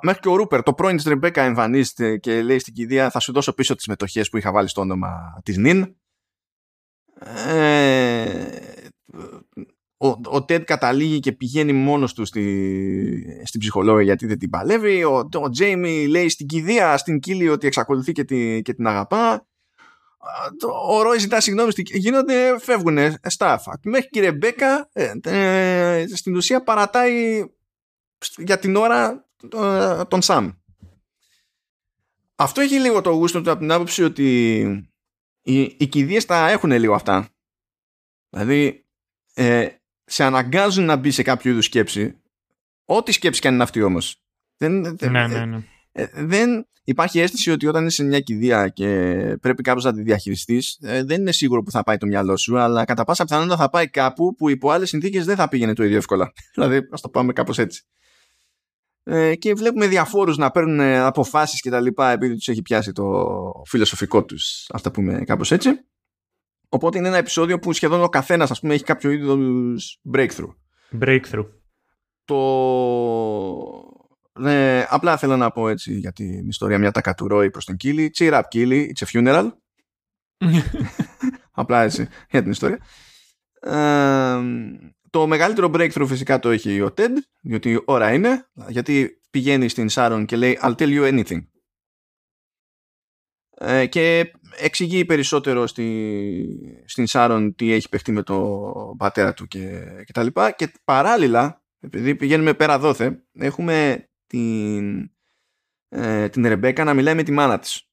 Μέχρι και ο Ρούπερ, το πρώην της Ρεμπέκα, εμφανίζεται και λέει στην κηδεία: θα σου δώσω πίσω τις μετοχές που είχα βάλει στο όνομα της Νιν. ο Τεντ καταλήγει και πηγαίνει μόνος του στην ψυχολόγια γιατί δεν την παλεύει. Ο Τζέιμι λέει στην κηδεία, στην Κίλη, ότι εξακολουθεί και την αγαπά. Ο Ρόι ζητά συγγνώμη, γίνονται, φεύγουνε στάφα. Μέχρι και η Ρεμπέκα στην ουσία παρατάει για την ώρα τον Σαμ. Αυτό έχει λίγο το γούστο του από την άποψη ότι οι κηδείες τα έχουν λίγο αυτά. Δηλαδή σε αναγκάζουν να μπει σε κάποιο είδους σκέψη, ό,τι σκέψη και αν είναι αυτή όμως. Ναι. Δεν υπάρχει αίσθηση ότι όταν είσαι σε μια κηδεία και πρέπει κάπως να τη διαχειριστείς, δεν είναι σίγουρο που θα πάει το μυαλό σου, αλλά κατά πάσα πιθανότητα θα πάει κάπου που υπό άλλες συνθήκες δεν θα πήγαινε το ίδιο εύκολα. Δηλαδή, ας το πάμε κάπως έτσι. Και βλέπουμε διαφόρους να παίρνουν αποφάσεις και τα λοιπά, επειδή τους έχει πιάσει το φιλοσοφικό τους, ας τα πούμε κάπως έτσι. Οπότε είναι ένα επεισόδιο που σχεδόν ο καθένας, ας πούμε, έχει κάποιο είδος breakthrough. Απλά θέλω να πω έτσι για την ιστορία μια τάκα του Ρόι προς τον Κίλι. Cheer up Κίλι, it's a funeral. Απλά έτσι για την ιστορία. Το μεγαλύτερο breakthrough φυσικά το έχει ο Τεντ, διότι ώρα είναι, γιατί πηγαίνει στην Σάρον και λέει I'll tell you anything. Και εξηγεί περισσότερο στην Σάρον τι έχει παιχτεί με τον πατέρα του και τα λοιπά. Και παράλληλα, επειδή πηγαίνουμε πέρα δόθε, έχουμε την Ρεμπέκα να μιλάει με τη μάνα της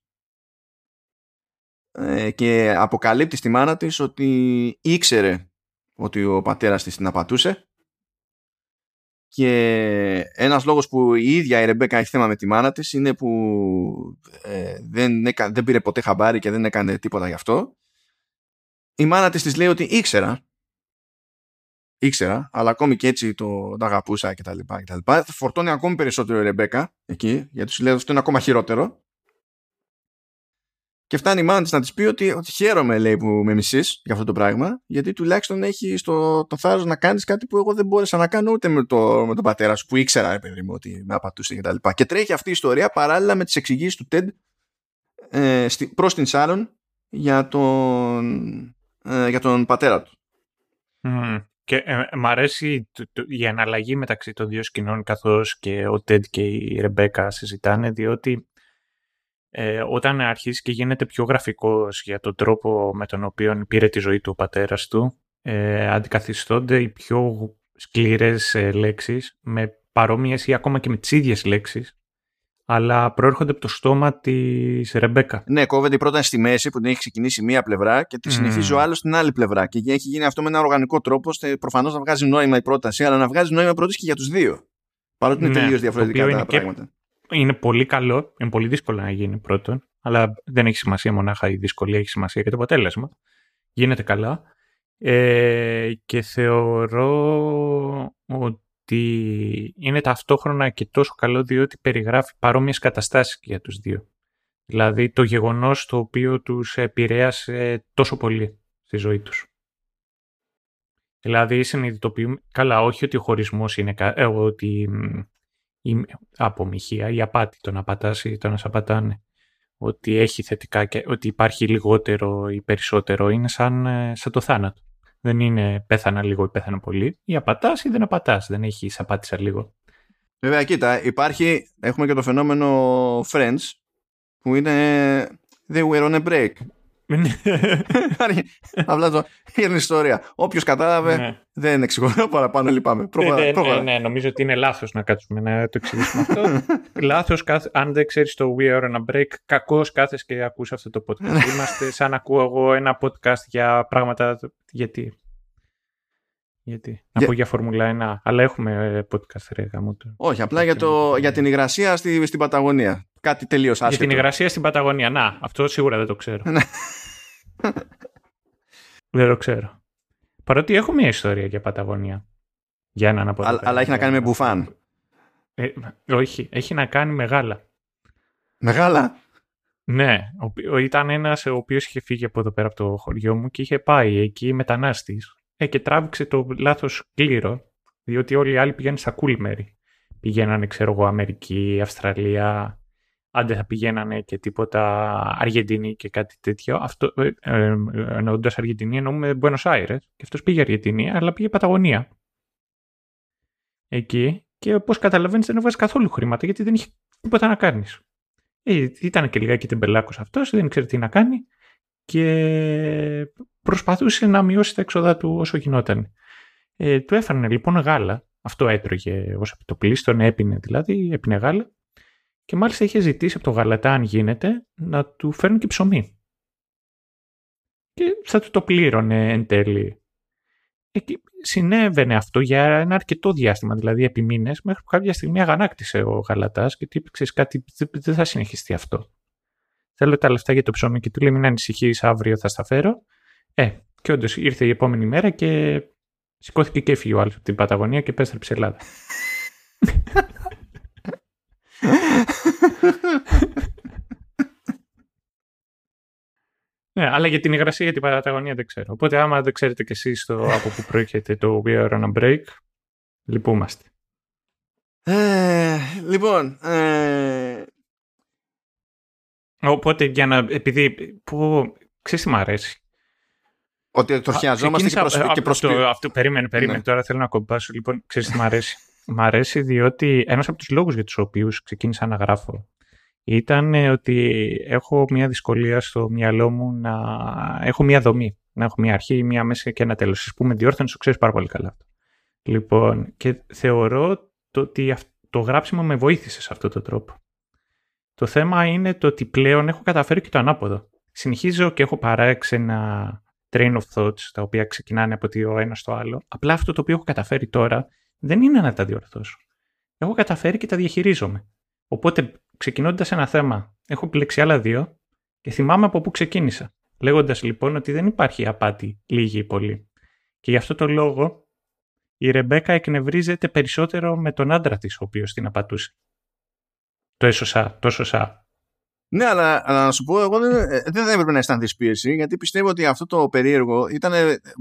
και αποκαλύπτει στη μάνα της ότι ήξερε ότι ο πατέρας της την απατούσε, και ένας λόγος που η ίδια η Ρεμπέκα έχει θέμα με τη μάνα της είναι που δεν πήρε ποτέ χαμπάρι και δεν έκανε τίποτα γι' αυτό. Η μάνα της λέει ότι ήξερα, αλλά ακόμη και έτσι τα αγαπούσα κτλ. Φορτώνει ακόμη περισσότερο η Ρεμπέκα εκεί, γιατί σου λέει αυτό είναι ακόμα χειρότερο. Και φτάνει η μάνα της να της πει ότι χαίρομαι, λέει, που με μισείς για αυτό το πράγμα, γιατί τουλάχιστον έχει το θάρρος να κάνεις κάτι που εγώ δεν μπόρεσα να κάνω ούτε με τον πατέρα σου που ήξερα, παιδί μου, ότι με απατούσε κτλ. Και τρέχει αυτή η ιστορία παράλληλα με τις εξηγήσεις του Τεντ προς την Σάρον για τον πατέρα του. Και μ' αρέσει η αναλλαγή μεταξύ των δύο σκηνών, καθώς και ο Τεντ και η Ρεμπέκα συζητάνε, διότι όταν αρχίζει και γίνεται πιο γραφικός για τον τρόπο με τον οποίο πήρε τη ζωή του ο πατέρας του, αντικαθιστώνται οι πιο σκληρές λέξεις με παρόμοιες ή ακόμα και με τις ίδιες λέξεις, αλλά προέρχονται από το στόμα της Ρεμπέκα. Ναι, κόβεται πρώτα στη μέση που την έχει ξεκινήσει μία πλευρά και τη συνεχίζει ο άλλος στην άλλη πλευρά. Και έχει γίνει αυτό με ένα οργανικό τρόπο, ώστε προφανώς να βγάζει νόημα η πρόταση, αλλά να βγάζει νόημα πρόταση και για τους δύο. Παρότι είναι τελείως διαφορετικά τα πράγματα. Είναι πολύ καλό, είναι πολύ δύσκολο να γίνει πρώτον, αλλά δεν έχει σημασία μονάχα η δυσκολία, έχει σημασία και το αποτέλεσμα. Γίνεται καλά. Και θεωρώ ότι είναι ταυτόχρονα και τόσο καλό, διότι περιγράφει παρόμοιες καταστάσεις και για τους δύο. Δηλαδή το γεγονός το οποίο τους επηρέασε τόσο πολύ στη ζωή τους. Δηλαδή συνειδητοποιούμε, καλά, όχι ότι ο χωρισμός είναι ότι η απομοιχεία, η απάτη, το να απατάς ή το να σ' απατάνε, ότι έχει θετικά και ότι υπάρχει λιγότερο ή περισσότερο, είναι σαν το θάνατο. Δεν είναι πέθανα λίγο ή πέθανα πολύ. Ή απατάς ή δεν απατάς. Δεν έχει απάτησα λίγο. Βέβαια, κοίτα, υπάρχει. Έχουμε και το φαινόμενο Friends που είναι they were on a break. Απλά το είναι ιστορία. Όποιος κατάλαβε, δεν εξηγώ παραπάνω, λυπάμαι. Ναι, νομίζω ότι είναι λάθος να κάτσουμε να το εξηγήσουμε αυτό. Λάθος, αν δεν ξέρεις το We Are On A Break, κακώς κάθες και ακούς αυτό το podcast. Είμαστε σαν να ακούω εγώ ένα podcast για πράγματα. Γιατί να πω για Φόρμουλα 1, αλλά έχουμε podcast, ρε γαμώτο. Όχι, απλά για την υγρασία στην Παταγωνία. Κάτι τελείως άσχετο. Για την υγρασία στην Παταγωνία. Να, αυτό σίγουρα δεν το ξέρω. Δεν το ξέρω. Παρότι έχω μια ιστορία για Παταγωνία. Για έναν από τα. Αλλά έχει να κάνει με μπουφάν. Όχι, έχει να κάνει με γάλα. Με γάλα? Ναι, ήταν ένας ο οποίος είχε φύγει από εδώ πέρα από το χωριό μου και είχε πάει εκεί μετανάστης. Και τράβηξε το λάθος κλήρο, διότι όλοι οι άλλοι πηγαίνουν στα cool μέρη. Πηγαίνανε, ξέρω εγώ, Αμερική, Αυστραλία, αν δεν θα πηγαίνανε και τίποτα Αργεντινή και κάτι τέτοιο. Αυτό, εννοώντας Αργεντινή, εννοούμε Μπουένος Άιρες. Και αυτός πήγε Αργεντινή, αλλά πήγε Παταγωνία. Εκεί. Και όπως καταλαβαίνεις, δεν έβγαζε καθόλου χρήματα, γιατί δεν είχε τίποτα να κάνεις. Ήταν και λιγάκι τεμπελάκος αυτός, δεν ήξερε τι να κάνει. Και προσπαθούσε να μειώσει τα έξοδα του όσο γινόταν. Του έφερνε λοιπόν γάλα. Αυτό έτρωγε ως επιτοπλίστων, έπινε δηλαδή, έπινε γάλα. Και μάλιστα είχε ζητήσει από το γαλατά, αν γίνεται, να του φέρουν και ψωμί. Και θα του το πλήρωνε εν τέλει. Συνέβαινε αυτό για ένα αρκετό διάστημα, δηλαδή επί μήνες, μέχρι που κάποια στιγμή αγανάκτησε ο γαλατάς και του είπε: «Ξέρεις κάτι, δεν θα συνεχιστεί αυτό. Θέλω τα λεφτά για το ψωμί». Και του λέει: «Μην ανησυχείς, αύριο θα στα φέρω». Και όντως ήρθε η επόμενη μέρα και σηκώθηκε και έφυγε ο άλλος από την Παταγωνία και επέστρεψε Ελλάδα. Ναι, αλλά για την υγρασία για την Παταγωνία δεν ξέρω. Οπότε άμα δεν ξέρετε κι εσείς από που προέρχεται το We Are On A Break, λυπούμαστε. Λοιπόν... Οπότε για να... Επειδή... Ξέρεις τι μ' αρέσει. Ότι τροχιαζόμαστε και προσπίζουμε. Αυτό περίμενε. Ναι. Τώρα θέλω να κομπάσω. Λοιπόν, ξέρεις τι μ' αρέσει. Μ' αρέσει διότι ένας από τους λόγους για τους οποίους ξεκίνησα να γράφω ήταν ότι έχω μια δυσκολία στο μυαλό μου να έχω μια δομή. Να έχω μια αρχή, μια μέση και ένα τέλος. Ας πούμε, διόρθωνες, το ξέρεις πάρα πολύ καλά. Λοιπόν, και θεωρώ ότι το γράψιμο με βοήθησε σε αυτόν τον τρόπο. Το θέμα είναι το ότι πλέον έχω καταφέρει και το ανάποδο. Συνεχίζω και έχω παράξενα train of thoughts, τα οποία ξεκινάνε από το ένα στο άλλο. Απλά αυτό το οποίο έχω καταφέρει τώρα δεν είναι να τα διορθώσω. Έχω καταφέρει και τα διαχειρίζομαι. Οπότε, ξεκινώντας ένα θέμα, έχω επιλέξει άλλα δύο και θυμάμαι από πού ξεκίνησα. Λέγοντας λοιπόν ότι δεν υπάρχει απάτη λίγη ή πολύ. Και γι' αυτό το λόγο η Ρεμπέκα εκνευρίζεται περισσότερο με τον άντρα της, ο οποίος την απατούσε. Το έσωσα. Ναι, αλλά να σου πω, εγώ δεν θα έπρεπε να αισθανθείς πίεση, γιατί πιστεύω ότι αυτό το περίεργο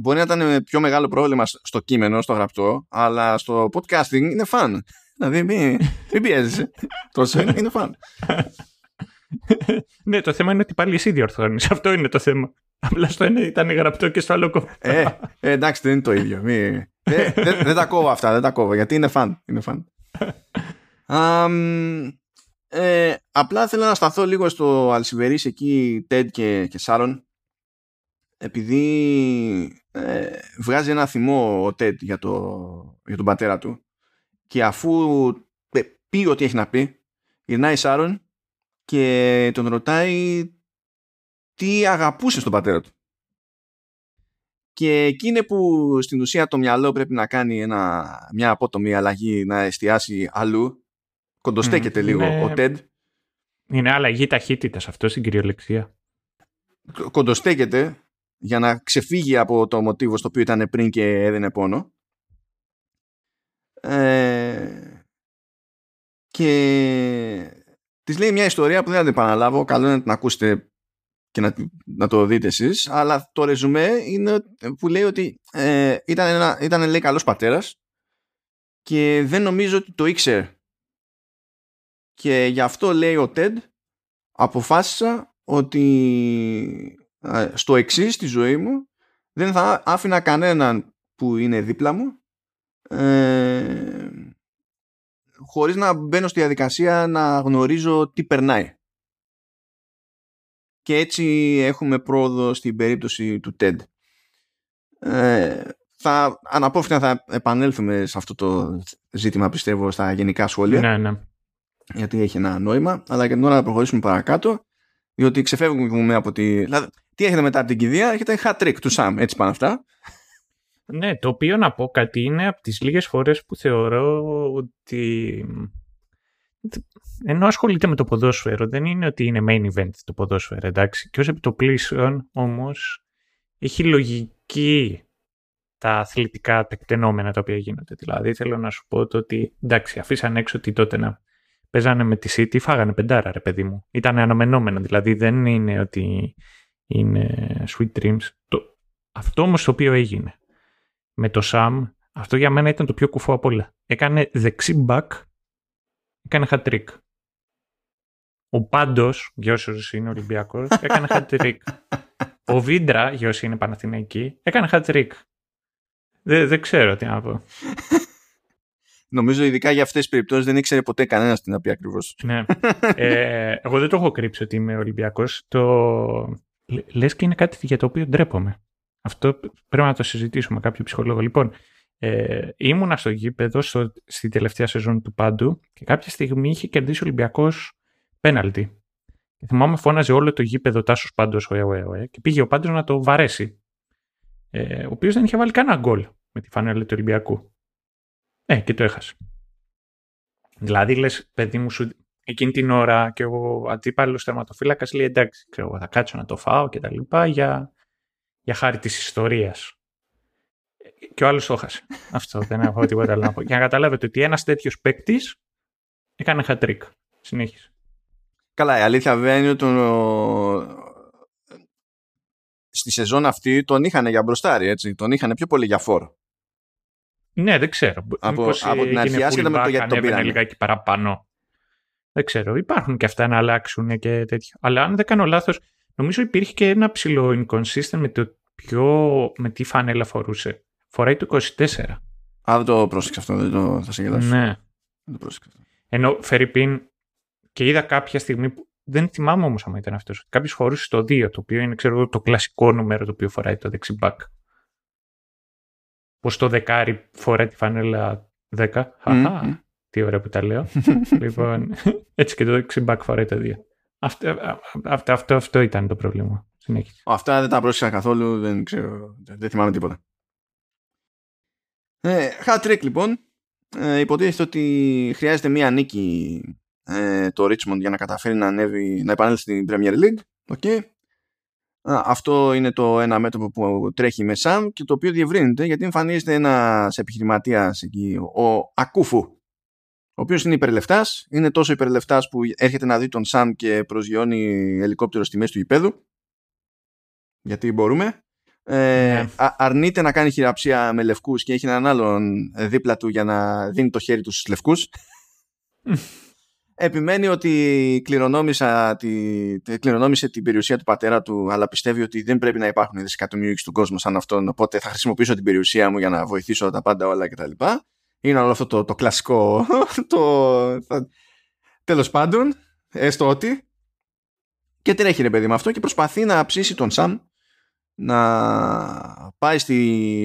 μπορεί να ήταν πιο μεγάλο πρόβλημα στο κείμενο, στο γραπτό, αλλά στο podcasting είναι φαν. Δηλαδή, μην πιέζεσαι. Τόσο είναι φαν. Ναι, το θέμα είναι ότι πάλι εσύ διορθώνεις. Αυτό είναι το θέμα. Απλά στο ένα ήταν γραπτό και στο άλλο κόμμα. Εντάξει, δεν είναι το ίδιο. Δεν τα κόβω αυτά, γιατί είναι φαν. Απλά θέλω να σταθώ λίγο στο Αλσιβερίς εκεί, Τέντ και Σάρον, επειδή βγάζει ένα θυμό ο Τέντ για τον πατέρα του, και αφού πει ό,τι έχει να πει, γυρνάει η Σάρον και τον ρωτάει τι αγαπούσε στον πατέρα του, και εκείνη που στην ουσία το μυαλό πρέπει να κάνει μια απότομη αλλαγή, να εστιάσει αλλού. Κοντοστέκεται λίγο ο Τέντ. Είναι αλλαγή ταχύτητας αυτό στην κυριολεξία. Κοντοστέκεται για να ξεφύγει από το μοτίβο στο οποίο ήταν πριν και έδινε πόνο. Και της λέει μια ιστορία που δεν θα την επαναλάβω. Καλό είναι να την ακούσετε και να το δείτε εσείς. Αλλά το ρεζουμέ είναι που λέει ότι ήταν λέει καλός πατέρας και δεν νομίζω ότι το ήξερε. Και γι' αυτό, λέει ο Τέντ, αποφάσισα ότι στο εξής στη ζωή μου δεν θα άφηνα κανέναν που είναι δίπλα μου χωρίς να μπαίνω στη διαδικασία να γνωρίζω τι περνάει. Και έτσι έχουμε πρόοδο στην περίπτωση του Τέντ. Αναπόφευκτα θα επανέλθουμε σε αυτό το ζήτημα, πιστεύω, στα γενικά σχόλια. Ναι. Γιατί έχει ένα νόημα, αλλά για την ώρα να προχωρήσουμε παρακάτω, διότι ξεφεύγουμε από τη... Δηλαδή, τι έχετε μετά από την κηδεία? Έχετε hat-trick του Sam, έτσι πάνε αυτά. Ναι, το οποίο να πω κάτι είναι από τις λίγες φορές που θεωρώ ότι... Ενώ ασχολείται με το ποδόσφαιρο, δεν είναι ότι είναι main event το ποδόσφαιρο, εντάξει. Και ως επιτοπλίστων όμως έχει λογική τα αθλητικά τεκτενόμενα τα οποία γίνονται. Δηλαδή θέλω να σου πω το ότι εντάξει, αφήσαν έξω τι τότε να... Παίζανε με τη City, φάγανε πεντάρα, ρε παιδί μου. Ήταν αναμενόμενο, δηλαδή δεν είναι ότι είναι sweet dreams. Αυτό όμως το οποίο έγινε με το Sam, αυτό για μένα ήταν το πιο κουφό απ' όλα. Έκανε δεξί back, έκανε hat-trick. Ο Πάντος, Γιώσος είναι Ολυμπιακός, έκανε χατ-τρικ. Ο Βίντρα, Γιώσος είναι Παναθηναϊκή, έκανε χατ-τρικ. Δεν ξέρω τι να πω. Νομίζω ειδικά για αυτές τις περιπτώσεις δεν ήξερε ποτέ κανένας τι να πει ακριβώς. Ναι. Εγώ δεν το έχω κρύψει ότι είμαι Ολυμπιακός. Λες και είναι κάτι για το οποίο ντρέπομαι. Αυτό πρέπει να το συζητήσουμε με κάποιο ψυχολόγο. Λοιπόν, ήμουνα στο γήπεδο στη τελευταία σεζόν του Πάντου και κάποια στιγμή είχε κερδίσει ο Ολυμπιακός πέναλτι. Θυμάμαι φώναζε όλο το γήπεδο Τάσος Πάντος και πήγε ο Πάντος να το βαρέσει. Ο οποίος δεν είχε βάλει κανένα γκολ με τη φανέλα του Ολυμπιακού. Και το έχασε. Δηλαδή λες, παιδί μου, σου, εκείνη την ώρα και ο αντίπαλος τερματοφύλακας λέει εντάξει, ξέρω, θα κάτσω να το φάω και τα λοιπά για χάρη της ιστορίας. Και ο άλλος το έχασε. Αυτό δεν έχω τίποτα άλλο να πω. Για να καταλάβετε ότι ένας τέτοιος παίκτης έκανε χατρίκ. Συνέχισε. Καλά, η αλήθεια βέβαια είναι ότι στη σεζόν αυτή τον είχαν για μπροστάρι, έτσι. Τον είχαν πιο πολύ για φόρ. Ναι, δεν ξέρω. Από την αρχή άσχετα με το γιατί τον πήραν. Λιγάκι παραπάνω. Δεν ξέρω. Υπάρχουν και αυτά να αλλάξουν και τέτοια. Αλλά αν δεν κάνω λάθος, νομίζω υπήρχε και ένα ψηλό inconsistent με τι φανέλα φορούσε. Φοράει το 24. Α, δεν το πρόσεξα αυτό. Δεν το θα σε κοιτάξω. Ναι. Δεν το ενώ Φερρυπίν και είδα κάποια στιγμή που δεν θυμάμαι όμως άμα ήταν αυτός. Κάποιος φορούσε το 2, το οποίο είναι ξέρω, το κλασικό νούμερο το οποίο φοράει το δεξιμπακ. Πως το δεκάρι φοράει τη φανέλα 10. Χαχά, τι ωραία που τα λέω. Λοιπόν, έτσι και το δεξιμπακ φοράει το 2. Αυτό ήταν το πρόβλημα. Συνέχισε. Αυτά δεν τα πρόσεξα καθόλου, δεν ξέρω, δεν θυμάμαι τίποτα. Χατ-τρικ λοιπόν. Υποτίθεται ότι χρειάζεται μία νίκη το Richmond για να καταφέρει να ανέβει, να επανέλθει στην Premier League. Okay. Αυτό είναι το ένα μέτωπο που τρέχει με Sam και το οποίο διευρύνεται γιατί εμφανίζεται ένας επιχειρηματίας εκεί, ο Ακούφου, ο οποίος είναι υπερλεφτάς, είναι τόσο υπερλεφτάς που έρχεται να δει τον Sam και προσγειώνει ελικόπτερο στη μέση του γηπέδου γιατί μπορούμε. Αρνείται να κάνει χειραψία με λευκούς και έχει έναν άλλον δίπλα του για να δίνει το χέρι του στους λευκούς. Επιμένει ότι κληρονόμησε την περιουσία του πατέρα του, αλλά πιστεύει ότι δεν πρέπει να υπάρχουν δισεκατομμύρια στον κόσμο σαν αυτόν, οπότε θα χρησιμοποιήσω την περιουσία μου για να βοηθήσω τα πάντα όλα κτλ. Είναι όλο αυτό το κλασικό. Τέλος πάντων, έστω ότι. Και τρέχει ρε παιδί με αυτό και προσπαθεί να ψήσει τον Σαμ να πάει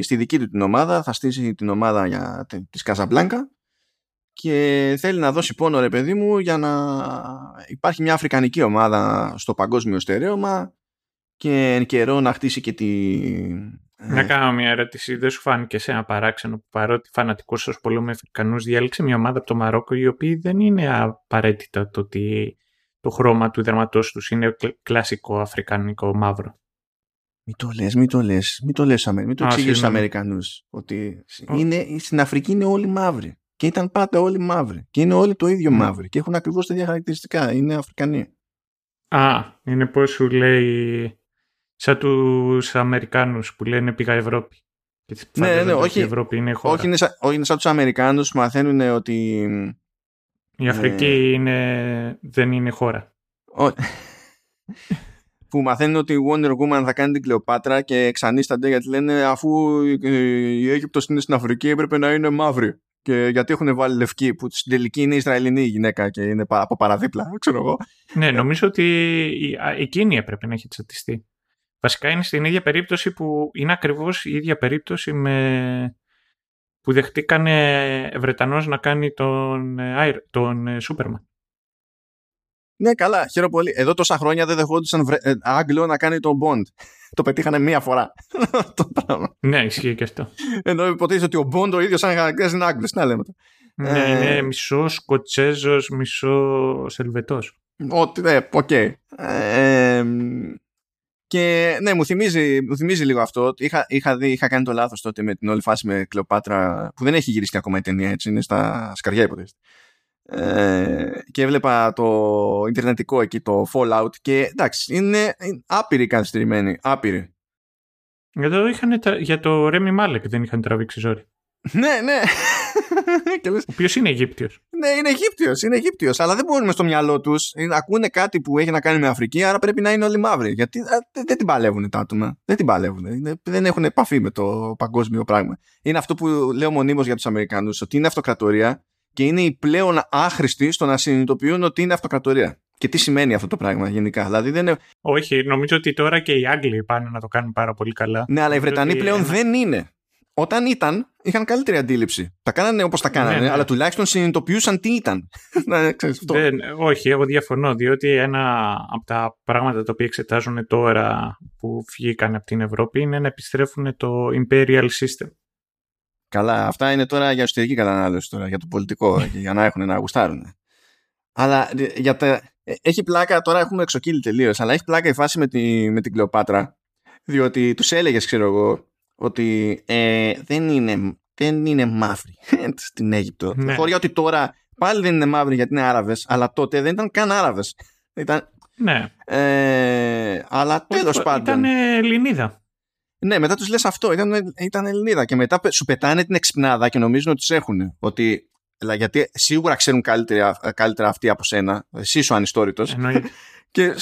στη δική του την ομάδα, θα στήσει την ομάδα της Καζαμπλάνκα και θέλει να δώσει πόνο ρε παιδί μου για να υπάρχει μια αφρικανική ομάδα στο παγκόσμιο στερέωμα και εν καιρό να χτίσει και τη... Να κάνω μια ερώτηση, δεν σου φάνηκε σε ένα παράξενο που παρότι φανατικός ως πολλού με Αφρικανούς διάλεξε μια ομάδα από το Μαρόκο οι οποίοι δεν είναι απαραίτητα το ότι το χρώμα του δερματός τους είναι κλασικό αφρικανικό μαύρο. Μην το εξηγείς στους Αμερικανούς. Ότι στην Αφρική είναι όλοι μαύροι. Και ήταν πάντα όλοι μαύροι. Και είναι όλοι το ίδιο μαύροι. Και έχουν ακριβώς τα ίδια χαρακτηριστικά. Είναι Αφρικανοί. Είναι πώς σου λέει. Σαν τους Αμερικάνους που λένε πήγα Ευρώπη. Και ναι, όχι. Ευρώπη είναι χώρα. Όχι, είναι σαν τους Αμερικάνους που μαθαίνουν ότι. Η Αφρική δεν είναι χώρα. Όχι. Που μαθαίνουν ότι η Wonder Woman θα κάνει την Κλεοπάτρα και εξανίστανται γιατί λένε αφού η Αίγυπτος είναι στην Αφρική έπρεπε να είναι μαύρη και γιατί έχουν βάλει λευκή που στην τελική είναι Ισραηλινή η γυναίκα και είναι από παραδίπλα, ξέρω εγώ. Ναι, νομίζω ότι εκείνη έπρεπε να έχει τσατιστεί. Βασικά είναι στην ίδια περίπτωση που είναι ακριβώς η ίδια περίπτωση που δεχτήκανε Βρετανός να κάνει τον Σούπερμαν. Ναι, καλά, χαίρομαι πολύ. Εδώ τόσα χρόνια δεν δεχόντουσαν Άγγλο να κάνει τον Bond. Το πετύχανε μία φορά. Το πράγμα. Ναι, ισχύει και αυτό. Ενώ υποτίθεται ότι ο Bond ο ίδιος σαν χαρακτήρας είναι Άγγλος. Να λέμε. Ναι, είναι μισό Σκοτσέζος, μισό Ελβετός. Ότι, ναι, οκ. Και ναι, μου θυμίζει λίγο αυτό. Είχα κάνει το λάθος τότε με την όλη φάση με Κλεοπάτρα, που δεν έχει γυρίσει ακόμα η ταινία, έτσι, είναι στα σκαριά υποτίθεται. Και έβλεπα το ιντερνετικό εκεί, το Fallout, και εντάξει, είναι άπειροι καθυστερημένοι. Άπειροι. Για το Remy Malek δεν είχαν τραβήξει ζόρι. Ναι, ναι. Ο οποίος είναι Αιγύπτιος. Ναι, είναι Αιγύπτιος, αλλά δεν μπορούν στο μυαλό τους. Ακούνε κάτι που έχει να κάνει με Αφρική, άρα πρέπει να είναι όλοι μαύροι. Γιατί δεν την παλεύουν τα άτομα. Δεν έχουν επαφή με το παγκόσμιο πράγμα. Είναι αυτό που λέω μονίμως για τους Αμερικανούς, ότι είναι αυτοκρατορία και είναι οι πλέον άχρηστοι στο να συνειδητοποιούν ότι είναι αυτοκρατορία. Και τι σημαίνει αυτό το πράγμα γενικά. Δηλαδή δεν... Όχι, νομίζω ότι τώρα και οι Άγγλοι πάνε να το κάνουν πάρα πολύ καλά. Ναι, αλλά οι Βρετανοί ότι... πλέον δεν είναι. Όταν ήταν, είχαν καλύτερη αντίληψη. Τα κάνανε όπως τα κάνανε, ναι. Αλλά τουλάχιστον συνειδητοποιούσαν τι ήταν. Όχι, εγώ διαφωνώ, διότι ένα από τα πράγματα τα οποία εξετάζουν τώρα που βγήκαν από την Ευρώπη είναι να επιστρέφουν το Imperial System. Καλά, αυτά είναι τώρα για εσωτερική κατανάλωση, τώρα, για το πολιτικό, για να έχουν να γουστάρουν. Αλλά για τα... έχει πλάκα, τώρα έχουμε εξοκύλει τελείως, αλλά έχει πλάκα η φάση με την Κλεοπάτρα, διότι τους έλεγες, ξέρω εγώ, ότι δεν είναι μαύροι στην Αίγυπτο. Ναι. Χωρί ότι τώρα πάλι δεν είναι μαύροι γιατί είναι Άραβες, αλλά τότε δεν ήταν καν Άραβες. Ήταν... Ναι. Αλλά τέλος πάντων. Ήταν Ελληνίδα. Ναι, μετά τους λες αυτό, ήταν Ελληνίδα. Και μετά σου πετάνε την εξυπνάδα και νομίζουν ότι τους έχουν. Ότι, γιατί σίγουρα ξέρουν καλύτερα αυτοί από σένα. Εσύ σου ανιστόρητος. Και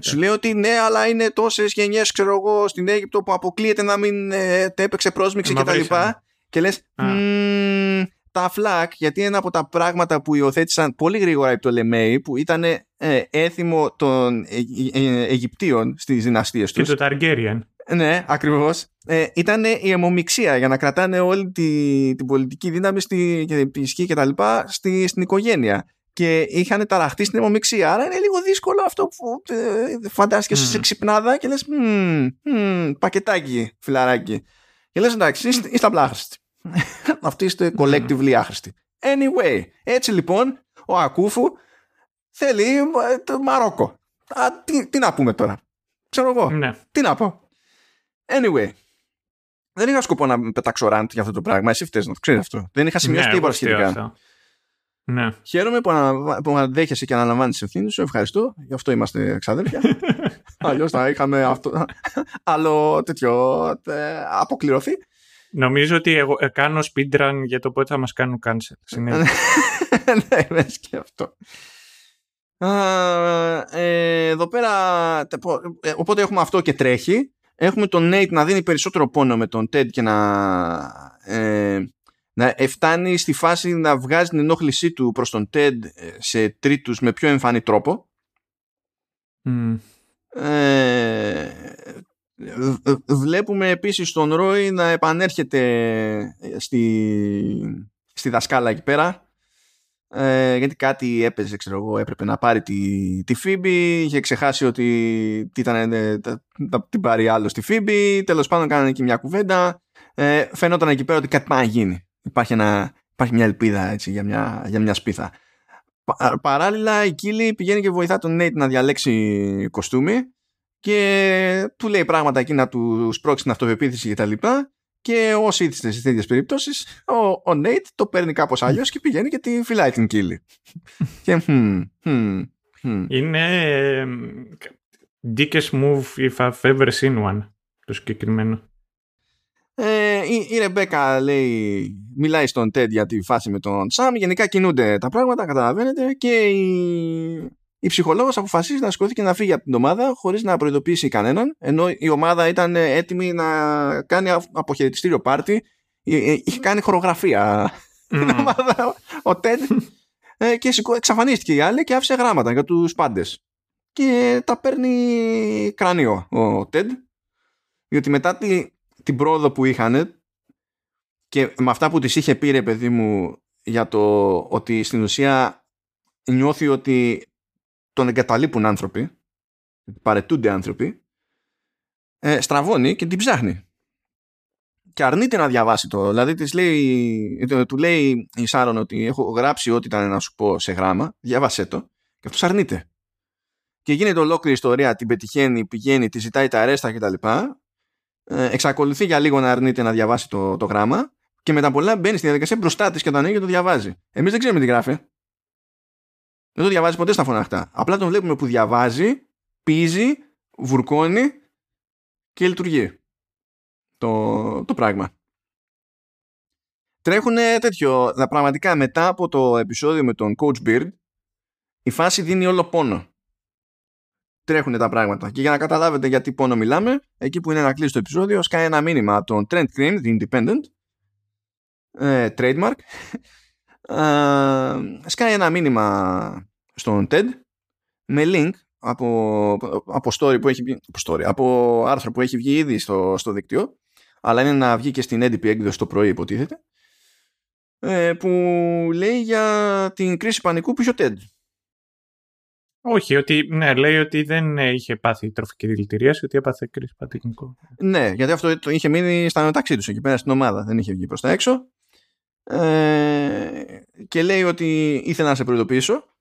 σου λέει ότι ναι, αλλά είναι τόσες γενιές, ξέρω εγώ, στην Αίγυπτο που αποκλείεται να μην έπαιξε πρόσμιξη κτλ. Και λες, τα φλακ, γιατί ένα από τα πράγματα που υιοθέτησαν πολύ γρήγορα οι Πτολεμαίοι, που ήταν έθιμο των Αιγυπτίων στις δυναστείες τους. Και το Targaryen. Ναι, ακριβώς. Ήταν η αιμομιξία για να κρατάνε όλη την πολιτική δύναμη και τη ισχύ κτλ. Στην οικογένεια. Και είχαν ταραχτεί στην αιμομιξία. Άρα είναι λίγο δύσκολο αυτό που φαντάζεσαι σε ξυπνάδα και λες πακετάκι, φιλαράκι. Και λες εντάξει, είστε απλά άχρηστοι. Αυτοί είστε collectively άχρηστοι. Anyway, έτσι λοιπόν ο Ακούφου θέλει το Μαρόκο. Τι να πούμε τώρα. Ξέρω εγώ. Ναι. Τι να πω. Anyway, δεν είχα σκοπό να πετάξω rant για αυτό το πράγμα. Εσύ φταίς να το ξέρεις αυτό. Δεν είχα σημειώσει τίποτα σχετικά. Ναι. Χαίρομαι που αναδέχεσαι και αναλαμβάνεις τις ευθύνες σου. Ευχαριστώ. Γι' αυτό είμαστε εξάδελφια. Αλλιώς θα είχαμε αυτό. Άλλο τέτοιο αποκληρωθεί. Νομίζω ότι εγώ κάνω speedrun για το πότε θα μας κάνουν cancel. Ναι, λες και αυτό. Εδώ πέρα. Οπότε έχουμε αυτό και τρέχει. Έχουμε τον Nate να δίνει περισσότερο πόνο με τον Ted και να φτάνει στη φάση να βγάζει την ενόχλησή του προς τον Ted σε τρίτους με πιο εμφανή τρόπο. Βλέπουμε επίσης τον Roy να επανέρχεται στη δασκάλα εκεί πέρα, γιατί κάτι έπαιζε, ξέρω εγώ, έπρεπε να πάρει τη Phoebe, είχε ξεχάσει ότι την πάρει άλλο στη Phoebe, τέλος πάντων κάνανε και μια κουβέντα, φαινόταν εκεί πέρα ότι κάτι πάει να γίνει, υπάρχει μια ελπίδα έτσι, για μια σπίθα. Παράλληλα η Κίλη πηγαίνει και βοηθά τον Nate να διαλέξει κοστούμι και του λέει πράγματα εκεί να του σπρώξει την αυτοπεποίθηση κτλ. Και όσοι είστε στις τέτοιες περιπτώσεις, ο Nate το παίρνει κάπως αλλιώς και πηγαίνει και τη φυλάει την Κίλη. Και, είναι dickest move if I've ever seen one, το συγκεκριμένο. Η Ρεμπέκα λέει, μιλάει στον Ted για τη φάση με τον Sam, γενικά κινούνται τα πράγματα, καταλαβαίνετε, και η ψυχολόγος αποφασίζει να σηκωθεί και να φύγει από την ομάδα χωρίς να προειδοποιήσει κανέναν, ενώ η ομάδα ήταν έτοιμη να κάνει αποχαιρετιστήριο πάρτι. Είχε κάνει χορογραφία την ομάδα, ο Τεντ, και εξαφανίστηκε η άλλη και άφησε γράμματα για τους πάντες. Και τα παίρνει κρανίο ο Τεντ, διότι μετά την πρόοδο που είχαν και με αυτά που της είχε πει, ρε παιδί μου, για το ότι στην ουσία νιώθει ότι τον εγκαταλείπουν άνθρωποι, παρετούνται άνθρωποι, στραβώνει και την ψάχνει. Και αρνείται να διαβάσει το. Δηλαδή του λέει η Σάρων ότι έχω γράψει ό,τι ήταν να σου πω σε γράμμα, διάβασέ το, και αυτός αρνείται. Και γίνεται ολόκληρη ιστορία, την πετυχαίνει, πηγαίνει, τη ζητάει τα αρέστα κτλ. Εξακολουθεί για λίγο να αρνείται να διαβάσει το γράμμα και μετά πολλά μπαίνει στη διαδικασία μπροστά της και το ανοίγει και το διαβάζει. Εμείς δεν ξέρουμε τι γράφει. Δεν το διαβάζει ποτέ στα φωναχτά. Απλά τον βλέπουμε που διαβάζει, πίζει, βουρκώνει και λειτουργεί το πράγμα. Τρέχουν τέτοιο. Πραγματικά μετά από το επεισόδιο με τον Coach Beard, η φάση δίνει όλο πόνο. Τρέχουν τα πράγματα. Και για να καταλάβετε γιατί πόνο μιλάμε, εκεί που είναι να κλείσει το επεισόδιο, σκάει ένα μήνυμα από τον Trent Green, The Independent, trademark. Σκάει ένα μήνυμα στον TED με link από άρθρο που έχει βγει ήδη στο δίκτυο, αλλά είναι να βγει και στην έντυπη έκδοση το πρωί, υποτίθεται, που λέει για την κρίση πανικού πίσω TED. Όχι, ότι, ναι, λέει ότι δεν είχε πάθει τροφική δηλητηρίαση, ότι έπαθε κρίση πανικού. Ναι, γιατί αυτό το είχε μείνει στα μεταξύ τους εκεί πέρα στην ομάδα, δεν είχε βγει προς τα έξω. Και λέει ότι ήθελα να σε προειδοποιήσω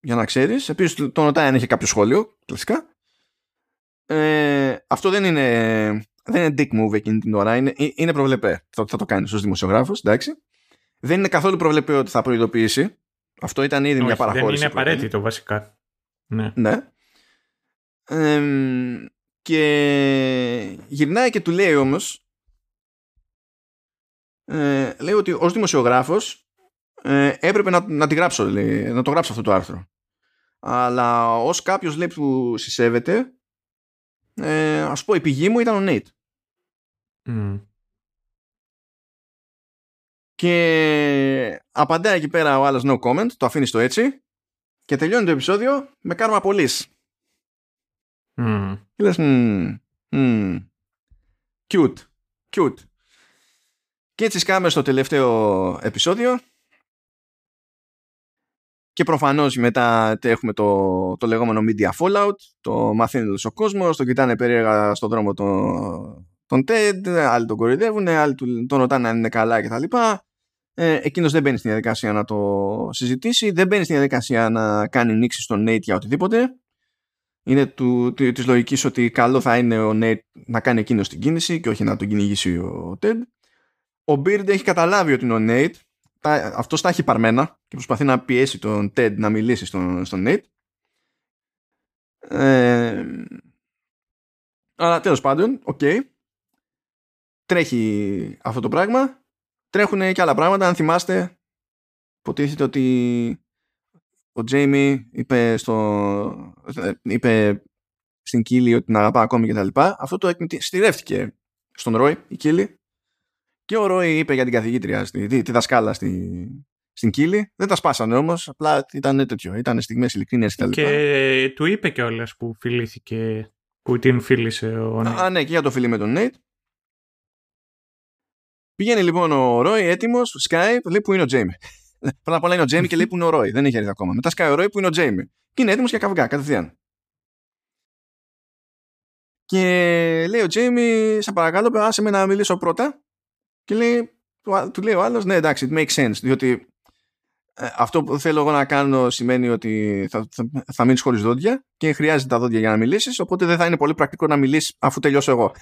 για να ξέρεις. Επίσης τον ρωτάει αν είχε κάποιο σχόλιο, κλασικά. Αυτό δεν είναι dick move εκείνη την ώρα. Είναι προβλεπέ ότι θα το κάνεις ως δημοσιογράφος, εντάξει. Δεν είναι καθόλου προβλεπέ ότι θα προειδοποιήσει. Αυτό ήταν ήδη μια παραχώρηση. Δεν είναι απαραίτητο βασικά. Ναι. Και γυρνάει και του λέει όμως, λέει ότι ως δημοσιογράφος έπρεπε να τη γράψω, λέει, να το γράψω αυτό το άρθρο. Αλλά ως κάποιος, λέει, που συσέβεται, ας πω η πηγή μου ήταν ο Νέιτ. Και απαντάει εκεί πέρα ο άλλος no comment, το αφήνει στο έτσι και τελειώνει το επεισόδιο με κάρμα πολλής. Και λες, cute. Και έτσι σκάμε στο τελευταίο επεισόδιο και προφανώς μετά έχουμε το λεγόμενο media fallout, το μαθαίνει ο κόσμος, το κοιτάνε περίεργα στον δρόμο τον TED, άλλοι τον κοροϊδεύουν, άλλοι τον ρωτάνε αν είναι καλά κτλ. Εκείνος δεν μπαίνει στη διαδικασία να το συζητήσει, δεν μπαίνει στη διαδικασία να κάνει νήξη στον Nate για οτιδήποτε. Είναι της λογικής ότι καλό θα είναι ο Nate να κάνει εκείνος την κίνηση και όχι να τον κυνηγήσει ο TED. Ο Beard έχει καταλάβει ότι είναι ο Nate. Αυτός τα έχει παρμένα και προσπαθεί να πιέσει τον Ted να μιλήσει στον Nate. Αλλά τέλος πάντων, okay. Τρέχει αυτό το πράγμα. Τρέχουν και άλλα πράγματα. Αν θυμάστε, υποτίθεται ότι ο Jamie είπε στην Κίλη ότι την αγαπά ακόμη και τα λοιπά. Αυτό το στηρεύτηκε στον Roy η Κίλη. Και ο Ρόι είπε για την καθηγήτρια, τη δασκάλα στην Κίλη. Δεν τα σπάσανε όμως, απλά ήταν τέτοιο. Ήταν στιγμές ειλικρίνειας κτλ. Και του είπε κιόλας που φιλήθηκε, που την φίλησε ο Νέιτ. Ναι, και για το φιλί με τον Νέιτ. Πηγαίνει λοιπόν ο Ρόι έτοιμος, σκάει, λέει που είναι ο Τζέιμι. Πρώτα απ' όλα είναι ο Τζέιμι και λέει που είναι ο Ρόι. Δεν είχε έρθει ακόμα. Μετά σκάει ο Ρόι που είναι ο Τζέιμι. Και είναι έτοιμος για καυγά, κατευθείαν. Και λέει ο Τζέιμι, σε παρακαλώ, άσε με να μιλήσω πρώτα. Και του λέει ο άλλος, ναι, εντάξει, it makes sense, διότι αυτό που θέλω εγώ να κάνω σημαίνει ότι θα μείνεις χωρίς δόντια και χρειάζεται τα δόντια για να μιλήσεις, οπότε δεν θα είναι πολύ πρακτικό να μιλήσεις αφού τελειώσω εγώ.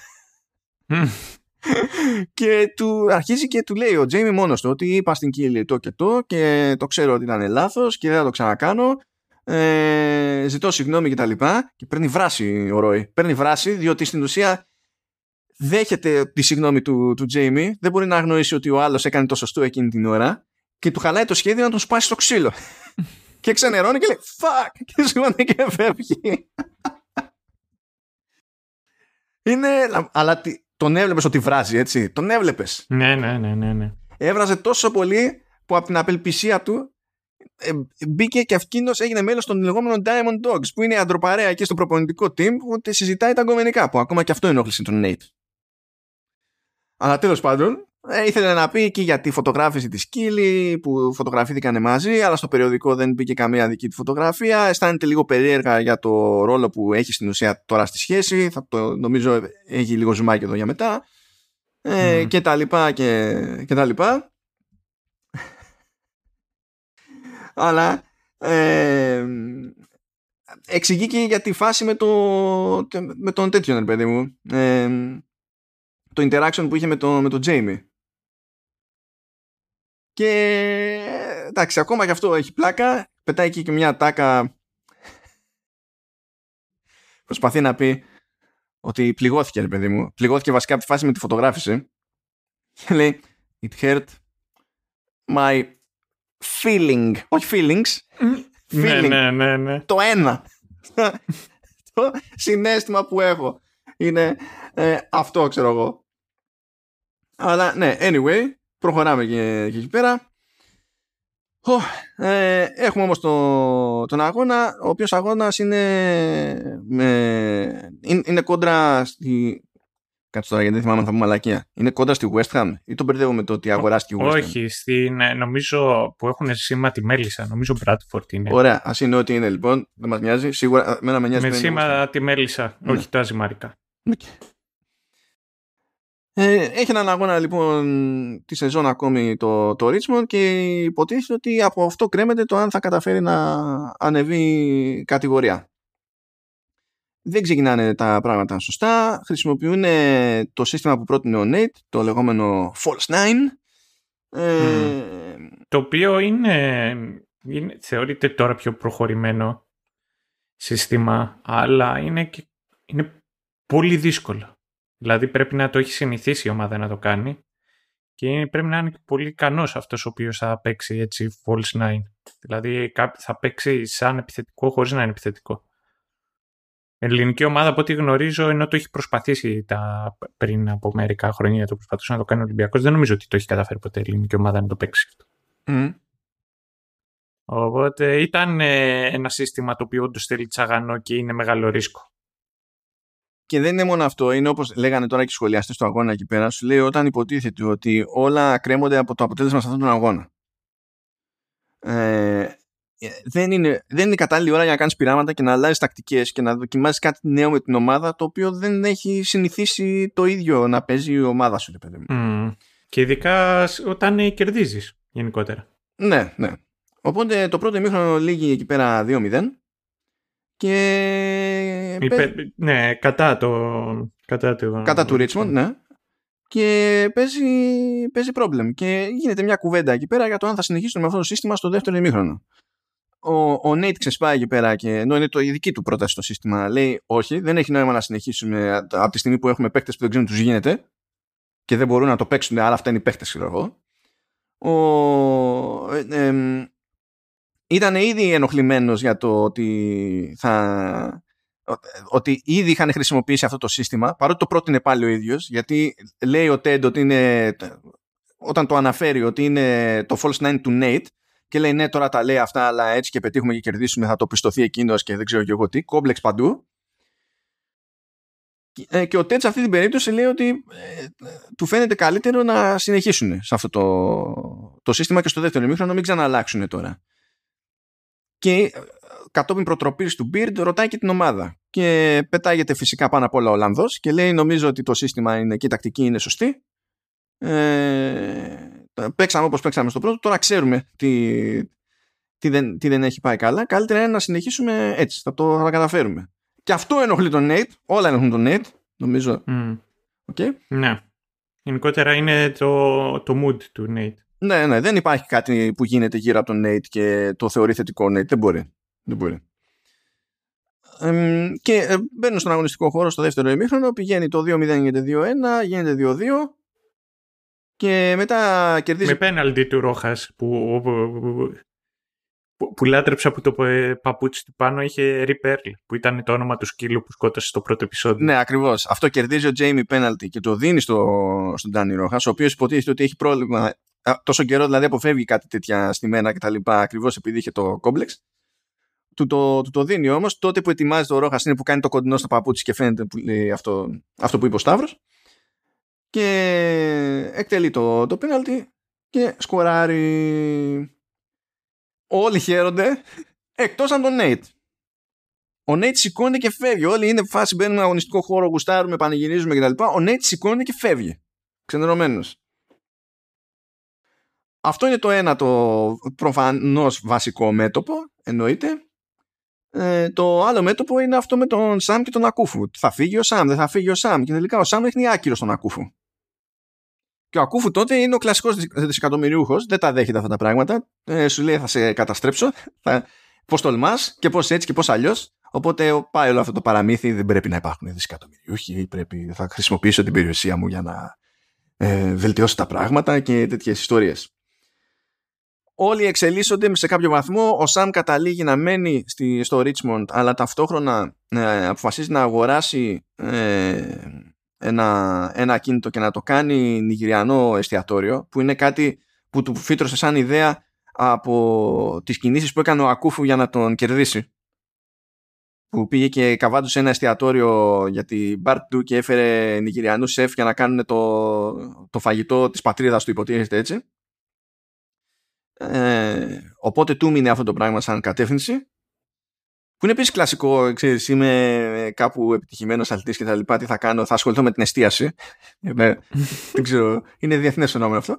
Και του αρχίζει και του λέει ο Jamie μόνος του ότι είπα στην Κίλη το και το και το ξέρω ότι ήταν λάθος και δεν θα το ξανακάνω, ζητώ συγγνώμη κτλ. Και παίρνει βράση ο Ρόι, διότι στην ουσία δέχεται τη συγγνώμη του Jamie, δεν μπορεί να αγνοήσει ότι ο άλλος έκανε το σωστό εκείνη την ώρα και του χαλάει το σχέδιο να τον σπάσει στο ξύλο. Και ξενερώνει και λέει fuck και σηκώνει και φεύγει. Αλλά τον έβλεπες ότι βράζει, έτσι, τον έβλεπες. Ναι. Έβραζε τόσο πολύ που από την απελπισία του μπήκε και αυτός έγινε μέλος των λεγόμενων Diamond Dogs, που είναι η αντροπαρέα και στο προπονητικό team που συζητάει τα αγκομενικά, που ακόμα και αυτό ενόχλησε τον Nate. Αλλά τέλος πάντων, ήθελε να πει και για τη φωτογράφηση της Κίλη που φωτογραφήθηκαν μαζί, αλλά στο περιοδικό δεν μπήκε καμία δική τη φωτογραφία. Αισθάνεται λίγο περίεργα για το ρόλο που έχει στην ουσία τώρα στη σχέση. Θα το νομίζω έχει λίγο ζουμάκι εδώ για μετά. Και τα λοιπά και τα λοιπά. Αλλά εξηγεί και για τη φάση με τον τέτοιον, παιδί μου, το interaction που είχε με τον Jamie. Και εντάξει, ακόμα και αυτό έχει πλάκα. Πετάει εκεί και μια τάκα. Προσπαθεί να πει ότι πληγώθηκε, ρε παιδί μου. Πληγώθηκε βασικά από τη φάση με τη φωτογράφηση. Λέει, it hurt my feeling. Όχι feelings. Feeling. Ναι. Το ένα. Το συνέστημα που έχω. Είναι αυτό, ξέρω εγώ. Αλλά ναι, anyway, προχωράμε και εκεί πέρα. Έχουμε όμως τον αγώνα, ο οποίος αγώνας είναι κόντρα στη... Κάτσε τώρα γιατί δεν θυμάμαι αν θα πούμε μαλακία. Είναι κόντρα στη West Ham ή τον μπερδεύω με το ότι αγοράστηκε η West Ham? Όχι, νομίζω που έχουν σήμα τη Μέλισσα. Νομίζω Bradford είναι. Ωραία, ας είναι ό,τι είναι λοιπόν. Δεν μας νοιάζει. Σίγουρα εμένα με νοιάζει. Με σήμα τη Μέλισσα, ναι. Όχι τα ζυμάρικα. Okay. Έχει έναν αγώνα λοιπόν τη σεζόν ακόμη το Richmond και υποτίθεται ότι από αυτό κρέμεται το αν θα καταφέρει να ανεβεί κατηγορία. Δεν ξεκινάνε τα πράγματα σωστά, χρησιμοποιούν το σύστημα που πρότεινε ο Nate, το λεγόμενο false nine. Το οποίο είναι θεωρείται τώρα πιο προχωρημένο σύστημα, αλλά είναι πολύ δύσκολο. Δηλαδή πρέπει να το έχει συνηθίσει η ομάδα να το κάνει και πρέπει να είναι πολύ ικανός αυτός ο οποίος θα παίξει έτσι false nine. Δηλαδή θα παίξει σαν επιθετικό χωρίς να είναι επιθετικό. Ελληνική ομάδα από ό,τι γνωρίζω, ενώ το έχει προσπαθήσει πριν από μερικά χρόνια, το προσπαθούσε να το κάνει ο Ολυμπιακός, δεν νομίζω ότι το έχει καταφέρει ποτέ η ελληνική ομάδα να το παίξει αυτό. Οπότε ήταν ένα σύστημα το οποίο όντως θέλει τσαγανό και είναι μεγάλο ρίσκο. Και δεν είναι μόνο αυτό, είναι όπως λέγανε τώρα και οι σχολιαστές του αγώνα εκεί πέρα, σου λέει όταν υποτίθεται ότι όλα κρέμονται από το αποτέλεσμα σε αυτόν τον αγώνα. Δεν είναι κατάλληλη ώρα για να κάνεις πειράματα και να αλλάζεις τακτικές και να δοκιμάζεις κάτι νέο με την ομάδα, το οποίο δεν έχει συνηθίσει το ίδιο να παίζει η ομάδα σου, παιδί μου. Και ειδικά όταν κερδίζεις γενικότερα. Ναι. Οπότε το πρώτο ημίχρονο λήγει εκεί πέρα 2-0 και... ναι, κατά του Richmond, ναι. Και παίζει πρόβλημα. Και γίνεται μια κουβέντα εκεί πέρα για το αν θα συνεχίσουν με αυτό το σύστημα στο δεύτερο ημίχρονο. Ο Νέιτ ξεσπάει εκεί πέρα και ενώ είναι η δική του πρόταση στο σύστημα, λέει όχι, δεν έχει νόημα να συνεχίσουμε από τη στιγμή που έχουμε παίκτες που δεν ξέρουν τους γίνεται και δεν μπορούν να το παίξουν, αλλά αυτά είναι οι παίκτες, ξέρω εγώ. Ήταν ήδη ενοχλημένος για το ότι ήδη είχαν χρησιμοποιήσει αυτό το σύστημα, παρότι το πρότεινε πάλι ο ίδιος, γιατί λέει ο Τέντ ότι είναι, όταν το αναφέρει, ότι είναι το false nine του Nate και λέει ναι, τώρα τα λέει αυτά, αλλά έτσι και πετύχουμε και κερδίσουμε, θα το πιστωθεί εκείνος και δεν ξέρω και εγώ τι, κόμπλεξ παντού. Και ο Τέντ σε αυτή την περίπτωση λέει ότι του φαίνεται καλύτερο να συνεχίσουν σε αυτό το σύστημα και στο δεύτερο ημίχρονο, μην ξαναλλάξουν τώρα. Και κατόπιν προτροπής του Beard ρωτάει και την ομάδα και πετάγεται φυσικά πάνω απ' όλα ο Ολλανδός και λέει νομίζω ότι το σύστημα είναι και η τακτική είναι σωστή, παίξαμε όπως παίξαμε στο πρώτο, τώρα ξέρουμε τι δεν έχει πάει καλά, καλύτερα είναι να συνεχίσουμε έτσι, θα τα καταφέρουμε. Και αυτό ενοχλεί τον Nate, όλα ενοχλούν τον Nate νομίζω. Okay. Ναι, γενικότερα είναι το mood του Nate. Ναι, δεν υπάρχει κάτι που γίνεται γύρω από τον Nate και το θεωρεί θετικό Nate, δεν μπορεί. Και μπαίνουν στον αγωνιστικό χώρο στο δεύτερο ημίχρονο, πηγαίνει το 2-0, γίνεται 2-1, γίνεται 2-2 και μετά κερδίζει... Με πέναλτι του Ρόχας που λάτρεψε από το παπούτσι του πάνω, είχε Rip Earl που ήταν το όνομα του σκύλου που σκότωσε στο πρώτο επεισόδιο. Ναι, ακριβώς. Αυτό κερδίζει ο Jamie πέναλτι και το δίνει στον Ντάνι Ρόχας, ο οποίος υποτίθεται ότι έχει πρόβλημα τόσο καιρό, δηλαδή αποφεύγει κάτι τέτοια στημένα κτλ. Ακριβώς επειδή είχε το κόμπλεξ. Του το δίνει όμως. Τότε που ετοιμάζεται ο Ρόχας είναι που κάνει το κοντινό στα παπούτσια και φαίνεται αυτό που είπε ο Σταύρος. Και εκτελεί το πέναλτι και σκοράρει. Όλοι χαίρονται εκτός από τον Νέιτ. Ο Νέιτ σηκώνεται και φεύγει. Όλοι είναι φάση, μπαίνουμε αγωνιστικό χώρο, γουστάρουμε, πανηγυρίζουμε κτλ. Ο Νέιτ σηκώνεται και φεύγει. Ξενερωμένος. Αυτό είναι το ένα, το προφανώς βασικό μέτωπο, εννοείται. Το άλλο μέτωπο είναι αυτό με τον Σαμ και τον Ακούφου. Θα φύγει ο Σαμ, δεν θα φύγει ο Σαμ. Και τελικά ο Σαμ ρίχνει άκυρο στον Ακούφου. Και ο Ακούφου τότε είναι ο κλασικός δισεκατομμυριούχος, δεν τα δέχεται αυτά τα πράγματα. Σου λέει θα σε καταστρέψω, πώς τολμάς και πώς έτσι και πώς αλλιώς. Οπότε πάει όλο αυτό το παραμύθι, δεν πρέπει να υπάρχουν δισεκατομμυριούχοι, θα χρησιμοποιήσω την περιουσία μου για να βελτιώσω τα πράγματα και τέτοιες ιστορίες. όλοι εξελίσσονται σε κάποιο βαθμό. Ο Σαμ καταλήγει να μένει στο Ρίτσμοντ, αλλά ταυτόχρονα αποφασίζει να αγοράσει ένα κινητό και να το κάνει νιγηριανό εστιατόριο, που είναι κάτι που του φύτρωσε σαν ιδέα από τις κινήσεις που έκανε ο Ακούφου για να τον κερδίσει, που πήγε και καβάντουσε ένα εστιατόριο για την μπαρ του και έφερε νιγηριανούς σεφ για να κάνουν το φαγητό της πατρίδας του, υποτίθεται έτσι. Οπότε του μείνει αυτό το πράγμα σαν κατεύθυνση, που είναι επίσης κλασικό. Ξέρεις, είμαι κάπου επιτυχημένος αθλητής και τα λοιπά, τι θα κάνω, θα ασχοληθώ με την εστίαση. Δεν ξέρω, είναι διεθνές το νόμο αυτό.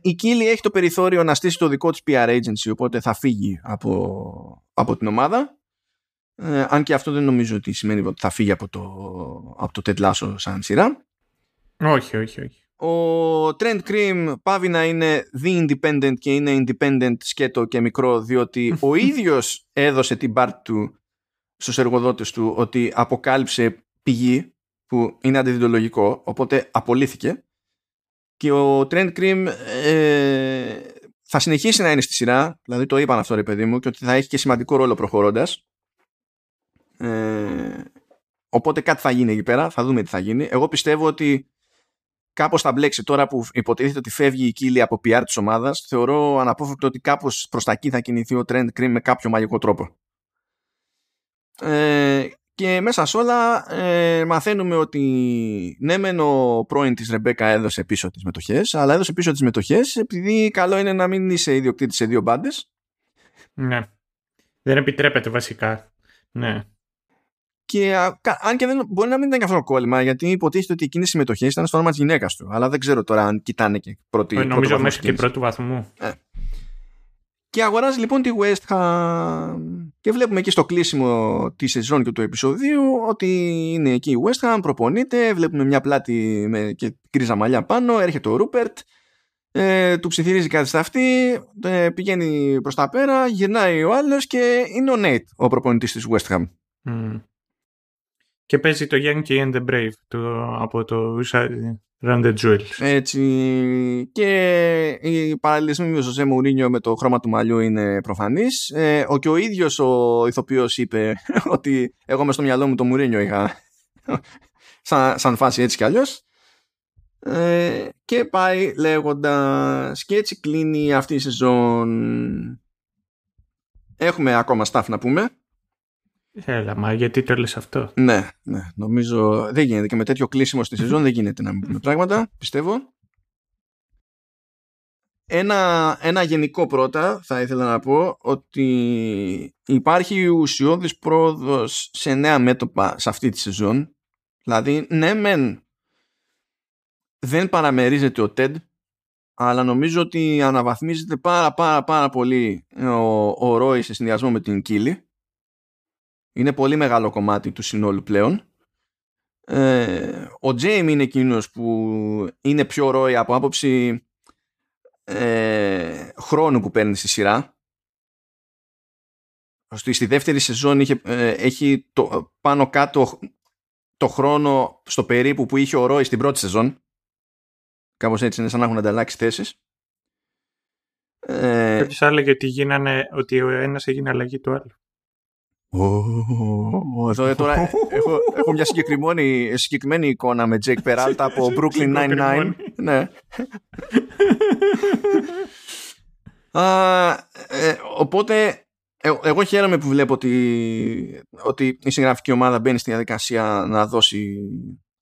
Η Κίλη έχει το περιθώριο να στήσει το δικό της PR agency, οπότε θα φύγει από την ομάδα. Αν και αυτό δεν νομίζω ότι σημαίνει ότι θα φύγει από το Ted Lasso σαν σειρά. Όχι, όχι, όχι. Ο Trent Cream πάβει να είναι The Independent και είναι Independent σκέτο και μικρό, διότι ο ίδιος έδωσε την part του στους εργοδότες του ότι αποκάλυψε πηγή που είναι αντιδιοντολογικό, οπότε απολύθηκε. Και ο Trent Cream θα συνεχίσει να είναι στη σειρά, δηλαδή το είπαν αυτό, ρε παιδί μου, και ότι θα έχει και σημαντικό ρόλο προχωρώντας. Οπότε κάτι θα γίνει εκεί πέρα, θα δούμε τι θα γίνει. Εγώ πιστεύω ότι κάπως θα μπλέξει τώρα που υποτίθεται ότι φεύγει η Κίλη από PR της ομάδας. Θεωρώ αναπόφευκτο ότι κάπως προς τα εκεί θα κινηθεί ο Trent Cream με κάποιο μαγικό τρόπο. Και μέσα σε όλα μαθαίνουμε ότι ναι μεν ο πρώην της Ρεμπέκα έδωσε πίσω τις μετοχές, αλλά έδωσε πίσω τις μετοχές επειδή καλό είναι να μην είσαι ιδιοκτήτης σε δύο μπάντες. Ναι, δεν επιτρέπεται βασικά. Ναι. Και αν και δεν, μπορεί να μην ήταν και αυτό το κόλλημα, γιατί υποτίθεται ότι εκείνες οι συμμετοχές ήταν στο όνομα της γυναίκας του. Αλλά δεν ξέρω τώρα αν κοιτάνε και πρώτη. Νομίζω μέσα και πρώτου βαθμού. Και αγοράζει λοιπόν τη West Ham. Και βλέπουμε εκεί στο κλείσιμο τη σεζόν και του επεισοδίου ότι είναι εκεί η West Ham, προπονείται. Βλέπουμε μια πλάτη και κρίζα μαλλιά πάνω. Έρχεται ο Ρούπερτ. Του ψιθυρίζει κάτι στα αυτή. Πηγαίνει προς τα πέρα. Γυρνάει ο άλλος και είναι ο Νέιτ, ο προπονητής της West Ham. Mm. Και παίζει το Young and the Brave από το Run the Jewels. Έτσι. Και οι παραλληλισμοί με τον Ζωζέ Μουρίνιο με το χρώμα του μαλλιού είναι προφανής. Και ο ίδιος ο ηθοποιός είπε ότι εγώ μες στο μυαλό μου το Μουρίνιο είχα σαν φάση έτσι κι αλλιώς. Και πάει λέγοντας, και έτσι κλείνει αυτή η σεζόν. Έχουμε ακόμα staff να πούμε. Έλα, μα γιατί το έλεγες αυτό? Ναι, ναι, νομίζω δεν γίνεται. Και με τέτοιο κλείσιμο στη σεζόν δεν γίνεται να μην πούμε πράγματα, πιστεύω. Ένα γενικό πρώτα θα ήθελα να πω ότι υπάρχει ουσιώδης πρόοδος σε νέα μέτωπα σε αυτή τη σεζόν. Δηλαδή, ναι μεν δεν παραμερίζεται ο TED, αλλά νομίζω ότι αναβαθμίζεται πάρα πολύ ο Ρόι σε συνδυασμό με την Κίλη. Είναι πολύ μεγάλο κομμάτι του συνόλου πλέον. Ο Τζέιμ είναι εκείνος που είναι πιο Ρόι από άποψη χρόνου που παίρνει στη σειρά. Στη δεύτερη σεζόν έχει πάνω κάτω το χρόνο στο περίπου που είχε ο Ρόι στην πρώτη σεζόν. Κάπως έτσι είναι, σαν να έχουν ανταλλάξει θέσεις. Κάποιος έλεγε ότι ο ένας έγινε αλλαγή του άλλου. Τώρα έχω μια συγκεκριμένη εικόνα με Jake Peralta από Brooklyn Nine-Nine. Ναι. Οπότε εγώ χαίρομαι που βλέπω ότι η συγγραφική ομάδα μπαίνει στη διαδικασία να δώσει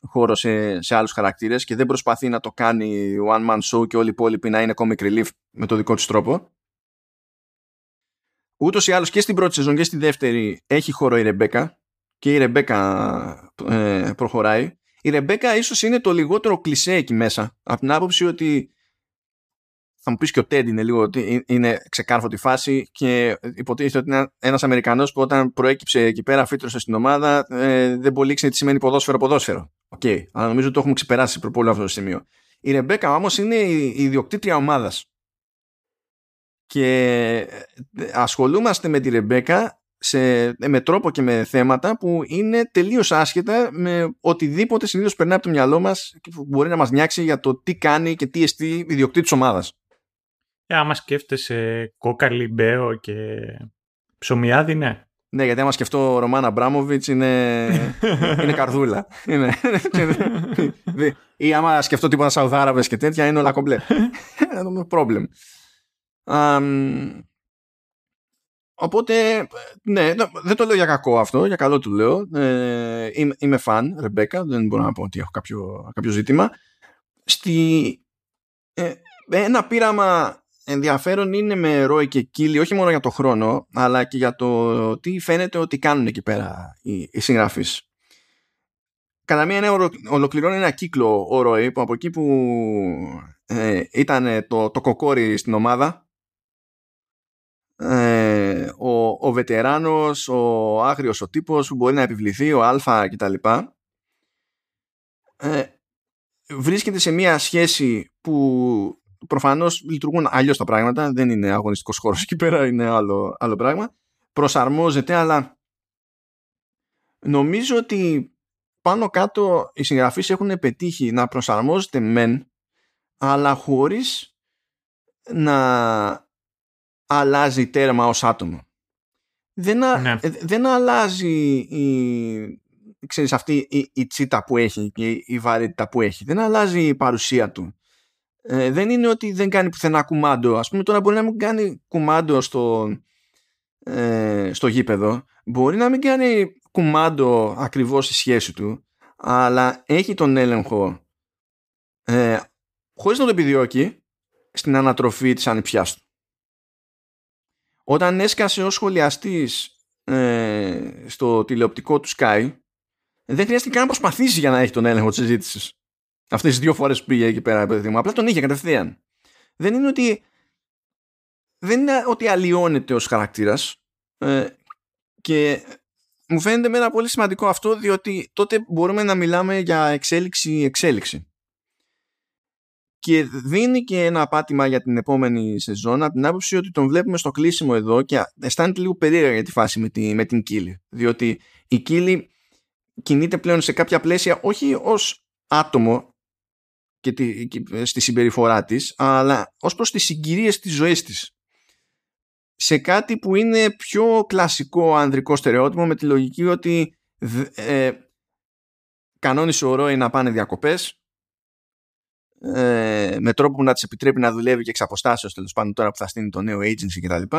χώρο σε άλλους χαρακτήρες και δεν προσπαθεί να το κάνει one man show και όλοι οι υπόλοιποι να είναι comic relief με το δικό τους τρόπο. Ούτως ή άλλως και στην πρώτη σεζόν και στη δεύτερη έχει χώρο η Ρεμπέκα και η Ρεμπέκα προχωράει. Η Ρεμπέκα ίσως είναι το λιγότερο κλισέ εκεί μέσα, από την άποψη ότι θα μου πεις και ο Τέντ είναι λίγο ότι είναι ξεκάρφωτη φάση και υποτίθεται ότι είναι ένας Αμερικανός που όταν προέκυψε εκεί πέρα φύτρωσε στην ομάδα δεν πολύ ξέρει τι σημαίνει ποδόσφαιρο. Okay. Αλλά νομίζω ότι το έχουμε ξεπεράσει προπόλου αυτό το σημείο. Η Ρεμπέκα όμως είναι η ιδιοκτήτρια ομάδας. Και ασχολούμαστε με τη Ρεμπέκα με τρόπο και με θέματα που είναι τελείως άσχετα με οτιδήποτε συνήθως περνάει από το μυαλό μας και που μπορεί να μας νοιάξει για το τι κάνει και τι εστί ιδιοκτήτη της ομάδας. άμα σκέφτεσαι κόκαλι, μπέο και ψωμιάδι, ναι. Ναι, γιατί άμα σκεφτώ Ρωμάν Αμπράμοβιτς είναι καρδούλα. Είναι. Ή άμα σκεφτώ τίποτα Σαουδάραβες και τέτοια, είναι όλα κομπλέ. Είναι πρόβλημα. Οπότε, ναι, δεν το λέω για κακό αυτό, για καλό το λέω. Είμαι φαν, Ρεμπέκα, δεν μπορώ να πω ότι έχω κάποιο ζήτημα. Ένα πείραμα ενδιαφέρον είναι με Ρόι και Κίλι, όχι μόνο για το χρόνο, αλλά και για το τι φαίνεται ότι κάνουν εκεί πέρα οι συγγραφείς. Κατά μία ολοκληρώνει ένα κύκλο ο Ρόι, που από εκεί που ήταν το κοκόρι στην ομάδα, ο βετεράνος, ο άγριος ο τύπος που μπορεί να επιβληθεί, ο αλφα κτλ, βρίσκεται σε μία σχέση που προφανώς λειτουργούν αλλιώς τα πράγματα, δεν είναι αγωνιστικός χώρος εκεί πέρα, είναι άλλο πράγμα, προσαρμόζεται, αλλά νομίζω ότι πάνω κάτω οι συγγραφείς έχουν πετύχει να προσαρμόζεται μεν, αλλά χωρίς να αλλάζει τέρμα ως άτομο. Δεν αλλάζει ξέρεις, αυτή η τσίτα που έχει και η βαρύτητα που έχει, δεν αλλάζει η παρουσία του. Δεν είναι ότι δεν κάνει πουθενά κουμάντο. Ας πούμε, τώρα μπορεί να μην κάνει κουμάντο στο γήπεδο, μπορεί να μην κάνει κουμάντο ακριβώς στη σχέση του, αλλά έχει τον έλεγχο, χωρίς να το επιδιώκει, στην ανατροφή της ανιψιάς του. Όταν έσκασε ως σχολιαστής στο τηλεοπτικό του Sky, δεν χρειάστηκε καν να προσπαθήσει για να έχει τον έλεγχο της συζήτησης. Αυτές τις δύο φορές που πήγε εκεί πέρα, απλά τον είχε κατευθείαν. Δεν είναι ότι αλλοιώνεται ως χαρακτήρας, και μου φαίνεται μένα πολύ σημαντικό αυτό, διότι τότε μπορούμε να μιλάμε για εξέλιξη. Και δίνει και ένα πάτημα για την επόμενη σεζόν, από την άποψη ότι τον βλέπουμε στο κλείσιμο εδώ και αισθάνεται λίγο περίεργα για τη φάση με την Κίλη, διότι η Κίλη κινείται πλέον σε κάποια πλαίσια, όχι ως άτομο και στη συμπεριφορά της, αλλά ως προς τις συγκυρίες της ζωής της, σε κάτι που είναι πιο κλασικό ανδρικό στερεότυπο, με τη λογική ότι κανόνισε ο Ρόι να πάνε διακοπές με τρόπο που να της επιτρέπει να δουλεύει και εξ αποστάσεως, τέλος πάντων, τώρα που θα στείλει το νέο agency κτλ.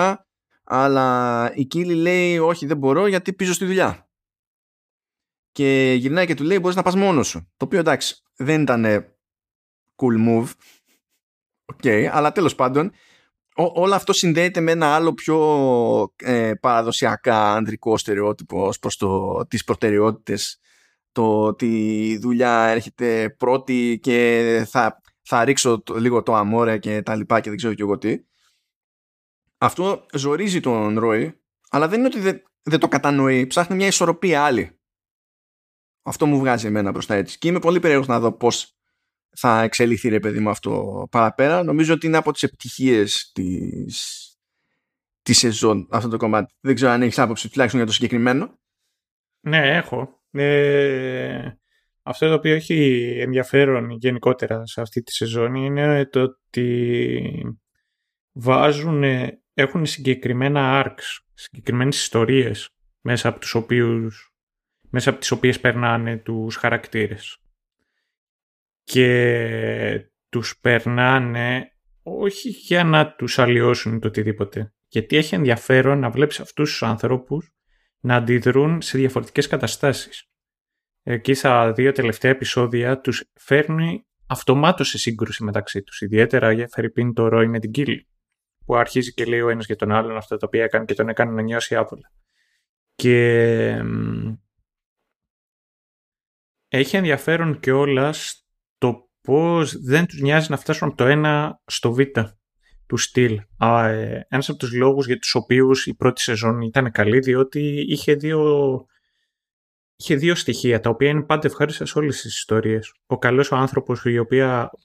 Αλλά η Κίλη λέει όχι, δεν μπορώ, γιατί πίσω στη δουλειά. Και γυρνάει και του λέει μπορείς να πας μόνος σου. Το οποίο, εντάξει, δεν ήταν cool move. Okay, αλλά τέλος πάντων όλο αυτό συνδέεται με ένα άλλο πιο παραδοσιακά ανδρικό στερεότυπο ως προς τις προτεραιότητες. Το ότι η δουλειά έρχεται πρώτη και θα ρίξω λίγο το αμόρε και τα λοιπά και δεν ξέρω κι εγώ τι. Αυτό ζορίζει τον Ρόι, αλλά δεν είναι ότι δεν το κατανοεί. Ψάχνει μια ισορροπία άλλη. Αυτό μου βγάζει εμένα προς τα έτσι. Και είμαι πολύ περίεργος να δω πώς θα εξελιχθεί, ρε παιδί μου, αυτό παραπέρα. Νομίζω ότι είναι από τις επιτυχίες της σεζόν αυτό το κομμάτι. Δεν ξέρω αν έχεις άποψη τουλάχιστον για το συγκεκριμένο. Ναι, έχω. Αυτό το οποίο έχει ενδιαφέρον γενικότερα σε αυτή τη σεζόν είναι το ότι έχουν συγκεκριμένα arcs, συγκεκριμένες ιστορίες μέσα από τις οποίες περνάνε τους χαρακτήρες. Και τους περνάνε όχι για να τους αλλοιώσουν το οτιδήποτε, γιατί έχει ενδιαφέρον να βλέπεις αυτούς τους ανθρώπους να αντιδρούν σε διαφορετικές καταστάσεις. Εκεί στα δύο τελευταία επεισόδια τους φέρνει αυτομάτως σε σύγκρουση μεταξύ τους, ιδιαίτερα για φερειπίν το Ρόι με την Κίλη, που αρχίζει και λέει ο ένας για τον άλλον αυτά τα οποία έκανε και τον έκανε να νιώσει άβολα. Και έχει ενδιαφέρον κιόλας το πώς δεν τους νοιάζει να φτάσουν από το ένα στο β του στυλ. Ένας από τους λόγους για τους οποίους η πρώτη σεζόν ήταν καλή, διότι είχε δύο στοιχεία τα οποία είναι πάντα ευχάριστα σε όλες τις ιστορίες. Ο καλός ο άνθρωπος, ο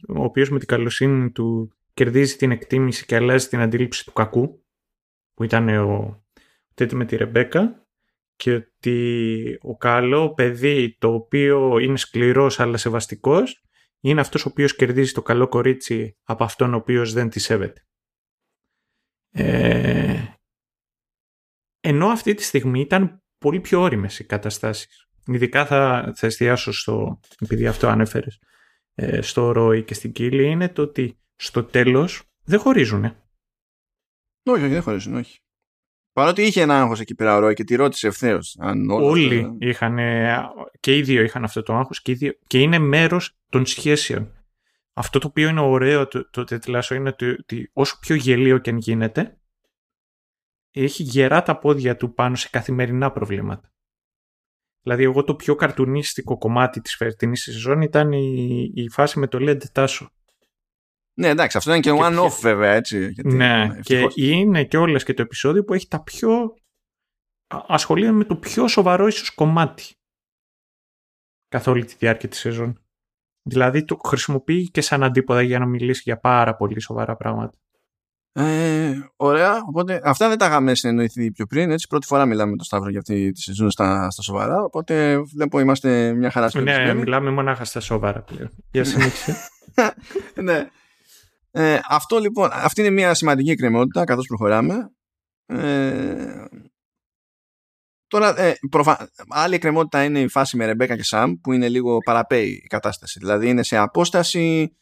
οποίος με την καλοσύνη του κερδίζει την εκτίμηση και αλλάζει την αντίληψη του κακού, που ήταν ο Τέτ με τη Ρεμπέκα, και ότι ο καλό παιδί, το οποίο είναι σκληρός αλλά σεβαστικός, είναι αυτός ο οποίος κερδίζει το καλό κορίτσι από αυτόν ο οποίος δεν τη σέβεται. Ενώ αυτή τη στιγμή ήταν πολύ πιο όριμες οι καταστάσεις. Ειδικά θα εστιάσω στο, επειδή αυτό ανέφερες, στο Ρόι και στην Κίλη, είναι το ότι στο τέλος δεν χωρίζουνε. Όχι, δεν χωρίζουν, όχι. Παρότι είχε ένα άγχος εκεί πέρα ο Ρόι και τη ρώτησε ευθέως. Όλοι αυτό... είχαν, και οι δύο είχαν αυτό το άγχος και είναι μέρος των σχέσεων. Αυτό το οποίο είναι ωραίο το τετλάσιο είναι ότι όσο πιο γελίο και αν γίνεται, έχει γερά τα πόδια του πάνω σε καθημερινά προβλήματα. Δηλαδή, εγώ το πιο καρτουνίστικο κομμάτι της φετινής σεζόν ήταν η φάση με το LED Τάσο. Ναι, εντάξει, αυτό ήταν και one-off βέβαια, έτσι. Γιατί, ναι, ευτυχώς. Και είναι και όλες και το επεισόδιο που έχει τα πιο... ασχολείται με το πιο σοβαρό ίσως κομμάτι καθ' όλη τη διάρκεια της σεζόν. Δηλαδή, το χρησιμοποιεί και σαν αντίποδα για να μιλήσει για πάρα πολύ σοβαρά πράγματα. Ωραία, οπότε αυτά δεν τα είχαμε συνεννοηθεί πιο πριν, έτσι. Πρώτη φορά μιλάμε με τον Σταύρο για αυτή τη σεζόν στα σοβαρά, οπότε βλέπω είμαστε μια χαρά σχεδισμένοι. Ναι, μιλάμε μονάχα στα σοβαρά πλέον. Για συνέχεια. Ναι. Αυτό λοιπόν, αυτή είναι μια σημαντική εκκρεμότητα καθώς προχωράμε. Τώρα, άλλη εκκρεμότητα είναι η φάση με Ρεμπέκα και Σαμ, που είναι λίγο παραπέει η κατάσταση. Δηλαδή είναι σε απόσταση...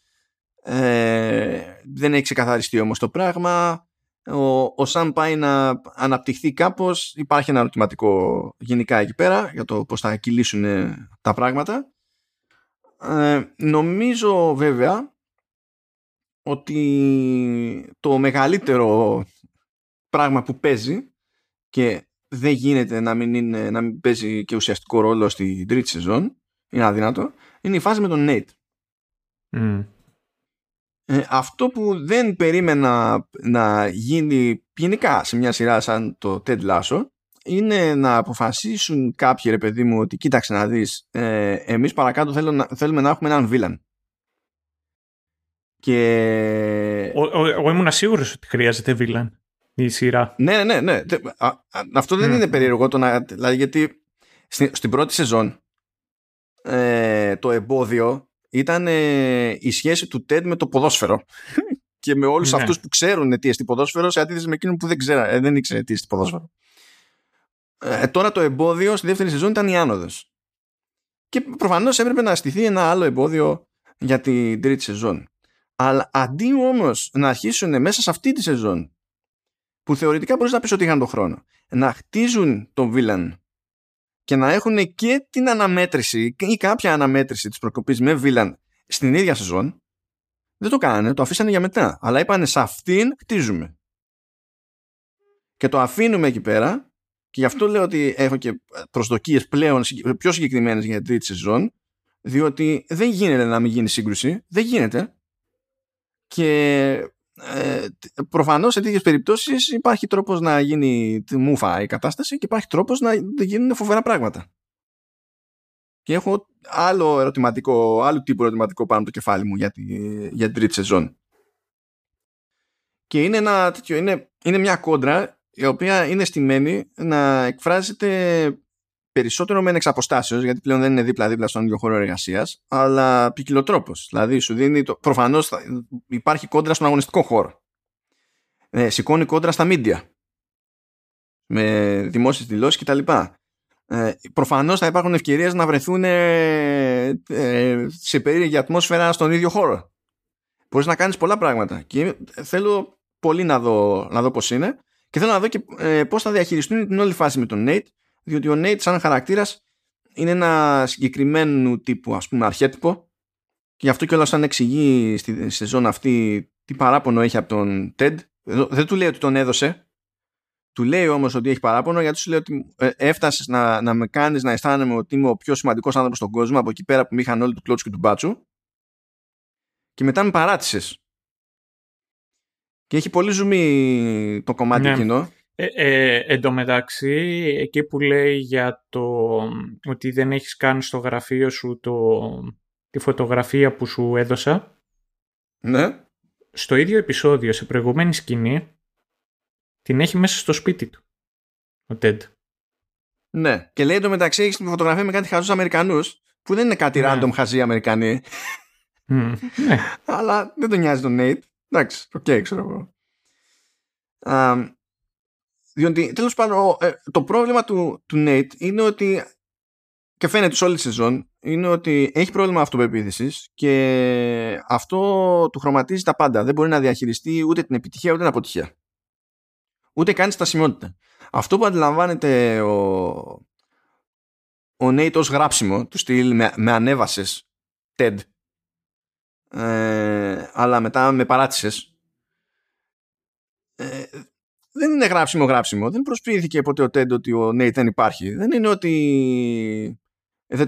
δεν έχει ξεκαθαριστεί όμως το πράγμα. Ο Σαμ πάει να αναπτυχθεί κάπως. Υπάρχει ένα ερωτηματικό γενικά εκεί πέρα για το πώς θα κυλήσουν τα πράγματα. Νομίζω βέβαια ότι το μεγαλύτερο πράγμα που παίζει και δεν γίνεται να μην παίζει και ουσιαστικό ρόλο στην τρίτη σεζόν, είναι αδυνατό, είναι η φάση με τον Νέιτ. Αυτό που δεν περίμενα να γίνει γενικά σε μια σειρά σαν το Ted Lasso είναι να αποφασίσουν κάποιοι, ρε παιδί μου, ότι κοίταξε να δεις, εμείς παρακάτω θέλουμε να έχουμε έναν βίλαν. Και... Εγώ ήμουν σίγουρος ότι χρειάζεται βίλαν η σειρά. Ναι. Αυτό δεν είναι περίεργο, δηλαδή, γιατί στην πρώτη σεζόν το εμπόδιο ήταν η σχέση του Τεντ με το ποδόσφαιρο και με όλους αυτούς που ξέρουν τι εστί ποδόσφαιρο, σε αντίθεση με εκείνον που δεν ήξερε τι εστί ποδόσφαιρο. Τώρα το εμπόδιο στη δεύτερη σεζόν ήταν η άνοδος και προφανώς έπρεπε να στηθεί ένα άλλο εμπόδιο για την τρίτη σεζόν, αλλά αντί όμως να αρχίσουν μέσα σε αυτή τη σεζόν, που θεωρητικά μπορείς να πεις ότι είχαν τον χρόνο, να χτίζουν τον βίλαν και να έχουν και την αναμέτρηση ή κάποια αναμέτρηση της προκοπής με βίλαν στην ίδια σεζόν, δεν το κάνανε, το αφήσανε για μετά. Αλλά είπανε σε αυτήν χτίζουμε. Και το αφήνουμε εκεί πέρα, και γι' αυτό λέω ότι έχω και προσδοκίες πλέον πιο συγκεκριμένες για την τρίτη σεζόν, διότι δεν γίνεται να μην γίνει σύγκρουση, δεν γίνεται. Και προφανώς σε τέτοιες περιπτώσεις υπάρχει τρόπος να γίνει τη μούφα η κατάσταση και υπάρχει τρόπος να γίνουν φοβερά πράγματα. Και έχω άλλο τύπο ερωτηματικό πάνω από το κεφάλι μου για την τρίτη σεζόν. Και είναι ένα τέτοιο, είναι μια κόντρα η οποία είναι στημένη να εκφράζεται περισσότερο με εξαποστάσεως, γιατί πλέον δεν είναι δίπλα-δίπλα στον ίδιο χώρο εργασίας, αλλά ποικιλοτρόπως. Δηλαδή, σου δίνει. Προφανώς υπάρχει κόντρα στον αγωνιστικό χώρο. Σηκώνει κόντρα στα μίντια, με δημόσιες δηλώσεις κτλ. Προφανώς θα υπάρχουν ευκαιρίες να βρεθούν σε περίεργη ατμόσφαιρα στον ίδιο χώρο. Μπορείς να κάνεις πολλά πράγματα. Και θέλω πολύ να δω πώς είναι, και θέλω να δω και πώς θα διαχειριστούν την όλη φάση με τον Νέιτ. Διότι ο Νέιτ σαν χαρακτήρας είναι ένα συγκεκριμένου τύπου, ας πούμε, αρχέτυπο, και γι' αυτό κιόλας αν εξηγεί στη σεζόν αυτή τι παράπονο έχει από τον Τεντ, δεν του λέει ότι τον έδωσε, του λέει όμως ότι έχει παράπονο, γιατί σου λέει ότι έφτασες να με κάνεις να αισθάνομαι ότι είμαι ο πιο σημαντικός άνθρωπος στον κόσμο, από εκεί πέρα που με είχαν όλοι του κλώτσου και του μπάτσου, και μετά με παράτησες. Και έχει πολύ ζουμί το κομμάτι εκείνο. Εν τω μεταξύ, εκεί που λέει για το ότι δεν έχεις κάνει στο γραφείο σου τη φωτογραφία που σου έδωσα, ναι, στο ίδιο επεισόδιο, σε προηγούμενη σκηνή, την έχει μέσα στο σπίτι του ο Τεντ. Ναι, και λέει εν τω μεταξύ έχεις τη φωτογραφία με κάτι χαζούς Αμερικανούς, που δεν είναι κάτι random χαζοί Αμερικανοί, αλλά δεν τον νοιάζει τον Νέιτ. Εντάξει, οκ, ξέρω εγώ. Διότι τέλος πάντων το πρόβλημα του Nate είναι ότι, και φαίνεται σε όλη τη σεζόν, είναι ότι έχει πρόβλημα αυτοπεποίθησης και αυτό του χρωματίζει τα πάντα. Δεν μπορεί να διαχειριστεί ούτε την επιτυχία ούτε την αποτυχία. Ούτε καν στασιμότητα. Αυτό που αντιλαμβάνεται ο Nate ως γράψιμο του στυλ με ανέβασες TED, αλλά μετά με παράτησες, δεν είναι γράψιμο. Δεν προσποιήθηκε ποτέ ο TED ότι ο Nate δεν υπάρχει. Δεν είναι ότι δεν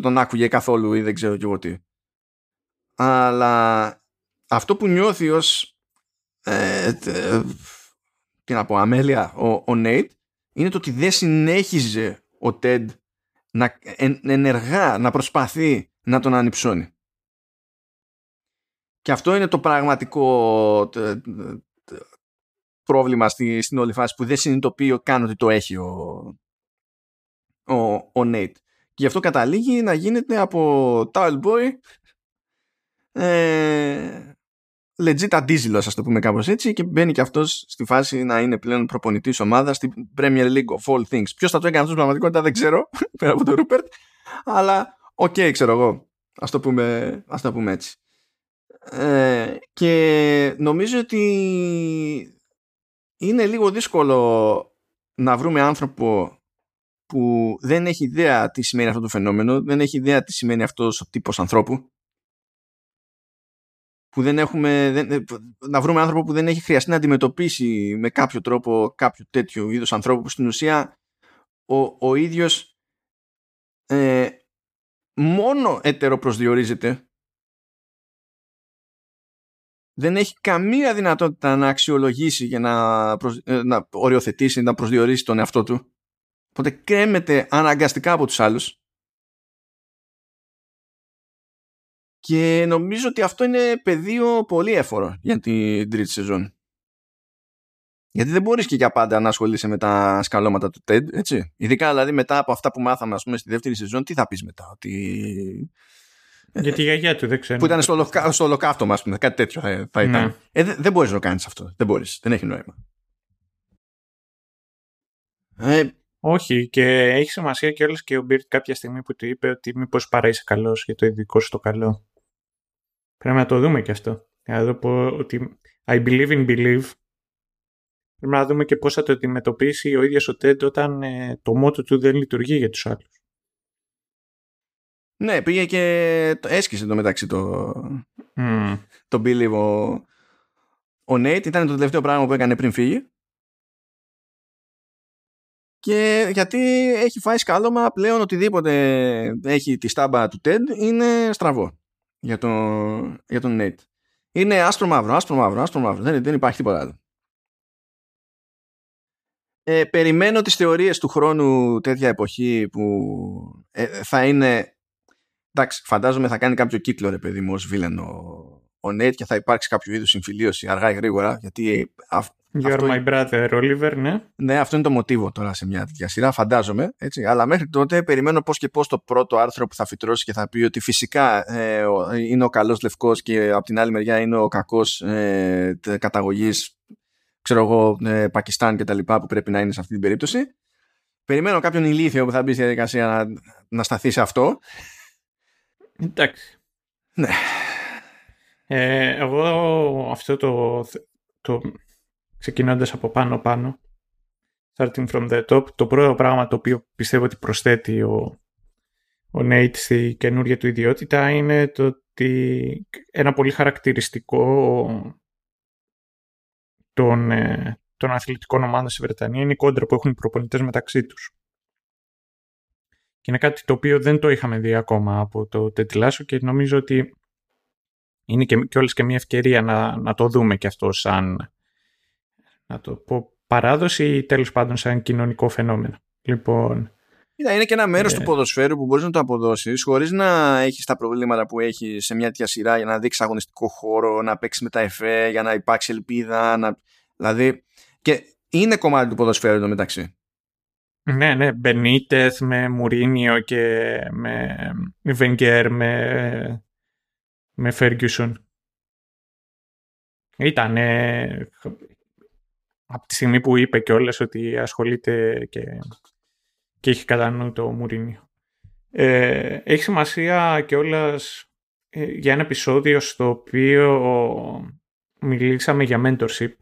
τον άκουγε καθόλου ή δεν ξέρω κι εγώ τι. Αλλά αυτό που νιώθει ως τι να πω, αμέλεια ο Nate, είναι το ότι δεν συνέχιζε ο TED να ενεργά να προσπαθεί να τον ανυψώνει. Και αυτό είναι το πραγματικό πρόβλημα στην όλη φάση, που δεν συνειδητοποιεί καν ότι το έχει ο Nate. Και γι' αυτό καταλήγει να γίνεται από towel boy legit αντίζηλος, ας το πούμε κάπως έτσι, και μπαίνει και αυτός στη φάση να είναι πλέον προπονητής ομάδας στην Premier League of all things. Ποιος θα το έκανε αυτό στην πραγματικότητα δεν ξέρω, πέρα από τον Ρούπερτ, αλλά οκ, ξέρω εγώ, ας το πούμε έτσι. Και νομίζω ότι είναι λίγο δύσκολο να βρούμε άνθρωπο που δεν έχει ιδέα τι σημαίνει αυτό το φαινόμενο, δεν έχει ιδέα τι σημαίνει αυτός ο τύπος ανθρώπου, που να βρούμε άνθρωπο που δεν έχει χρειαστεί να αντιμετωπίσει με κάποιο τρόπο κάποιο τέτοιο είδος ανθρώπου, που στην ουσία ο ίδιος μόνο ετεροπροσδιορίζεται. Δεν έχει καμία δυνατότητα να αξιολογήσει και να οριοθετήσει, να προσδιορίσει τον εαυτό του. Οπότε κρέμεται αναγκαστικά από τους άλλους. Και νομίζω ότι αυτό είναι πεδίο πολύ εύφορο για την τρίτη σεζόν. Γιατί δεν μπορείς και για πάντα να ασχολείσαι με τα σκαλώματα του TED, έτσι. Ειδικά δηλαδή μετά από αυτά που μάθαμε, ας πούμε, στη δεύτερη σεζόν, τι θα πεις μετά, ότι... Για τη γιαγιά του, δεν ξέρω. Που ήταν στο ολοκαύτωμα, ας πούμε, κάτι τέτοιο θα ήταν. Ναι. Δεν μπορείς να το κάνεις αυτό. Δεν μπορείς. Δεν έχει νόημα. Όχι, και έχει σημασία κιόλας και ο Μπίρτ κάποια στιγμή που του είπε ότι μήπως παρά είσαι καλός για το ειδικό σου το καλό. Πρέπει να το δούμε κι αυτό. Να δω πω ότι I believe in believe. Πρέπει να δούμε και πώς θα το αντιμετωπίσει ο ίδιος ο Τέντ όταν το μότο του δεν λειτουργεί για τους άλλους. Ναι, πήγε και έσκησε το μεταξύ το Believe ο Nate. Ήταν το τελευταίο πράγμα που έκανε πριν φύγει. Και γιατί έχει φάει σκάλωμα πλέον, οτιδήποτε έχει τη στάμπα του TED είναι στραβό για τον Nate. Είναι άσπρο μαύρο. Δεν υπάρχει τίποτα άλλο. Περιμένω τις θεωρίες του χρόνου τέτοια εποχή που θα είναι... Εντάξει, φαντάζομαι θα κάνει κάποιο κύκλο, ρε παιδί μου, ως βίλεν ο Nate, και θα υπάρξει κάποιο είδους συμφιλίωση αργά ή γρήγορα. Γιατί You are my brother, Oliver, ναι. Ναι, αυτό είναι το μοτίβο τώρα σε μια τέτοια σειρά, φαντάζομαι. Έτσι. Αλλά μέχρι τότε περιμένω πώς και πώς το πρώτο άρθρο που θα φυτρώσει και θα πει ότι φυσικά είναι ο καλός λευκός και από την άλλη μεριά είναι ο κακός καταγωγής, ξέρω εγώ, Πακιστάν και τα λοιπά, που πρέπει να είναι σε αυτή την περίπτωση. Περιμένω κάποιον ηλίθιο που θα μπει στη διαδικασία να σταθεί σε αυτό. Εντάξει. Ναι. Εγώ αυτό το ξεκινώντας από πάνω, starting from the top, το πρώτο πράγμα το οποίο πιστεύω ότι προσθέτει ο Nate στη καινούργια του ιδιότητα είναι το ότι ένα πολύ χαρακτηριστικό των αθλητικών ομάδων στη Βρετανία είναι η κόντρα που έχουν οι προπονητές μεταξύ τους. Και είναι κάτι το οποίο δεν το είχαμε δει ακόμα από το Ted Lasso, και νομίζω ότι είναι και μια ευκαιρία να το δούμε και αυτό σαν, να το πω, παράδοση ή τέλος πάντων σαν κοινωνικό φαινόμενο. Λοιπόν, είναι και ένα μέρος του ποδοσφαίρου που μπορείς να το αποδώσεις χωρίς να έχεις τα προβλήματα που έχεις σε μια τέτοια σειρά, για να δείξεις αγωνιστικό χώρο, να παίξεις με τα εφέ, για να υπάρξει ελπίδα. Δηλαδή, και είναι κομμάτι του ποδοσφαίρου εδώ μεταξύ. Ναι, Μπενίτεθ με Μουρίνιο και με Βενγκέρ με Φέργκιουσον. Ήτανε από τη στιγμή που είπε κιόλας ότι ασχολείται και έχει κατά νου το Μουρίνιο. Έχει σημασία κιόλας για ένα επεισόδιο στο οποίο μιλήσαμε για mentorship,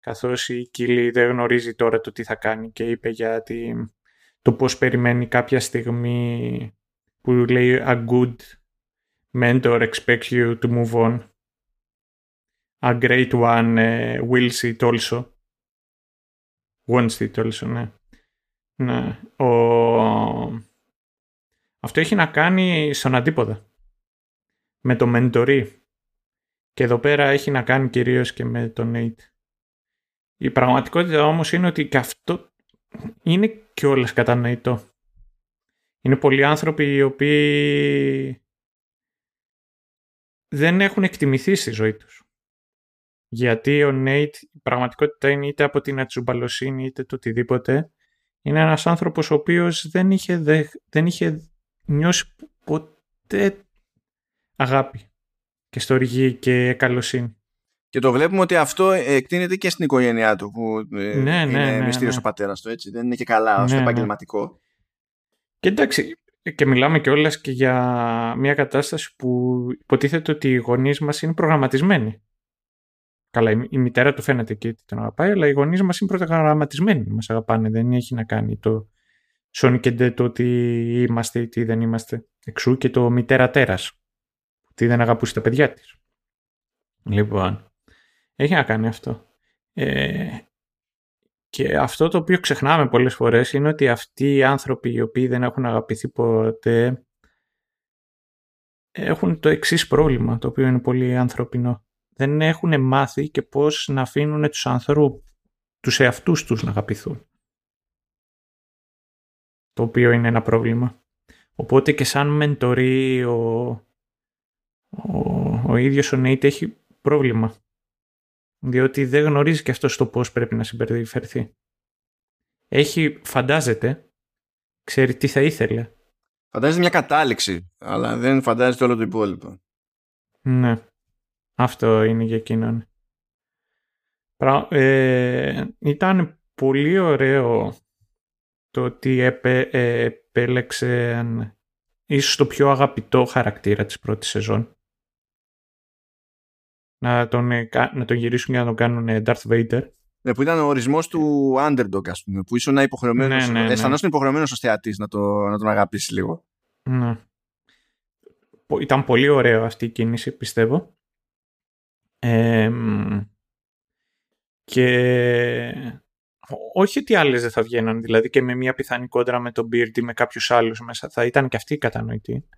καθώς η Κίλη δεν γνωρίζει τώρα το τι θα κάνει και είπε για το πώς περιμένει κάποια στιγμή που λέει «A good mentor expects you to move on. A great one will see it also». Wants it also, ναι. Ναι. Αυτό έχει να κάνει στον αντίποδα, με το μεντορί. Και εδώ πέρα έχει να κάνει κυρίως και με τον Nate. Η πραγματικότητα όμως είναι ότι και αυτό είναι κιόλας κατανοητό. Είναι πολλοί άνθρωποι οι οποίοι δεν έχουν εκτιμηθεί στη ζωή τους. Γιατί ο Nate, η πραγματικότητα είναι είτε από την ατσουμπαλοσύνη είτε το οτιδήποτε, είναι ένας άνθρωπος ο οποίος δεν είχε νιώσει ποτέ αγάπη και στοργή και καλοσύνη. Και το βλέπουμε ότι αυτό εκτείνεται και στην οικογένειά του, που είναι μυστήριος ο πατέρας του, έτσι. Δεν είναι και καλά στο επαγγελματικό. Και εντάξει, και μιλάμε κιόλας και για μια κατάσταση που υποτίθεται ότι οι γονείς μας είναι προγραμματισμένοι. Καλά, η μητέρα του φαίνεται και τον αγαπάει, αλλά οι γονείς μας είναι προγραμματισμένοι να μας αγαπάνε. Δεν έχει να κάνει το σον και ντε, το ότι είμαστε ή τι δεν είμαστε. Εξού και το μητέρα τέρας, ότι δεν αγαπούσε τα παιδιά της. Λοιπόν, έχει να κάνει αυτό. Και αυτό το οποίο ξεχνάμε πολλές φορές είναι ότι αυτοί οι άνθρωποι οι οποίοι δεν έχουν αγαπηθεί ποτέ έχουν το εξής πρόβλημα, το οποίο είναι πολύ ανθρωπινό. Δεν έχουν μάθει και πώς να αφήνουν τους ανθρώπους, τους εαυτούς τους να αγαπηθούν. Το οποίο είναι ένα πρόβλημα. Οπότε και σαν μεντορί ο ίδιος ο Nate έχει πρόβλημα. Διότι δεν γνωρίζει και αυτός το πώς πρέπει να συμπεριφερθεί. Φαντάζεται, ξέρει τι θα ήθελε. Φαντάζεται μια κατάληξη, αλλά δεν φαντάζεται όλο το υπόλοιπο. Ναι. Αυτό είναι για εκείνον. Ήταν πολύ ωραίο το ότι επέλεξε ίσως το πιο αγαπητό χαρακτήρα της πρώτης σεζόν. Να τον γυρίσουν για να τον κάνουν Darth Vader. Ναι, που ήταν ο ορισμός του underdog, ας πούμε, που ήσουν υποχρεωμένος, αισθανόσουν υποχρεωμένος ο θεατής να τον αγαπήσει λίγο. Ναι. Ήταν πολύ ωραίο αυτή η κίνηση, πιστεύω. Και όχι ότι άλλες δεν θα βγαίνουν, δηλαδή και με μια πιθανή κόντρα με τον Beardy, με κάποιους άλλους μέσα, θα ήταν και αυτοί κατανοητοί.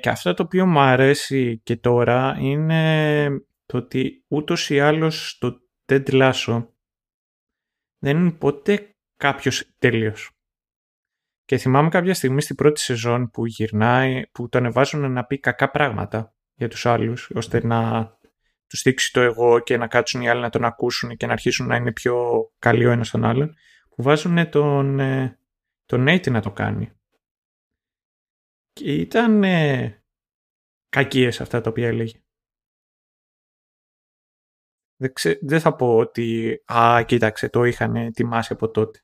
Και αυτό το οποίο μου αρέσει και τώρα είναι το ότι ούτως ή άλλως το Ted Lasso δεν είναι ποτέ κάποιος τέλειος. Και θυμάμαι κάποια στιγμή στην πρώτη σεζόν που γυρνάει, που το ανεβάζουν να πει κακά πράγματα για τους άλλους, ώστε να τους δείξει το εγώ και να κάτσουν οι άλλοι να τον ακούσουν και να αρχίσουν να είναι πιο καλοί ο ένας τον άλλον, που βάζουν τον Nate να το κάνει. Και ήταν κακίες αυτά τα οποία έλεγε. Δεν θα πω ότι κοίταξε, το είχαν ετοιμάσει από τότε.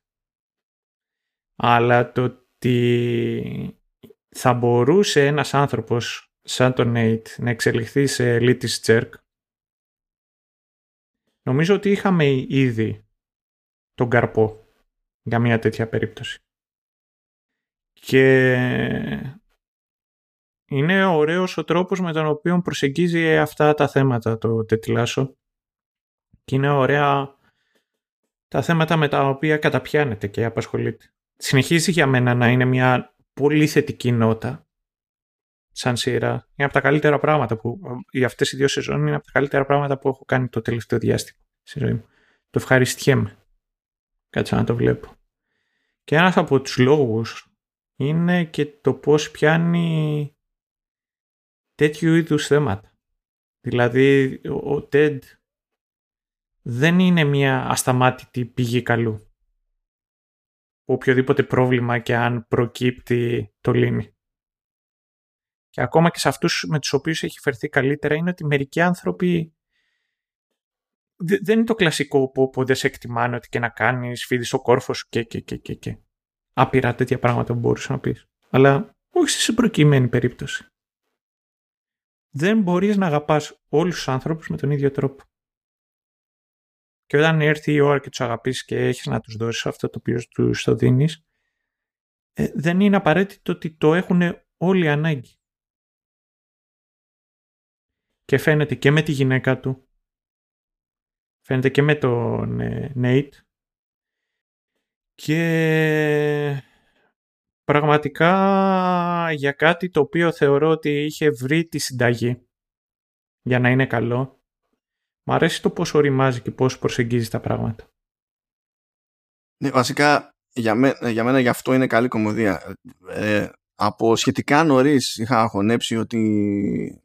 Αλλά το ότι θα μπορούσε ένας άνθρωπος σαν τον Nate να εξελιχθεί σε elitist jerk, νομίζω ότι είχαμε ήδη τον καρπό για μια τέτοια περίπτωση. Και είναι ωραίος ο τρόπος με τον οποίο προσεγγίζει αυτά τα θέματα το Ted Lasso και είναι ωραία τα θέματα με τα οποία καταπιάνεται και απασχολείται. Συνεχίζει για μένα να είναι μια πολύ θετική νότα σαν σειρά. Είναι από τα καλύτερα πράγματα που για αυτές οι δύο σεζόν είναι από τα καλύτερα πράγματα που έχω κάνει το τελευταίο διάστημα στη ζωή μου. Το ευχαριστιέμαι. Κάτσα να το βλέπω. Και ένας από τους λόγους είναι και το πώς πιάνει τέτοιου είδους θέματα. Δηλαδή, ο Ted δεν είναι μια ασταμάτητη πηγή καλού. Οποιοδήποτε πρόβλημα και αν προκύπτει το λύνει. Και ακόμα και σε αυτούς με τους οποίους έχει φερθεί καλύτερα είναι ότι μερικοί άνθρωποι δεν είναι το κλασικό που δεν σε εκτιμάνε, ότι και να κάνεις, φίδεις ο κόρφος και. Άπειρα τέτοια πράγματα που μπορείς να πεις. Αλλά όχι στη συμπροκειμένη περίπτωση. Δεν μπορείς να αγαπάς όλους τους άνθρωπους με τον ίδιο τρόπο. Και όταν έρθει η ώρα και τους αγαπείς και έχεις να τους δώσεις αυτό το οποίο τους το δίνεις, δεν είναι απαραίτητο ότι το έχουν όλοι ανάγκη. Και φαίνεται και με τη γυναίκα του, φαίνεται και με τον Νέιτ, και πραγματικά για κάτι το οποίο θεωρώ ότι είχε βρει τη συνταγή για να είναι καλό. Μ' αρέσει το πώς οριμάζει και πώς προσεγγίζει τα πράγματα. Ναι, βασικά για μένα γι' αυτό είναι καλή κομμωδία. Από σχετικά νωρίς είχα αγχωνέψει ότι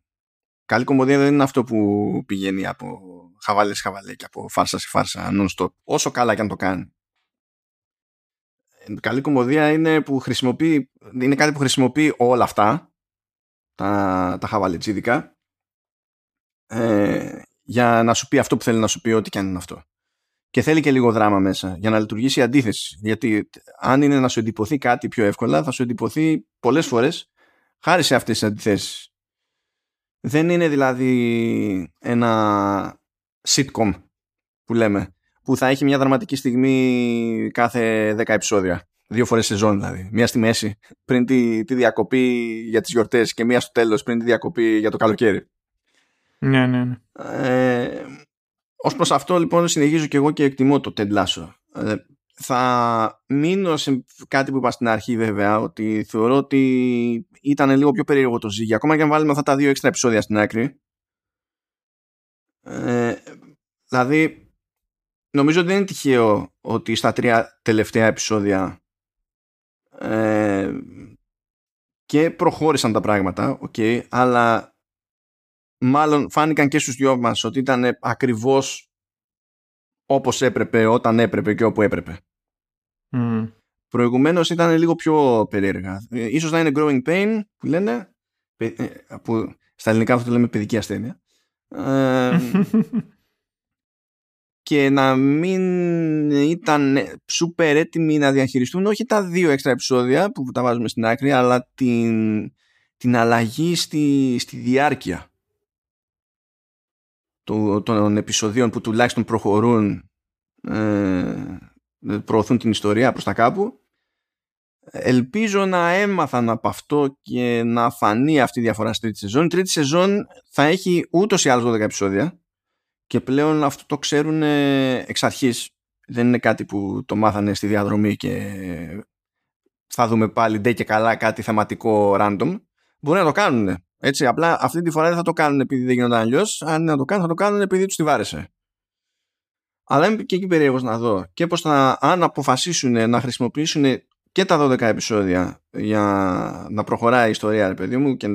καλή κομμωδία δεν είναι αυτό που πηγαίνει από χαβαλέ σε χαβαλέ και από φάρσα σε φάρσα non-stop, όσο καλά και αν το κάνει. Καλή κομμωδία είναι κάτι που χρησιμοποιεί όλα αυτά τα χαβαλετσίδικα για να σου πει αυτό που θέλει να σου πει, ό,τι και αν είναι αυτό. Και θέλει και λίγο δράμα μέσα για να λειτουργήσει η αντίθεση. Γιατί αν είναι να σου εντυπωθεί κάτι πιο εύκολα, θα σου εντυπωθεί πολλές φορές χάρη σε αυτές τις αντιθέσεις. Δεν είναι δηλαδή ένα sitcom που λέμε, που θα έχει μια δραματική στιγμή κάθε 10 επεισόδια. 2 φορές σεζόν δηλαδή. Μία στη μέση πριν τη διακοπή για τις γιορτές και μία στο τέλος πριν τη διακοπή για το καλοκαίρι. Ναι. Ως προς αυτό λοιπόν συνεχίζω και εγώ και εκτιμώ το Ted Lasso. Θα μείνω σε κάτι που είπα στην αρχή βέβαια, ότι θεωρώ ότι ήταν λίγο πιο περίεργο το ζύγι. Ακόμα και αν βάλουμε αυτά τα 2 έξτρα επεισόδια στην άκρη. Δηλαδή νομίζω ότι δεν είναι τυχαίο ότι στα 3 τελευταία επεισόδια και προχώρησαν τα πράγματα, okay, αλλά μάλλον φάνηκαν και στους δυο μας ότι ήταν ακριβώς όπως έπρεπε, όταν έπρεπε και όπου έπρεπε. Προηγουμένως ήταν λίγο πιο περίεργα. Ίσως να είναι growing pain που λένε, που στα ελληνικά αυτό το λέμε παιδική ασθένεια. Και να μην ήταν super έτοιμοι να διαχειριστούν όχι τα 2 έξτρα επεισόδια που τα βάζουμε στην άκρη, αλλά την αλλαγή στη διάρκεια των επεισοδίων που τουλάχιστον προωθούν την ιστορία προς τα κάπου. Ελπίζω να έμαθαν από αυτό και να φανεί αυτή η διαφορά στη τρίτη σεζόν. Η τρίτη σεζόν θα έχει ούτως ή άλλως 12 επεισόδια. Και πλέον αυτό το ξέρουν εξ αρχής. Δεν είναι κάτι που το μάθανε στη διαδρομή και θα δούμε πάλι ντε και καλά κάτι θεματικό random. Μπορεί να το κάνουν. Έτσι, απλά αυτή τη φορά δεν θα το κάνουν επειδή δεν γίνονταν αλλιώς. Αν να το κάνουν, θα το κάνουν επειδή τους τη βάρεσε. Αλλά είμαι και εκεί περίεργος να δω και πώς αν αποφασίσουν να χρησιμοποιήσουν και τα 12 επεισόδια για να προχωράει η ιστορία, ρε παιδί μου, και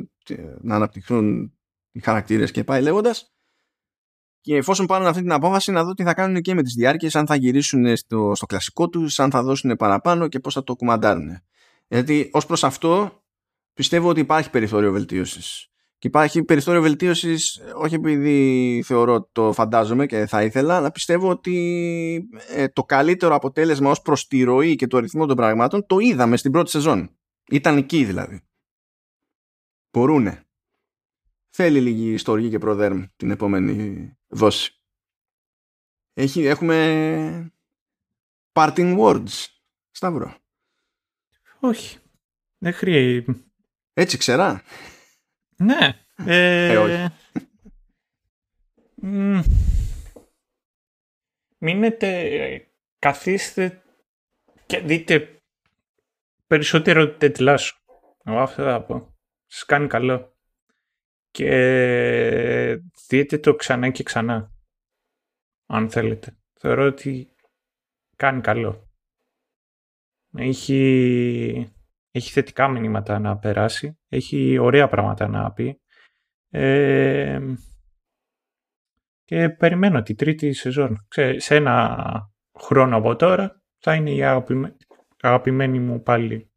να αναπτυχθούν οι χαρακτήρες και πάει λέγοντας. Και εφόσον πάρουν αυτή την απόφαση, να δω τι θα κάνουν και με τις διάρκειες, αν θα γυρίσουν στο κλασικό τους, αν θα δώσουν παραπάνω και πώς θα το κουμαντάρουν. Γιατί ως προς αυτό πιστεύω ότι υπάρχει περιθώριο βελτίωσης. Και υπάρχει περιθώριο βελτίωσης όχι επειδή θεωρώ, το φαντάζομαι και θα ήθελα, αλλά πιστεύω ότι το καλύτερο αποτέλεσμα ως προς τη ροή και το αριθμό των πραγμάτων το είδαμε στην πρώτη σεζόν. Ήταν εκεί δηλαδή. Μπορούνε. Θέλει λίγη ιστορική και προδέρμ την επόμενη δόση. Έχουμε parting words, Σταύρο? Όχι. Δεν χρειάζεται. Έτσι ξερά. Ναι. Όχι. Μείνετε, καθίστε και δείτε περισσότερο το Ted Lasso. Εγώ αυτό θα πω. Σας κάνει καλό. Και δείτε το ξανά και ξανά, αν θέλετε. Θεωρώ ότι κάνει καλό. Έχει θετικά μηνύματα να περάσει. Έχει ωραία πράγματα να πει. Και περιμένω τη τρίτη σεζόν. Σε ένα χρόνο από τώρα θα είναι η αγαπημένη μου πάλι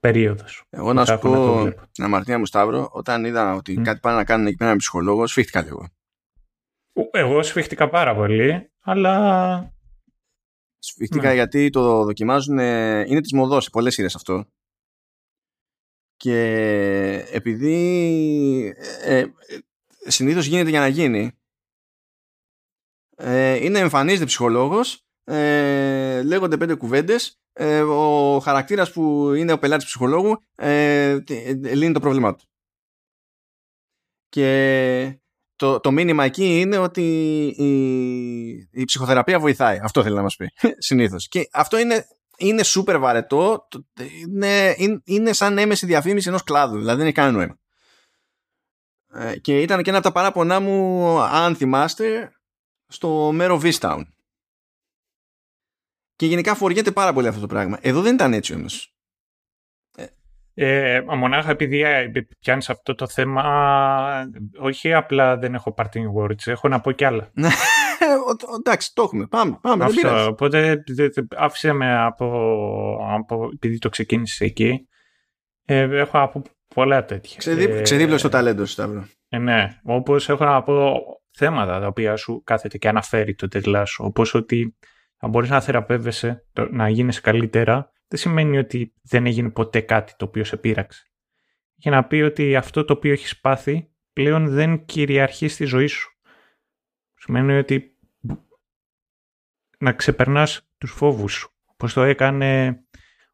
περίοδος. Εγώ να σου πω, αμαρτία μου Σταύρο, όταν είδα ότι κάτι πάνε να κάνουν εκεί πέρα με ψυχολόγο, σφίχτηκα λίγο. Εγώ σφίχτηκα πάρα πολύ, αλλά... Σφίχτηκα γιατί το δοκιμάζουν, είναι της μοδός σε πολλές σειρές αυτό. Και επειδή συνήθως γίνεται για να γίνει, είναι εμφανίζεται ψυχολόγος, λέγονται 5 κουβέντες, ο χαρακτήρας που είναι ο πελάτης ψυχολόγου λύνει το πρόβλημά του. Και το μήνυμα εκεί είναι ότι η ψυχοθεραπεία βοηθάει. Αυτό θέλει να μας πει συνήθως. Και αυτό είναι σούπερ βαρετό. Είναι σαν έμεση διαφήμιση ενός κλάδου. Δηλαδή δεν έχει κανένα νόημα. Και ήταν και ένα από τα παράπονά μου, αν θυμάστε, στο μέρο Vistown. Και γενικά φοριέται πάρα πολύ αυτό το πράγμα. Εδώ δεν ήταν έτσι όμως. Μονάχα επειδή πιάνεις αυτό το θέμα, όχι απλά δεν έχω parting words, έχω να πω κι άλλα. Εντάξει, το έχουμε, πάμε. Αυτό, οπότε άφησε με από επειδή το ξεκίνησε εκεί, έχω από πολλά τέτοια. Ξεδίπλωσε το ταλέντο σου, Σταύρο. Ναι, όπως έχω να πω θέματα τα οποία σου κάθεται και αναφέρει το τετλά σου, όπως ότι αν μπορείς να θεραπεύεσαι, να γίνεις καλύτερα, δεν σημαίνει ότι δεν έγινε ποτέ κάτι το οποίο σε πείραξε. Για να πει ότι αυτό το οποίο έχεις πάθει πλέον δεν κυριαρχεί στη ζωή σου. Σημαίνει ότι να ξεπερνάς τους φόβους σου. Όπως το έκανε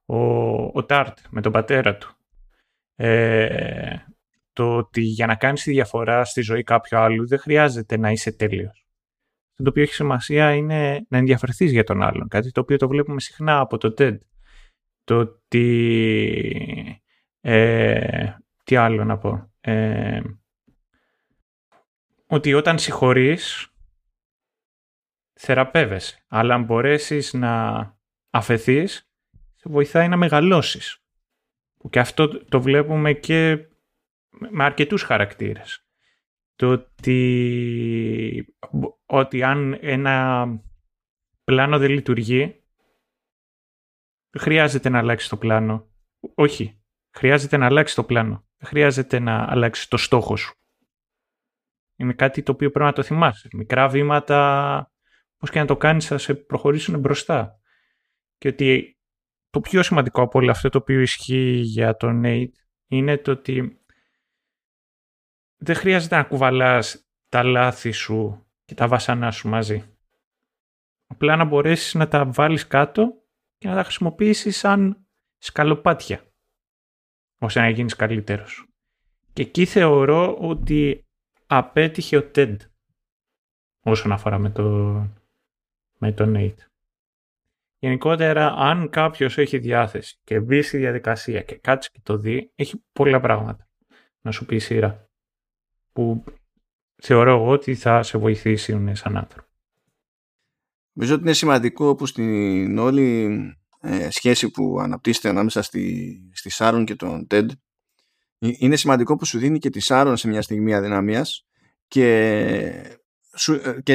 ο Τάρτ με τον πατέρα του. Το ότι για να κάνεις τη διαφορά στη ζωή κάποιου άλλου δεν χρειάζεται να είσαι τέλειος. Το οποίο έχει σημασία είναι να ενδιαφερθείς για τον άλλον. Κάτι το οποίο το βλέπουμε συχνά από το TED. Το ότι... τι άλλο να πω... ότι όταν συγχωρείς, θεραπεύεσαι. Αλλά αν μπορέσεις να αφεθείς, σε βοηθάει να μεγαλώσεις. Και αυτό το βλέπουμε και με αρκετούς χαρακτήρες. Το ότι αν ένα πλάνο δεν λειτουργεί, χρειάζεται να αλλάξει το πλάνο. Όχι. Χρειάζεται να αλλάξει το πλάνο. Χρειάζεται να αλλάξει το στόχο σου. Είναι κάτι το οποίο πρέπει να το θυμάσαι. Μικρά βήματα, πώς και να το κάνεις, θα σε προχωρήσουν μπροστά. Και ότι το πιο σημαντικό από όλο αυτό το οποίο ισχύει για τον Νέιτ είναι το ότι δεν χρειάζεται να κουβαλάς τα λάθη σου και τα βασανά σου μαζί. Απλά να μπορέσεις να τα βάλεις κάτω και να τα χρησιμοποιήσεις σαν σκαλοπάτια, ώστε να γίνεις καλύτερος. Και εκεί θεωρώ ότι απέτυχε ο TED όσον αφορά με τον Nate. Γενικότερα, αν κάποιος έχει διάθεση και μπει στη διαδικασία και κάτσει και το δει, έχει πολλά πράγματα να σου πει η σειρά, που θεωρώ εγώ ότι θα σε βοηθήσουν σαν άνθρωπο. Νομίζω ότι είναι σημαντικό που στην όλη σχέση που αναπτύσσεται ανάμεσα στη Σάρον και τον Τεντ, είναι σημαντικό που σου δίνει και τη Σάρον σε μια στιγμή αδυναμίας και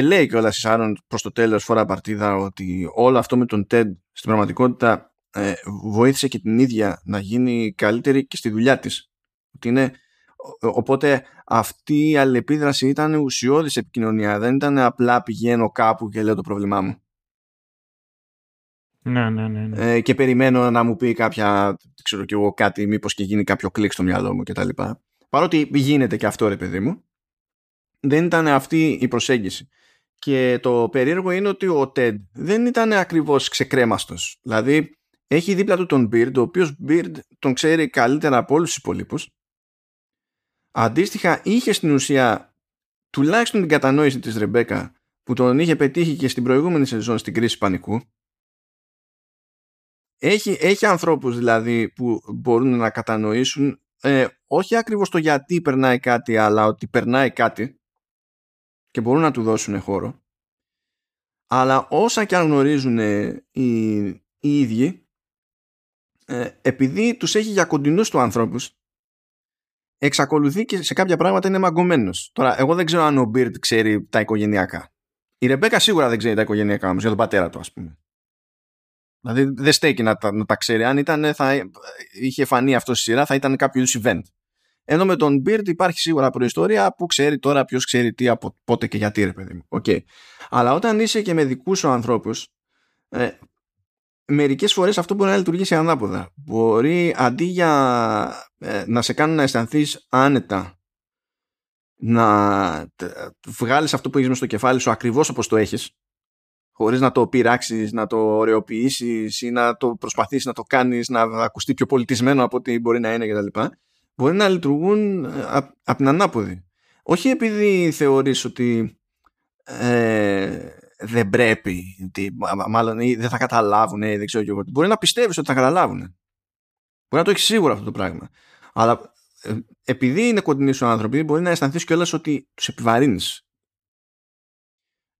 λέει κιόλας η Σάρον προς το τέλος φορά παρτίδα ότι όλο αυτό με τον Τεντ στην πραγματικότητα βοήθησε και την ίδια να γίνει καλύτερη και στη δουλειά της. Οπότε αυτή η αλληλεπίδραση ήταν ουσιώδης επικοινωνία. Δεν ήταν απλά πηγαίνω κάπου και λέω το πρόβλημά μου. Ναι. Και περιμένω να μου πει κάποια, ξέρω κι εγώ κάτι, μήπως και γίνει κάποιο κλικ στο μυαλό μου κτλ. Παρότι γίνεται και αυτό, ρε παιδί μου, δεν ήταν αυτή η προσέγγιση. Και το περίεργο είναι ότι ο Ted δεν ήταν ακριβώς ξεκρέμαστος. Δηλαδή έχει δίπλα του τον Beard, ο οποίος Beard τον ξέρει καλύτερα από όλους τους υπολείπους. Αντίστοιχα, είχε στην ουσία τουλάχιστον την κατανόηση της Ρεμπέκα, που τον είχε πετύχει και στην προηγούμενη σεζόν στην κρίση πανικού. Έχει ανθρώπους δηλαδή που μπορούν να κατανοήσουν όχι ακριβώς το γιατί περνάει κάτι, αλλά ότι περνάει κάτι και μπορούν να του δώσουν χώρο. Αλλά όσα και αν γνωρίζουν οι ίδιοι, επειδή τους έχει για κοντινούς του ανθρώπους, εξακολουθεί και σε κάποια πράγματα είναι μαγκωμένος. Τώρα, εγώ δεν ξέρω αν ο Μπίρτ ξέρει τα οικογενειακά. Η Ρεμπέκα σίγουρα δεν ξέρει τα οικογενειακά, όμως για τον πατέρα του, ας πούμε. Δηλαδή, δεν στέκει να τα ξέρει. Αν ήταν, θα είχε φανεί αυτό στη σειρά, θα ήταν κάποιο είδους event. Ενώ με τον Beard υπάρχει σίγουρα προϊστορία που ξέρει τώρα ποιος ξέρει τι, από πότε και γιατί, ρε παιδί μου. Okay. Αλλά όταν είσαι και με δικούς σου ανθρώπους, μερικές φορές αυτό μπορεί να λειτουργήσει ανάποδα. Μπορεί αντί για να σε κάνουν να αισθανθείς άνετα, να βγάλεις αυτό που έχεις μες στο κεφάλι σου ακριβώς όπως το έχεις, χωρίς να το πειράξεις, να το ωρεοποιήσεις ή να το προσπαθήσεις να το κάνεις να ακουστεί πιο πολιτισμένο από ό,τι μπορεί να είναι κτλ. Μπορεί να λειτουργούν από την ανάποδη. Όχι επειδή θεωρείς ότι δεν πρέπει, μάλλον ή δεν θα καταλάβουν, δεν ξέρω και εγώ. Μπορεί να πιστεύεις ότι θα καταλάβουν. Μπορεί να το έχεις σίγουρα αυτό το πράγμα. Αλλά επειδή είναι κοντινοί σου άνθρωποι, μπορεί να αισθανθείς κιόλας ότι τους επιβαρύνεις.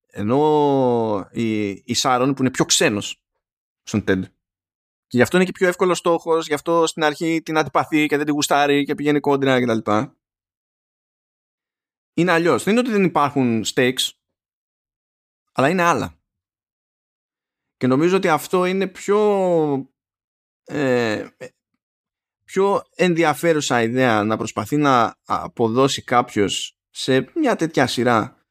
Ενώ η Σάρον που είναι πιο ξένος στον Τεντ, και γι' αυτό είναι και πιο εύκολο στόχος, γι' αυτό στην αρχή την αντιπαθεί και δεν την γουστάρει και πηγαίνει κόντρα κτλ. Είναι αλλιώς. Δεν είναι ότι δεν υπάρχουν stakes, αλλά είναι άλλα. Και νομίζω ότι αυτό είναι πιο ενδιαφέρουσα ιδέα, να προσπαθεί να αποδώσει κάποιος σε μια τέτοια σειρά,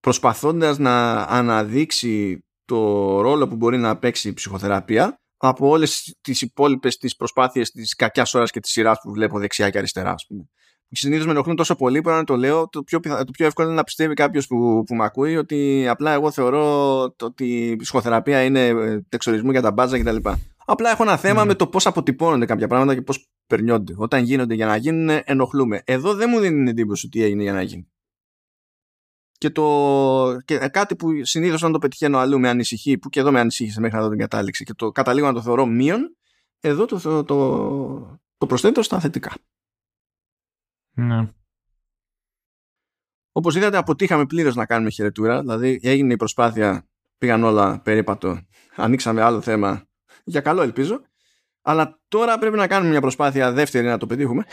προσπαθώντας να αναδείξει το ρόλο που μπορεί να παίξει η ψυχοθεραπεία από όλες τις υπόλοιπες τις προσπάθειες της κακιάς ώρας και της σειράς που βλέπω δεξιά και αριστερά, ας πούμε. Συνήθως με ενοχλούν τόσο πολύ που να το λέω, το πιο εύκολο είναι να πιστεύει κάποιος που με ακούει ότι απλά εγώ θεωρώ ότι η ψυχοθεραπεία είναι εξορισμού για τα μπάζα κτλ. Απλά έχω ένα θέμα με το πώς αποτυπώνονται κάποια πράγματα και πώς περνιόνται. Όταν γίνονται για να γίνουν, ενοχλούμε. Εδώ δεν μου δίνει εντύπωση ότι έγινε για να γίνει. Και κάτι που συνήθως όταν το πετυχαίνω αλλού με ανησυχεί, που και εδώ με ανησύχησε μέχρι να δω την κατάληξη, και το καταλήγω να το θεωρώ μείον, εδώ το προσθέτω στα θετικά. Ναι. Όπως είδατε, αποτύχαμε πλήρως να κάνουμε χαιρετούρα. Δηλαδή έγινε η προσπάθεια, πήγαν όλα περίπατο, ανοίξαμε άλλο θέμα, για καλό ελπίζω. Αλλά τώρα πρέπει να κάνουμε μια προσπάθεια δεύτερη να το πετύχουμε.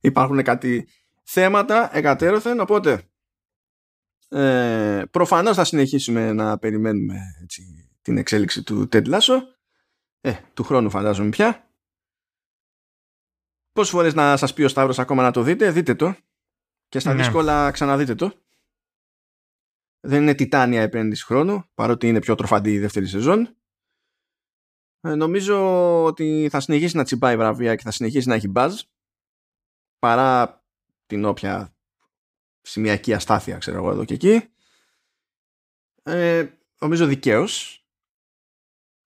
Υπάρχουν κάτι θέματα εκατέρωθεν, οπότε προφανώς θα συνεχίσουμε να περιμένουμε, έτσι, την εξέλιξη του Ted Lasso, του χρόνου φαντάζομαι πια. Πόσες φορές να σας πει ο Σταύρος ακόμα να το δείτε? Δείτε το. Και στα δύσκολα ξαναδείτε το. Δεν είναι τιτάνια επένδυση χρόνου, παρότι είναι πιο τροφαντή η δεύτερη σεζόν. Νομίζω ότι θα συνεχίσει να τσιπάει βραβεία και θα συνεχίσει να έχει μπάζ, παρά την όποια σημειακή αστάθεια, ξέρω εγώ, εδώ και εκεί. Νομίζω δικαίως.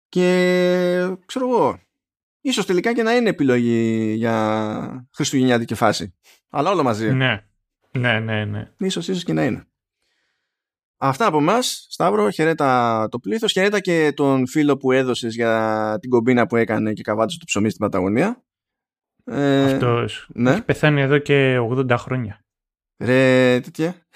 Και ξέρω εγώ, ίσως τελικά και να είναι επιλογή για χριστουγεννιάτικη φάση. Αλλά όλα μαζί. Ναι. Ίσως και να είναι. Αυτά από εμάς. Σταύρο, χαιρέτα το πλήθος. Χαιρέτα και τον φίλο που έδωσες για την κομπίνα που έκανε και καβάτωσε το ψωμί στην Παταγωνία. Αυτός. Ναι. Έχει πεθάνει εδώ και 80 χρόνια. Ρε, τέτοια.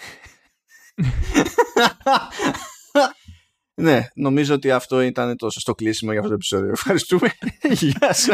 Ναι, νομίζω ότι αυτό ήταν το σωστό κλείσιμο για αυτό το επεισόδιο. Ευχαριστούμε. Γεια σας.